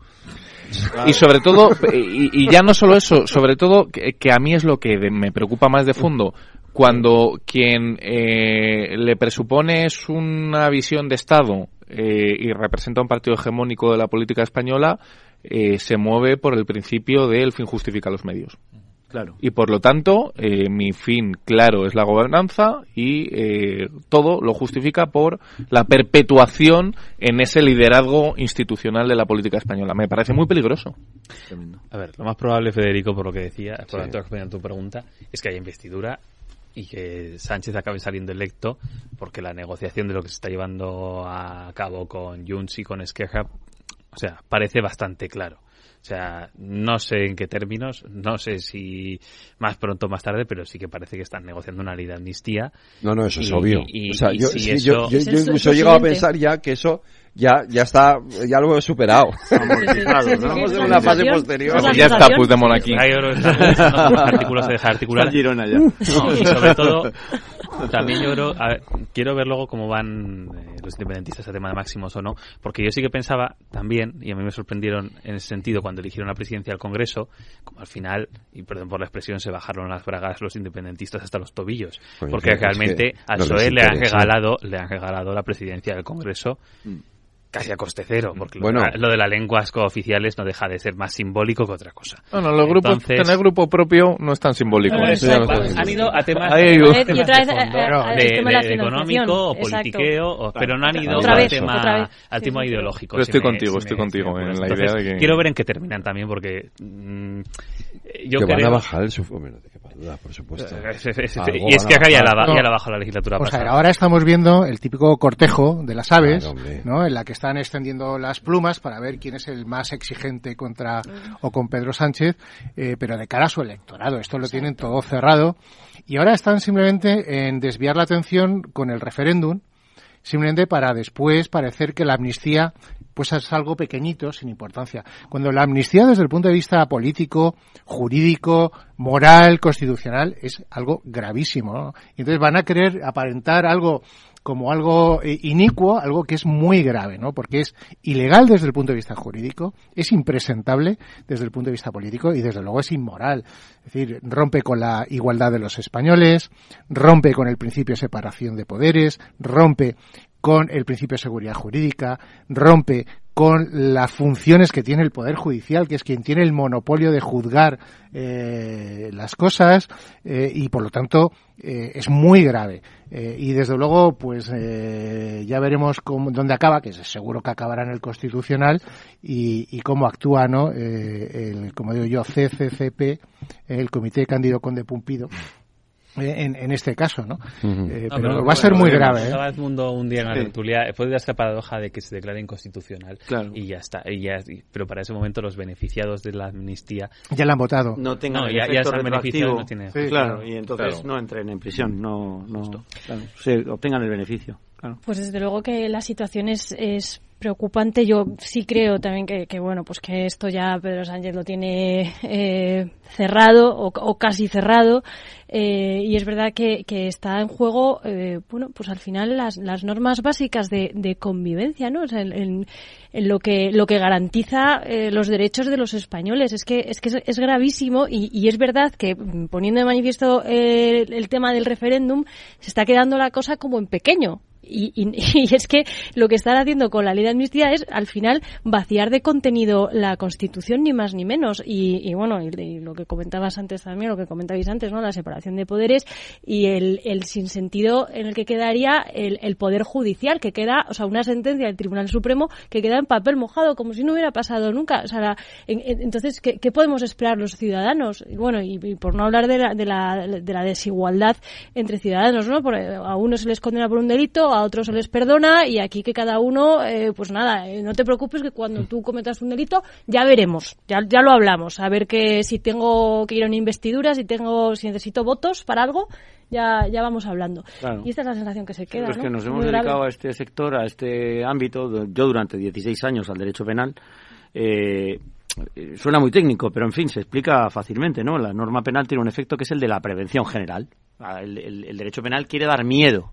Y sobre todo, y ya no solo eso, sobre todo, que a mí es lo que me preocupa más de fondo, cuando quien le presupone es una visión de Estado y representa un partido hegemónico de la política española, se mueve por el principio de el fin justifica los medios. Claro. Y por lo tanto, mi fin claro es la gobernanza y todo lo justifica por la perpetuación en ese liderazgo institucional de la política española. Me parece muy peligroso. A ver, lo más probable, Federico, por lo que decías, por responder a tu pregunta, es que haya investidura y que Sánchez acabe saliendo electo, porque la negociación de lo que se está llevando a cabo con Junts y con Esquerra, o sea, parece bastante claro. O sea, no sé en qué términos, no sé si más pronto o más tarde, pero sí que parece que están negociando una ley de amnistía. No, eso es obvio. Yo incluso he llegado a pensar ya que eso ya está, ya lo he superado. Vamos de una fase posterior. Ya está Puigdemont aquí. Artículo se deja articular. Girona ya. No, y sobre todo, también yo creo, quiero ver luego cómo van los independentistas a tema de máximos o no, porque yo sí que pensaba también, y a mí me sorprendieron en ese sentido cuando eligieron la presidencia del Congreso, como al final, y perdón por la expresión, se bajaron las bragas los independentistas hasta los tobillos, porque realmente al PSOE le han regalado la presidencia del Congreso casi a coste cero, porque lo de las lenguas cooficiales no deja de ser más simbólico que otra cosa. Bueno, los grupos, tener grupo propio no es tan simbólico. Han ido a temas de económico o politiqueo, pero no han ido al tema ideológico. Pero estoy contigo en la idea de que... Quiero ver en qué terminan también, porque... Yo que creo... van a bajar el sufrimiento, por supuesto. Y es que acá ya la bajó la legislatura pasada. Ahora estamos viendo el típico cortejo de las aves, ¿no? En la que están extendiendo las plumas para ver quién es el más exigente contra o con Pedro Sánchez, pero de cara a su electorado. Esto lo tienen todo cerrado. Y ahora están simplemente en desviar la atención con el referéndum, simplemente para después parecer que la amnistía pues es algo pequeñito, sin importancia. Cuando la amnistía desde el punto de vista político, jurídico, moral, constitucional, es algo gravísimo, ¿no? Y entonces van a querer aparentar algo como algo inicuo, algo que es muy grave, ¿no? Porque es ilegal desde el punto de vista jurídico, es impresentable desde el punto de vista político y desde luego es inmoral. Es decir, rompe con la igualdad de los españoles, rompe con el principio de separación de poderes, rompe con el principio de seguridad jurídica, rompe con las funciones que tiene el Poder Judicial, que es quien tiene el monopolio de juzgar las cosas, y por lo tanto es muy grave. Y desde luego, pues ya veremos dónde acaba, que seguro que acabará en el Constitucional, y cómo actúa, ¿no? Como digo yo, CCCP, el Comité Cándido Conde Pumpido. En este caso, ¿no? Pero va a ser muy grave. Estaba Edmundo un día en la tertulia, después de esta paradoja de que se declare inconstitucional, y ya está. Pero para ese momento los beneficiados de la amnistía ya la han votado. No tengan ya se han beneficiado. No tiene claro, y entonces no entren en prisión, no se obtengan el beneficio. Claro. Pues desde luego que la situación es preocupante. Yo sí creo también que bueno, pues que esto ya Pedro Sánchez lo tiene cerrado o casi cerrado, y es verdad que está en juego, bueno, pues al final las normas básicas de convivencia, ¿no? O sea, en lo que garantiza los derechos de los españoles. Es que es gravísimo, y es verdad que poniendo de manifiesto el tema del referéndum se está quedando la cosa como en pequeño. Y es que lo que están haciendo con la ley de amnistía es, al final, vaciar de contenido la Constitución, ni más ni menos. Y bueno, y lo que comentabas antes también, lo que comentabais antes, ¿no? La separación de poderes y el sinsentido en el que quedaría el Poder Judicial, que queda, o sea, una sentencia del Tribunal Supremo que queda en papel mojado, como si no hubiera pasado nunca. O sea, entonces, ¿qué podemos esperar los ciudadanos? Y bueno, y por no hablar de la desigualdad entre ciudadanos, ¿no? Porque a unos se les condena por un delito, a otros se les perdona, y aquí que cada uno, pues nada, no te preocupes que cuando tú cometas un delito, ya veremos, ya lo hablamos, a ver que si tengo que ir a una investidura, si necesito votos para algo, ya vamos hablando. Claro. Y esta es la sensación que se queda, ¿no? Es que nos hemos dedicado a este sector, a este ámbito, yo durante 16 años al derecho penal, suena muy técnico, pero en fin, se explica fácilmente, ¿no? La norma penal tiene un efecto que es el de la prevención general. El derecho penal quiere dar miedo,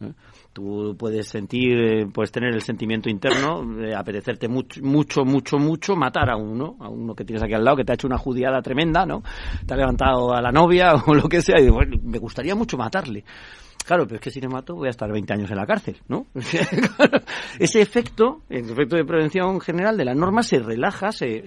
¿no? Tú puedes tener el sentimiento interno de apetecerte mucho matar a uno que tienes aquí al lado, que te ha hecho una judiada tremenda, ¿no? Te ha levantado a la novia o lo que sea, y bueno, me gustaría mucho matarle. Claro, pero es que si le mato voy a estar 20 años en la cárcel, ¿no? Ese efecto, el efecto de prevención general de la norma, se relaja, se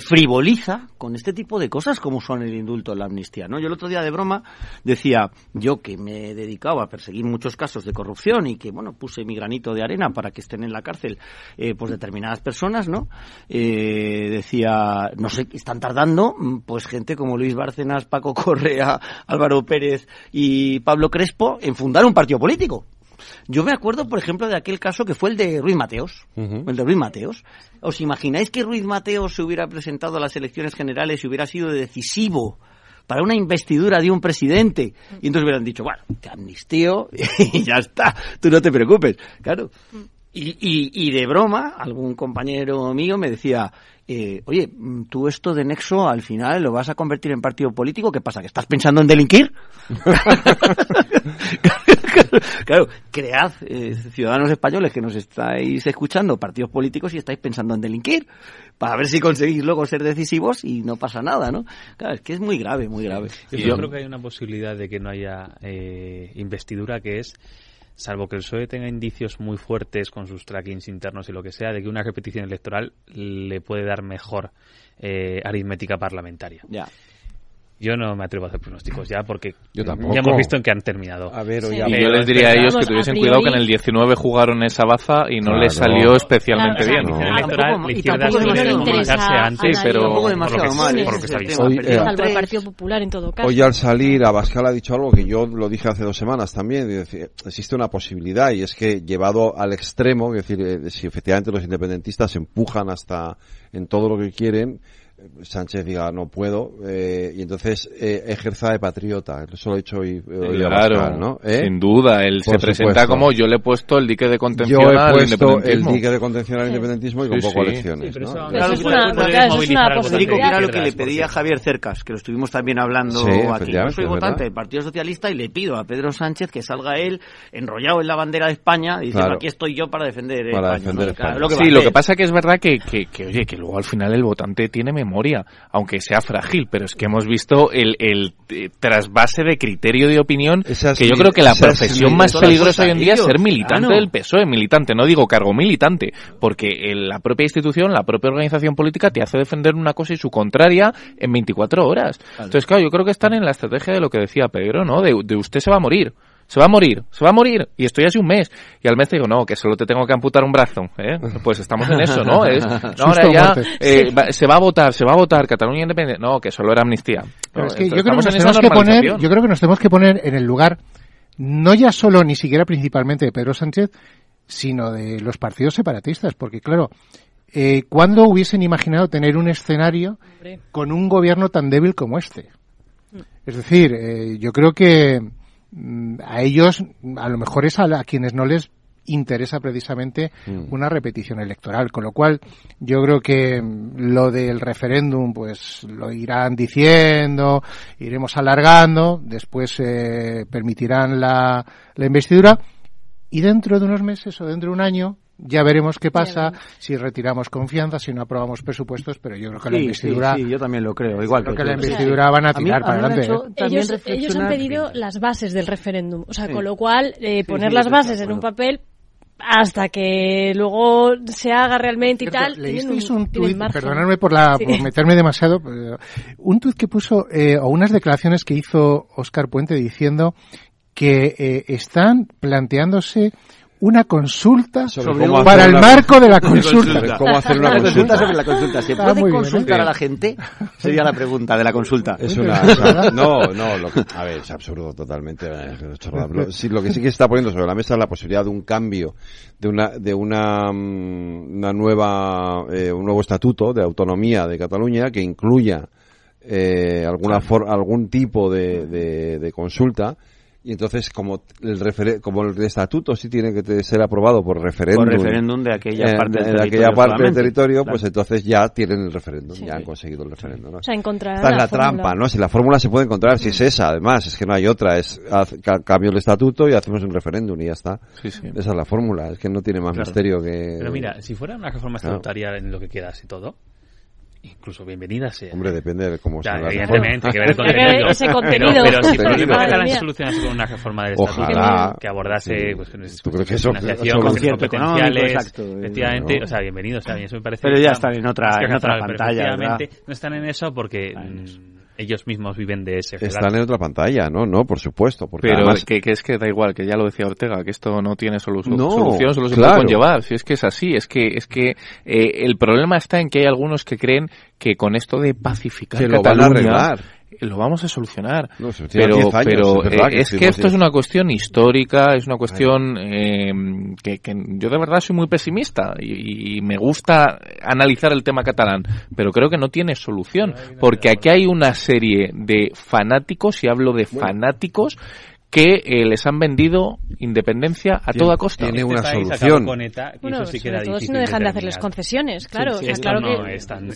frivoliza con este tipo de cosas como son el indulto o la amnistía, ¿no? Yo el otro día de broma decía, yo que me he dedicado a perseguir muchos casos de corrupción y que, bueno, puse mi granito de arena para que estén en la cárcel, pues determinadas personas, ¿no? Decía, no sé, están tardando, pues gente como Luis Bárcenas, Paco Correa, Álvaro Pérez y Pablo Crespo en fundar un partido político. Yo me acuerdo, por ejemplo, de aquel caso que fue el de Ruiz Mateos. Uh-huh. El de Ruiz Mateos. ¿Os imagináis que Ruiz Mateos se hubiera presentado a las elecciones generales y hubiera sido decisivo para una investidura de un presidente? Y entonces hubieran dicho, bueno, te amnistío y ya está, tú no te preocupes. Claro. Y de broma, algún compañero mío me decía, oye, tú esto de Nexo al final lo vas a convertir en partido político, ¿qué pasa? ¿Que estás pensando en delinquir? Claro, cread, ciudadanos españoles que nos estáis escuchando, partidos políticos, y estáis pensando en delinquir, para ver si conseguís luego ser decisivos y no pasa nada, ¿no? Claro, es que es muy grave, muy grave. Sí, yo creo que hay una posibilidad de que no haya investidura, que es, salvo que el PSOE tenga indicios muy fuertes con sus trackings internos y lo que sea, de que una repetición electoral le puede dar mejor aritmética parlamentaria. Ya. Yo no me atrevo a hacer pronósticos ya, porque ya hemos visto en que han terminado. A ver, sí. Yo les diría a ellos que tuviesen cuidado, que en el 19 jugaron esa baza y no les salió especialmente bien. La izquierda suele comunicarse antes, pero salvo el Partido Popular en todo caso. Hoy al salir, Abascal ha dicho algo que yo lo dije hace 2 semanas también. Existe una posibilidad, y es que llevado al extremo, es decir, si efectivamente los independentistas empujan hasta en todo lo que quieren, Sánchez diga no puedo, y entonces ejerza de patriota. Eso lo he hecho hoy claro, Abascal, ¿no? Sin duda, él por se presenta supuesto, como yo le he puesto el dique de contención al independentismo. Yo he puesto el dique de contención al independentismo y con poco elecciones. Sí, ¿no? Claro, eso es una posibilidad. Era lo que le pedí a Javier Cercas, que lo estuvimos también hablando aquí. Yo soy votante del Partido Socialista y le pido a Pedro Sánchez que salga él enrollado en la bandera de España y diciendo, aquí estoy yo para defender España. Sí, lo que pasa que es verdad que luego al final el votante tiene memoria, aunque sea frágil, pero es que hemos visto el trasvase de criterio de opinión, que yo creo que la profesión más peligrosa hoy en día es ser militante del PSOE, militante, no digo cargo, militante, porque la propia institución, la propia organización política te hace defender una cosa y su contraria en 24 horas. Vale. Entonces, claro, yo creo que están en la estrategia de lo que decía Pedro, ¿no? De usted se va a morir. Se va a morir, y estoy hace un mes, y al mes te digo, no, que solo te tengo que amputar un brazo, pues estamos en eso, ¿no? Ahora ya, se va a votar, Cataluña independiente, no, que solo era amnistía. Pero es que yo creo que nos tenemos que poner en el lugar, no ya solo, ni siquiera principalmente de Pedro Sánchez, sino de los partidos separatistas, porque claro, ¿cuándo hubiesen imaginado tener un escenario con un gobierno tan débil como este? Es decir, yo creo que a ellos, a lo mejor es a quienes no les interesa precisamente una repetición electoral, con lo cual yo creo que lo del referéndum pues lo irán diciendo, iremos alargando, después permitirán la investidura y dentro de unos meses o dentro de un año Ya veremos qué pasa, si retiramos confianza, si no aprobamos presupuestos, pero yo creo que la investidura... Sí, yo también lo creo, igual que la investidura van a tirar para adelante. Ellos han pedido las bases del referéndum, o sea, con lo cual poner las bases en un papel... hasta que luego se haga realmente y tal. Leísteis un tuit, perdonadme por meterme demasiado, un tuit que puso, o unas declaraciones que hizo Óscar Puente diciendo que están planteándose una consulta para el marco de la consulta. ¿Cómo hacer una consulta sobre la consulta? ¿Se puede consultar a la gente? Sería la pregunta de la consulta. Es una... a ver, es absurdo totalmente. Lo que sí que se está poniendo sobre la mesa es la posibilidad de un cambio, de una nueva, un nuevo estatuto de autonomía de Cataluña que incluya algún tipo de consulta. Y entonces, como el estatuto sí tiene que ser aprobado por referéndum... Por referéndum de aquella parte del territorio. De aquella parte del territorio, claro. Pues entonces ya tienen el referéndum, sí. Ya han conseguido el referéndum. ¿No? O sea, encontrarán la fórmula. Trampa, ¿no? Si la fórmula se puede encontrar, si es esa, además, es que no hay otra. Es cambio el estatuto y hacemos un referéndum y ya está. Sí, sí. Esa es la fórmula, es que no tiene más misterio que... Pero mira, si fuera una reforma estatutaria en lo que quedas y todo... Incluso bienvenida sea. Hombre, depende de cómo se haga. Evidentemente, hay que ver el contenido. Ese contenido. Pero si por ejemplo acaban solucionadas con una reforma del estatuto que abordase pues financiación, conciertos potenciales, efectivamente, o sea, bienvenido, o sea, a mí eso me parece. Pero ya están en otra pantalla, ¿verdad? No están en eso porque ellos mismos viven de ese federal. Están en otra pantalla, no, por supuesto. Porque pero además... que es que da igual, que ya lo decía Ortega, que esto no tiene solución, solo se puede conllevar. Si es que es así, es que el problema está en que hay algunos que creen que con esto de pacificar que Cataluña... Lo van a arreglar. Lo vamos a solucionar, pero es que esto es una cuestión histórica, es una cuestión que yo de verdad soy muy pesimista y me gusta analizar el tema catalán, pero creo que no tiene solución, porque aquí hay una serie de fanáticos, y hablo de fanáticos, que les han vendido independencia a toda costa. Tiene una solución. Si no dejan de hacerles concesiones, claro. Sí, o sea, no es tan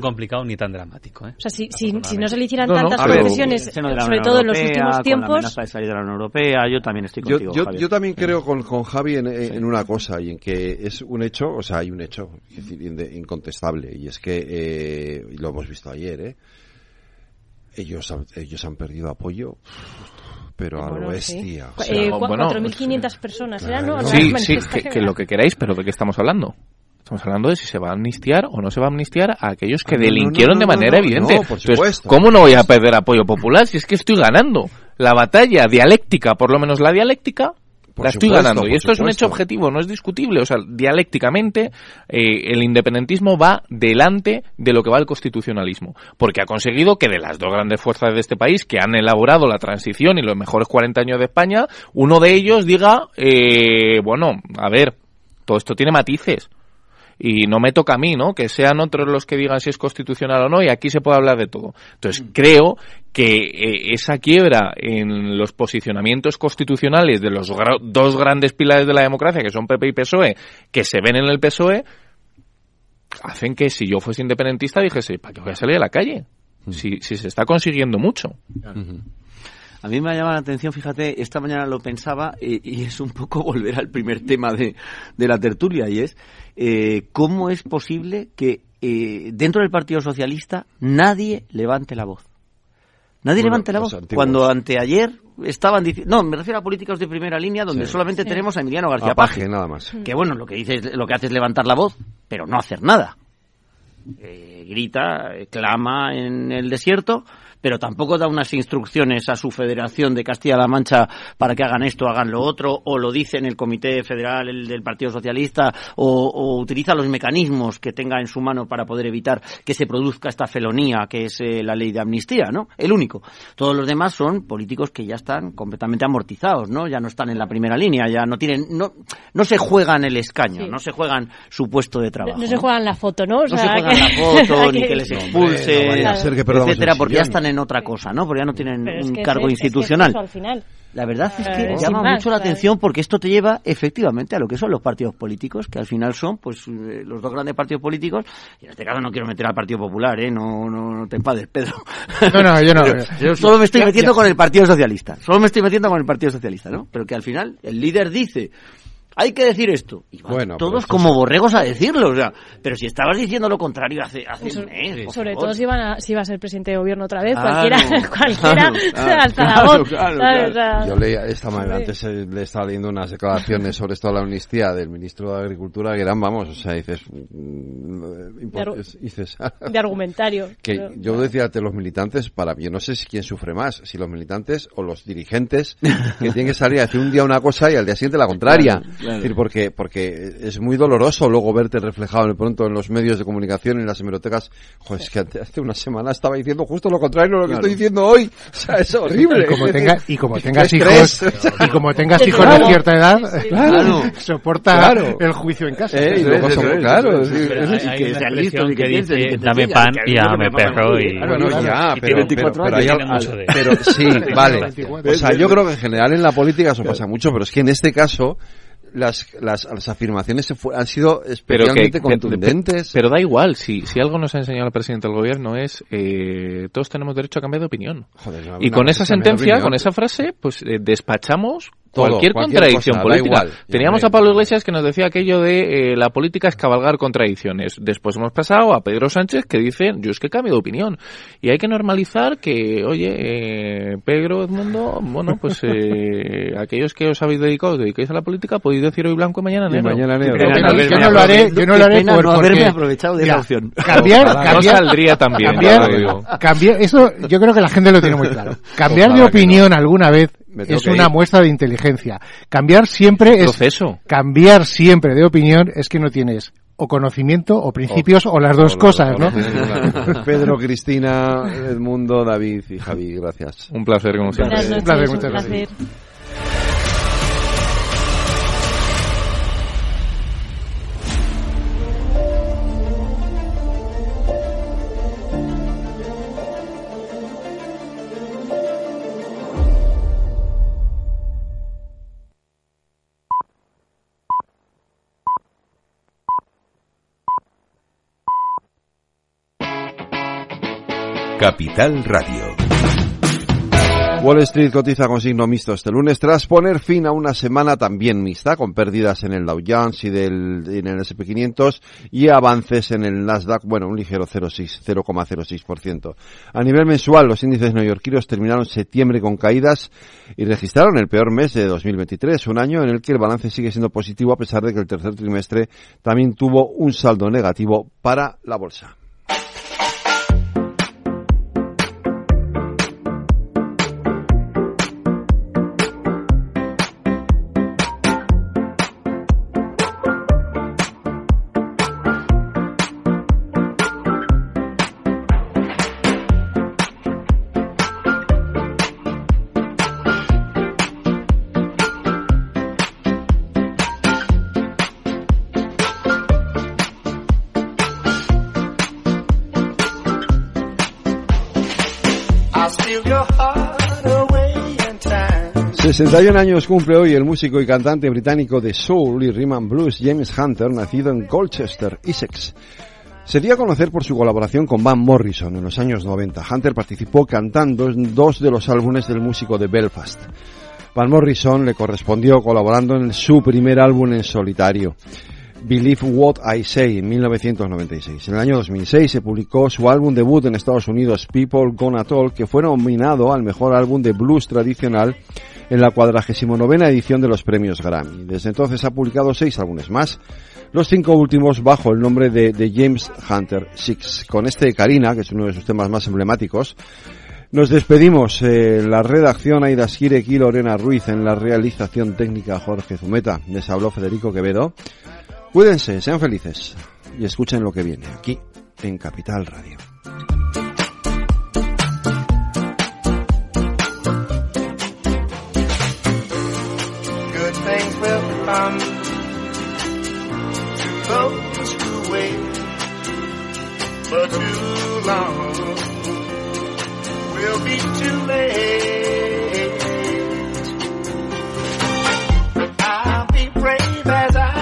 complicado ni tan dramático. O sea, si no se le hicieran tantas concesiones, sobre todo en los últimos tiempos... Con la amenaza de salir de la Unión Europea, yo también estoy contigo, Javier. Yo también creo con Javi en una cosa, y en que es un hecho, o sea, hay un hecho, es decir, incontestable, y es que, y lo hemos visto ayer, ellos han perdido apoyo... Pero a lo bestia. O sea, 4.500 personas. Claro. Sí, que lo que queráis, pero ¿de qué estamos hablando? Estamos hablando de si se va a amnistiar o no se va a amnistiar a aquellos que delinquieron de manera evidente. Por supuesto. Entonces, ¿cómo no voy a perder apoyo popular si es que estoy ganando? La batalla dialéctica, por lo menos la dialéctica... La estoy ganando, y esto es un hecho objetivo, no es discutible. O sea, dialécticamente el independentismo va delante de lo que va el constitucionalismo, porque ha conseguido que de las dos grandes fuerzas de este país que han elaborado la transición y los mejores 40 años de España, uno de ellos diga, a ver, todo esto tiene matices. Y no me toca a mí, ¿no? Que sean otros los que digan si es constitucional o no, y aquí se puede hablar de todo. Entonces, creo que esa quiebra en los posicionamientos constitucionales de los dos grandes pilares de la democracia, que son PP y PSOE, que se ven en el PSOE, hacen que si yo fuese independentista dijese, ¿para qué voy a salir a la calle? Si se está consiguiendo mucho. Claro. Uh-huh. A mí me ha llamado la atención, fíjate, esta mañana lo pensaba y es un poco volver al primer tema de la tertulia, y es cómo es posible que dentro del Partido Socialista nadie levante la voz. Nadie levante la voz. Antiguos. Cuando anteayer estaban diciendo... No, me refiero a políticos de primera línea donde solamente tenemos a Emiliano García Paje. Nada más. Que bueno, lo que hace es levantar la voz, pero no hacer nada. Grita, clama en el desierto, pero tampoco da unas instrucciones a su Federación de Castilla-La Mancha para que hagan esto, hagan lo otro, o lo dice en el Comité Federal del Partido Socialista, o utiliza los mecanismos que tenga en su mano para poder evitar que se produzca esta felonía que es la ley de amnistía, ¿no? El único. Todos los demás son políticos que ya están completamente amortizados, ¿no? Ya no están en la primera línea, ya no tienen... No se juegan el escaño, no se juegan su puesto de trabajo. No se juegan la foto, ¿no? No se juegan la foto, ni que les expulsen, etcétera, porque ya están en otra cosa, ¿no? Porque ya no tienen un cargo institucional. Es que al final. La verdad es que llama mucho la atención porque esto te lleva efectivamente a lo que son los partidos políticos, que al final son pues los dos grandes partidos políticos, y en este caso no quiero meter al Partido Popular, no te enfades, Pedro. No, yo no. Yo solo me estoy metiendo con el Partido Socialista, ¿no? Pero que al final el líder dice hay que decir esto. Y van todos como borregos a decirlo, o sea, pero si estabas diciendo lo contrario hace un mes. Sobre todo si iba a ser presidente de gobierno otra vez, cualquiera, hasta la voz. Claro. Yo leía esta mañana, antes le estaba leyendo unas declaraciones sobre esto de la amnistía del ministro de Agricultura, que eran, de argumentario. Que pero, yo decía ante los militantes, para mí, yo no sé si quién sufre más, si los militantes o los dirigentes que tienen que salir a decir un día una cosa y al día siguiente la contraria. Claro. Es decir, porque es muy doloroso luego verte reflejado en los medios de comunicación, en las hemerotecas. Joder, es que hace una semana estaba diciendo justo lo contrario de lo que estoy diciendo hoy. O sea, es horrible. Y como tengas hijos de cierta edad, soporta el juicio en casa. Que dame pan y dame perro. Pero sí, vale. O sea, yo creo que en general en la política eso pasa mucho, pero es que en este caso las afirmaciones han sido especialmente contundentes. Pero da igual, si algo nos ha enseñado el presidente del gobierno es todos tenemos derecho a cambiar de opinión. Y con esa sentencia, con esa frase, pues despachamos cualquier contradicción cosa, política. Igual, teníamos a Pablo Iglesias que nos decía aquello de la política es cabalgar contradicciones. Después hemos pasado a Pedro Sánchez que dice, yo es que cambio de opinión. Y hay que normalizar que, oye, Pedro Edmundo, aquellos que os habéis dedicado, os dediquéis a la política, podéis decir hoy blanco y mañana negro. Yo no lo haré. No haberme aprovechado de la opción. Cambiar, eso yo creo que la gente lo tiene muy claro. Cambiar de opinión alguna vez es una muestra de inteligencia. Cambiar siempre de opinión es que no tienes o conocimiento o principios o las dos cosas, ¿no? Pedro, Cristina, Edmundo, David y Javi, gracias. Un placer, como siempre. Un placer, muchas gracias. Capital Radio. Wall Street cotiza con signo mixto este lunes tras poner fin a una semana también mixta con pérdidas en el Dow Jones y en el S&P 500 y avances en el Nasdaq, un ligero 0,06%. A nivel mensual, los índices neoyorquinos terminaron septiembre con caídas y registraron el peor mes de 2023, un año en el que el balance sigue siendo positivo a pesar de que el tercer trimestre también tuvo un saldo negativo para la bolsa. En 61 años cumple hoy el músico y cantante británico de soul y rhythm and blues James Hunter, nacido en Colchester, Essex. Se dio a conocer por su colaboración con Van Morrison en los años 90. Hunter participó cantando en dos de los álbumes del músico de Belfast. Van Morrison le correspondió colaborando en su primer álbum en solitario, Believe What I Say, en 1996. En el año 2006 se publicó su álbum debut en Estados Unidos, People Gonna Talk, que fue nominado al mejor álbum de blues tradicional en la 49ª edición de los premios Grammy. Desde entonces ha publicado 6 álbumes más, los 5 últimos bajo el nombre de James Hunter Six. Con este Karina, que es uno de sus temas más emblemáticos, nos despedimos. La redacción Aida Esquirec y Lorena Ruiz, en la realización técnica Jorge Zumeta. Les habló Federico Quevedo. Cuídense, sean felices y escuchen lo que viene aquí en Capital Radio. Good things will come to those who wait for too long. We'll be too late. I'll be brave as I oh!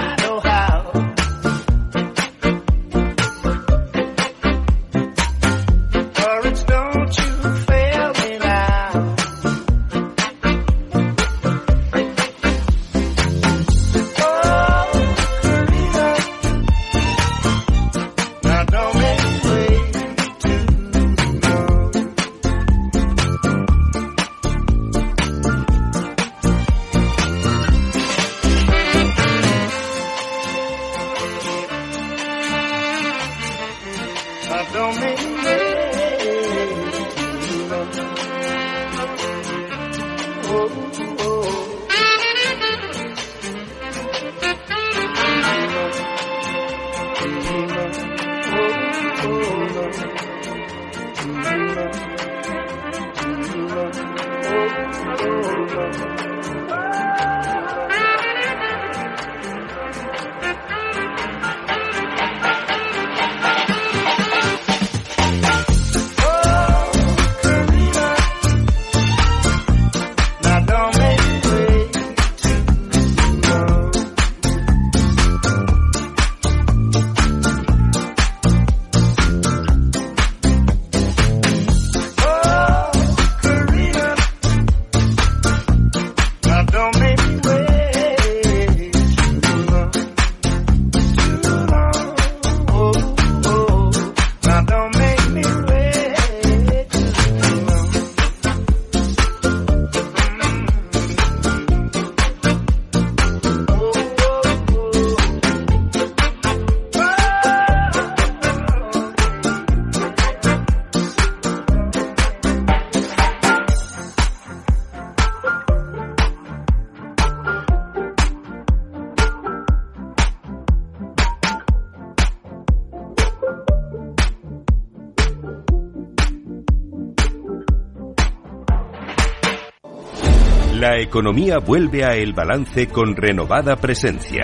La economía vuelve a El Balance con renovada presencia.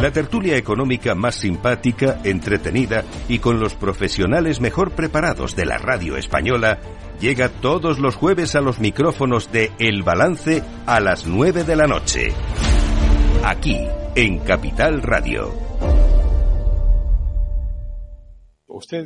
La tertulia económica más simpática, entretenida y con los profesionales mejor preparados de la radio española llega todos los jueves a los micrófonos de El Balance a las 9 de la noche. Aquí, en Capital Radio. Usted